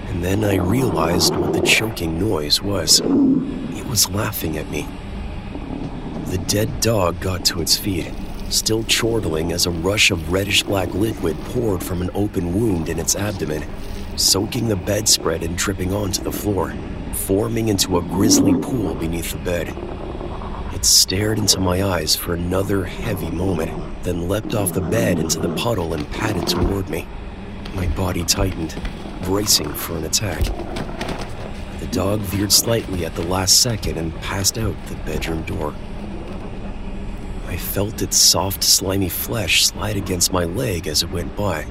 And then I realized what the choking noise was. It was laughing at me. The dead dog got to its feet, still chortling as a rush of reddish-black liquid poured from an open wound in its abdomen, soaking the bedspread and dripping onto the floor, forming into a grisly pool beneath the bed. It stared into my eyes for another heavy moment, then leapt off the bed into the puddle and padded toward me. My body tightened, bracing for an attack. The dog veered slightly at the last second and passed out the bedroom door. I felt its soft, slimy flesh slide against my leg as it went by,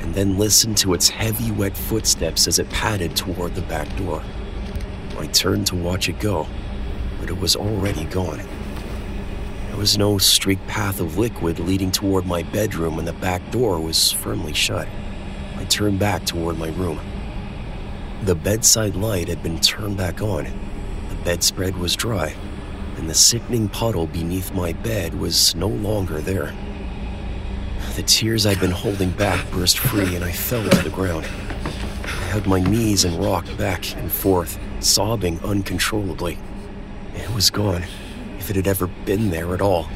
and then listened to its heavy, wet footsteps as it padded toward the back door. I turned to watch it go, but it was already gone. There was no streaked path of liquid leading toward my bedroom, and the back door was firmly shut. I turned back toward my room. The bedside light had been turned back on, the bedspread was dry, and the sickening puddle beneath my bed was no longer there. The tears I'd been holding back burst free and I fell to the ground. I hugged my knees and rocked back and forth, sobbing uncontrollably. It was gone, if it had ever been there at all,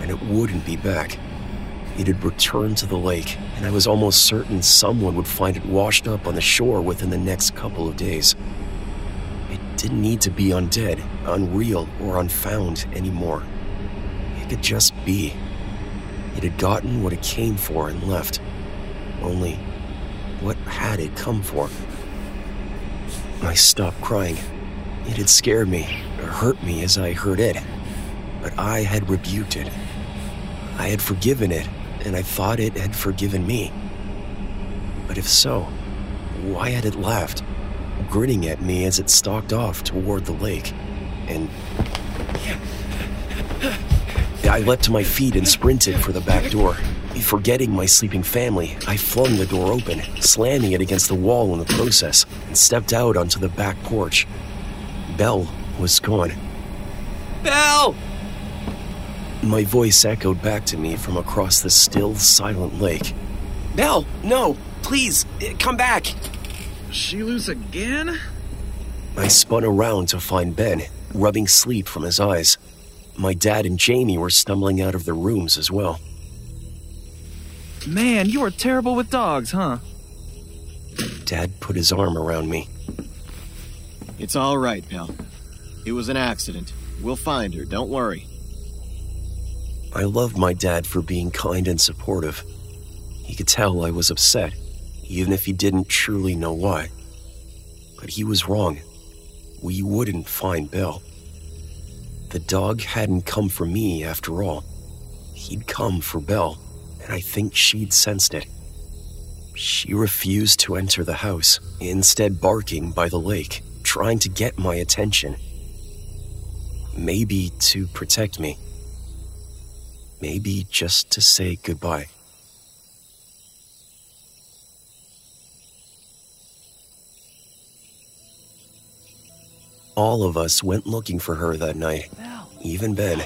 and it wouldn't be back. It had returned to the lake, and I was almost certain someone would find it washed up on the shore within the next couple of days. It didn't need to be undead, unreal, or unfound anymore. It could just be. It had gotten what it came for and left. Only, what had it come for? I stopped crying. It had scared me, hurt me as I heard it, but I had rebuked it. I had forgiven it, and I thought it had forgiven me. But if so, why had it laughed, grinning at me as it stalked off toward the lake? And I leapt to my feet and sprinted for the back door. Forgetting my sleeping family, I flung the door open, slamming it against the wall in the process, and stepped out onto the back porch. Belle was gone. Belle! My voice echoed back to me from across the still, silent lake. Belle, no, please, come back. She loose again? I spun around to find Ben, rubbing sleep from his eyes. My dad and Jamie were stumbling out of their rooms as well. Man, you are terrible with dogs, huh? Dad put his arm around me. It's all right, Belle. It was an accident. We'll find her, don't worry. I loved my dad for being kind and supportive. He could tell I was upset, even if he didn't truly know why. But he was wrong. We wouldn't find Belle. The dog hadn't come for me after all. He'd come for Belle, and I think she'd sensed it. She refused to enter the house, instead barking by the lake, trying to get my attention. Maybe to protect me. Maybe just to say goodbye. All of us went looking for her that night, even Ben.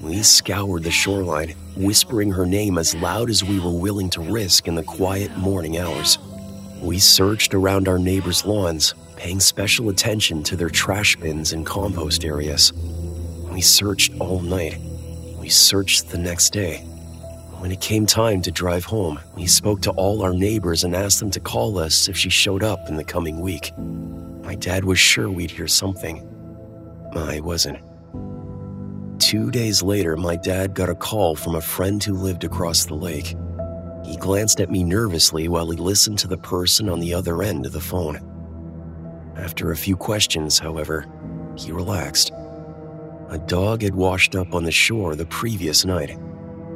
We scoured the shoreline, whispering her name as loud as we were willing to risk in the quiet morning hours. We searched around our neighbors' lawns, paying special attention to their trash bins and compost areas. We searched all night. We searched the next day. When it came time to drive home, we spoke to all our neighbors and asked them to call us if she showed up in the coming week. My dad was sure we'd hear something. I wasn't. 2 days later, my dad got a call from a friend who lived across the lake. He glanced at me nervously while he listened to the person on the other end of the phone. After a few questions, however, he relaxed. A dog had washed up on the shore the previous night,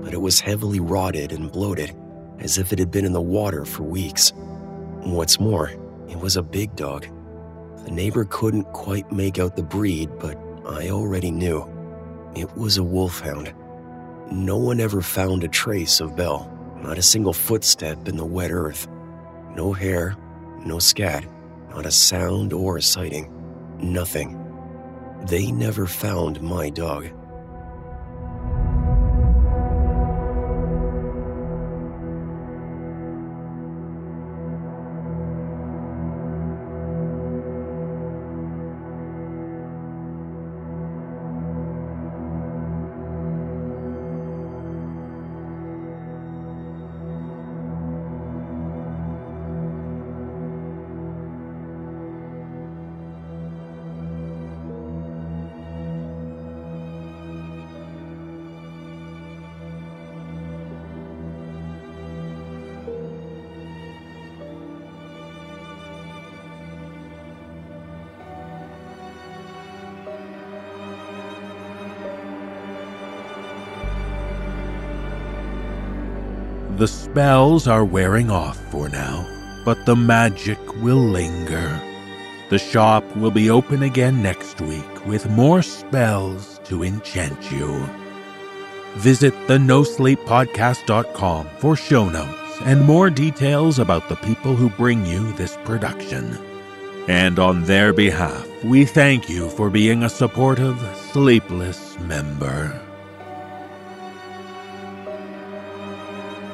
but it was heavily rotted and bloated, as if it had been in the water for weeks. What's more, it was a big dog. The neighbor couldn't quite make out the breed, but I already knew. It was a wolfhound. No one ever found a trace of Belle, not a single footstep in the wet earth. No hair, no scat, not a sound or a sighting. Nothing. They never found my dog. The spells are wearing off for now, but the magic will linger. The shop will be open again next week with more spells to enchant you. Visit the NoSleepPodcast.com for show notes and more details about the people who bring you this production. And on their behalf, we thank you for being a supportive, sleepless member.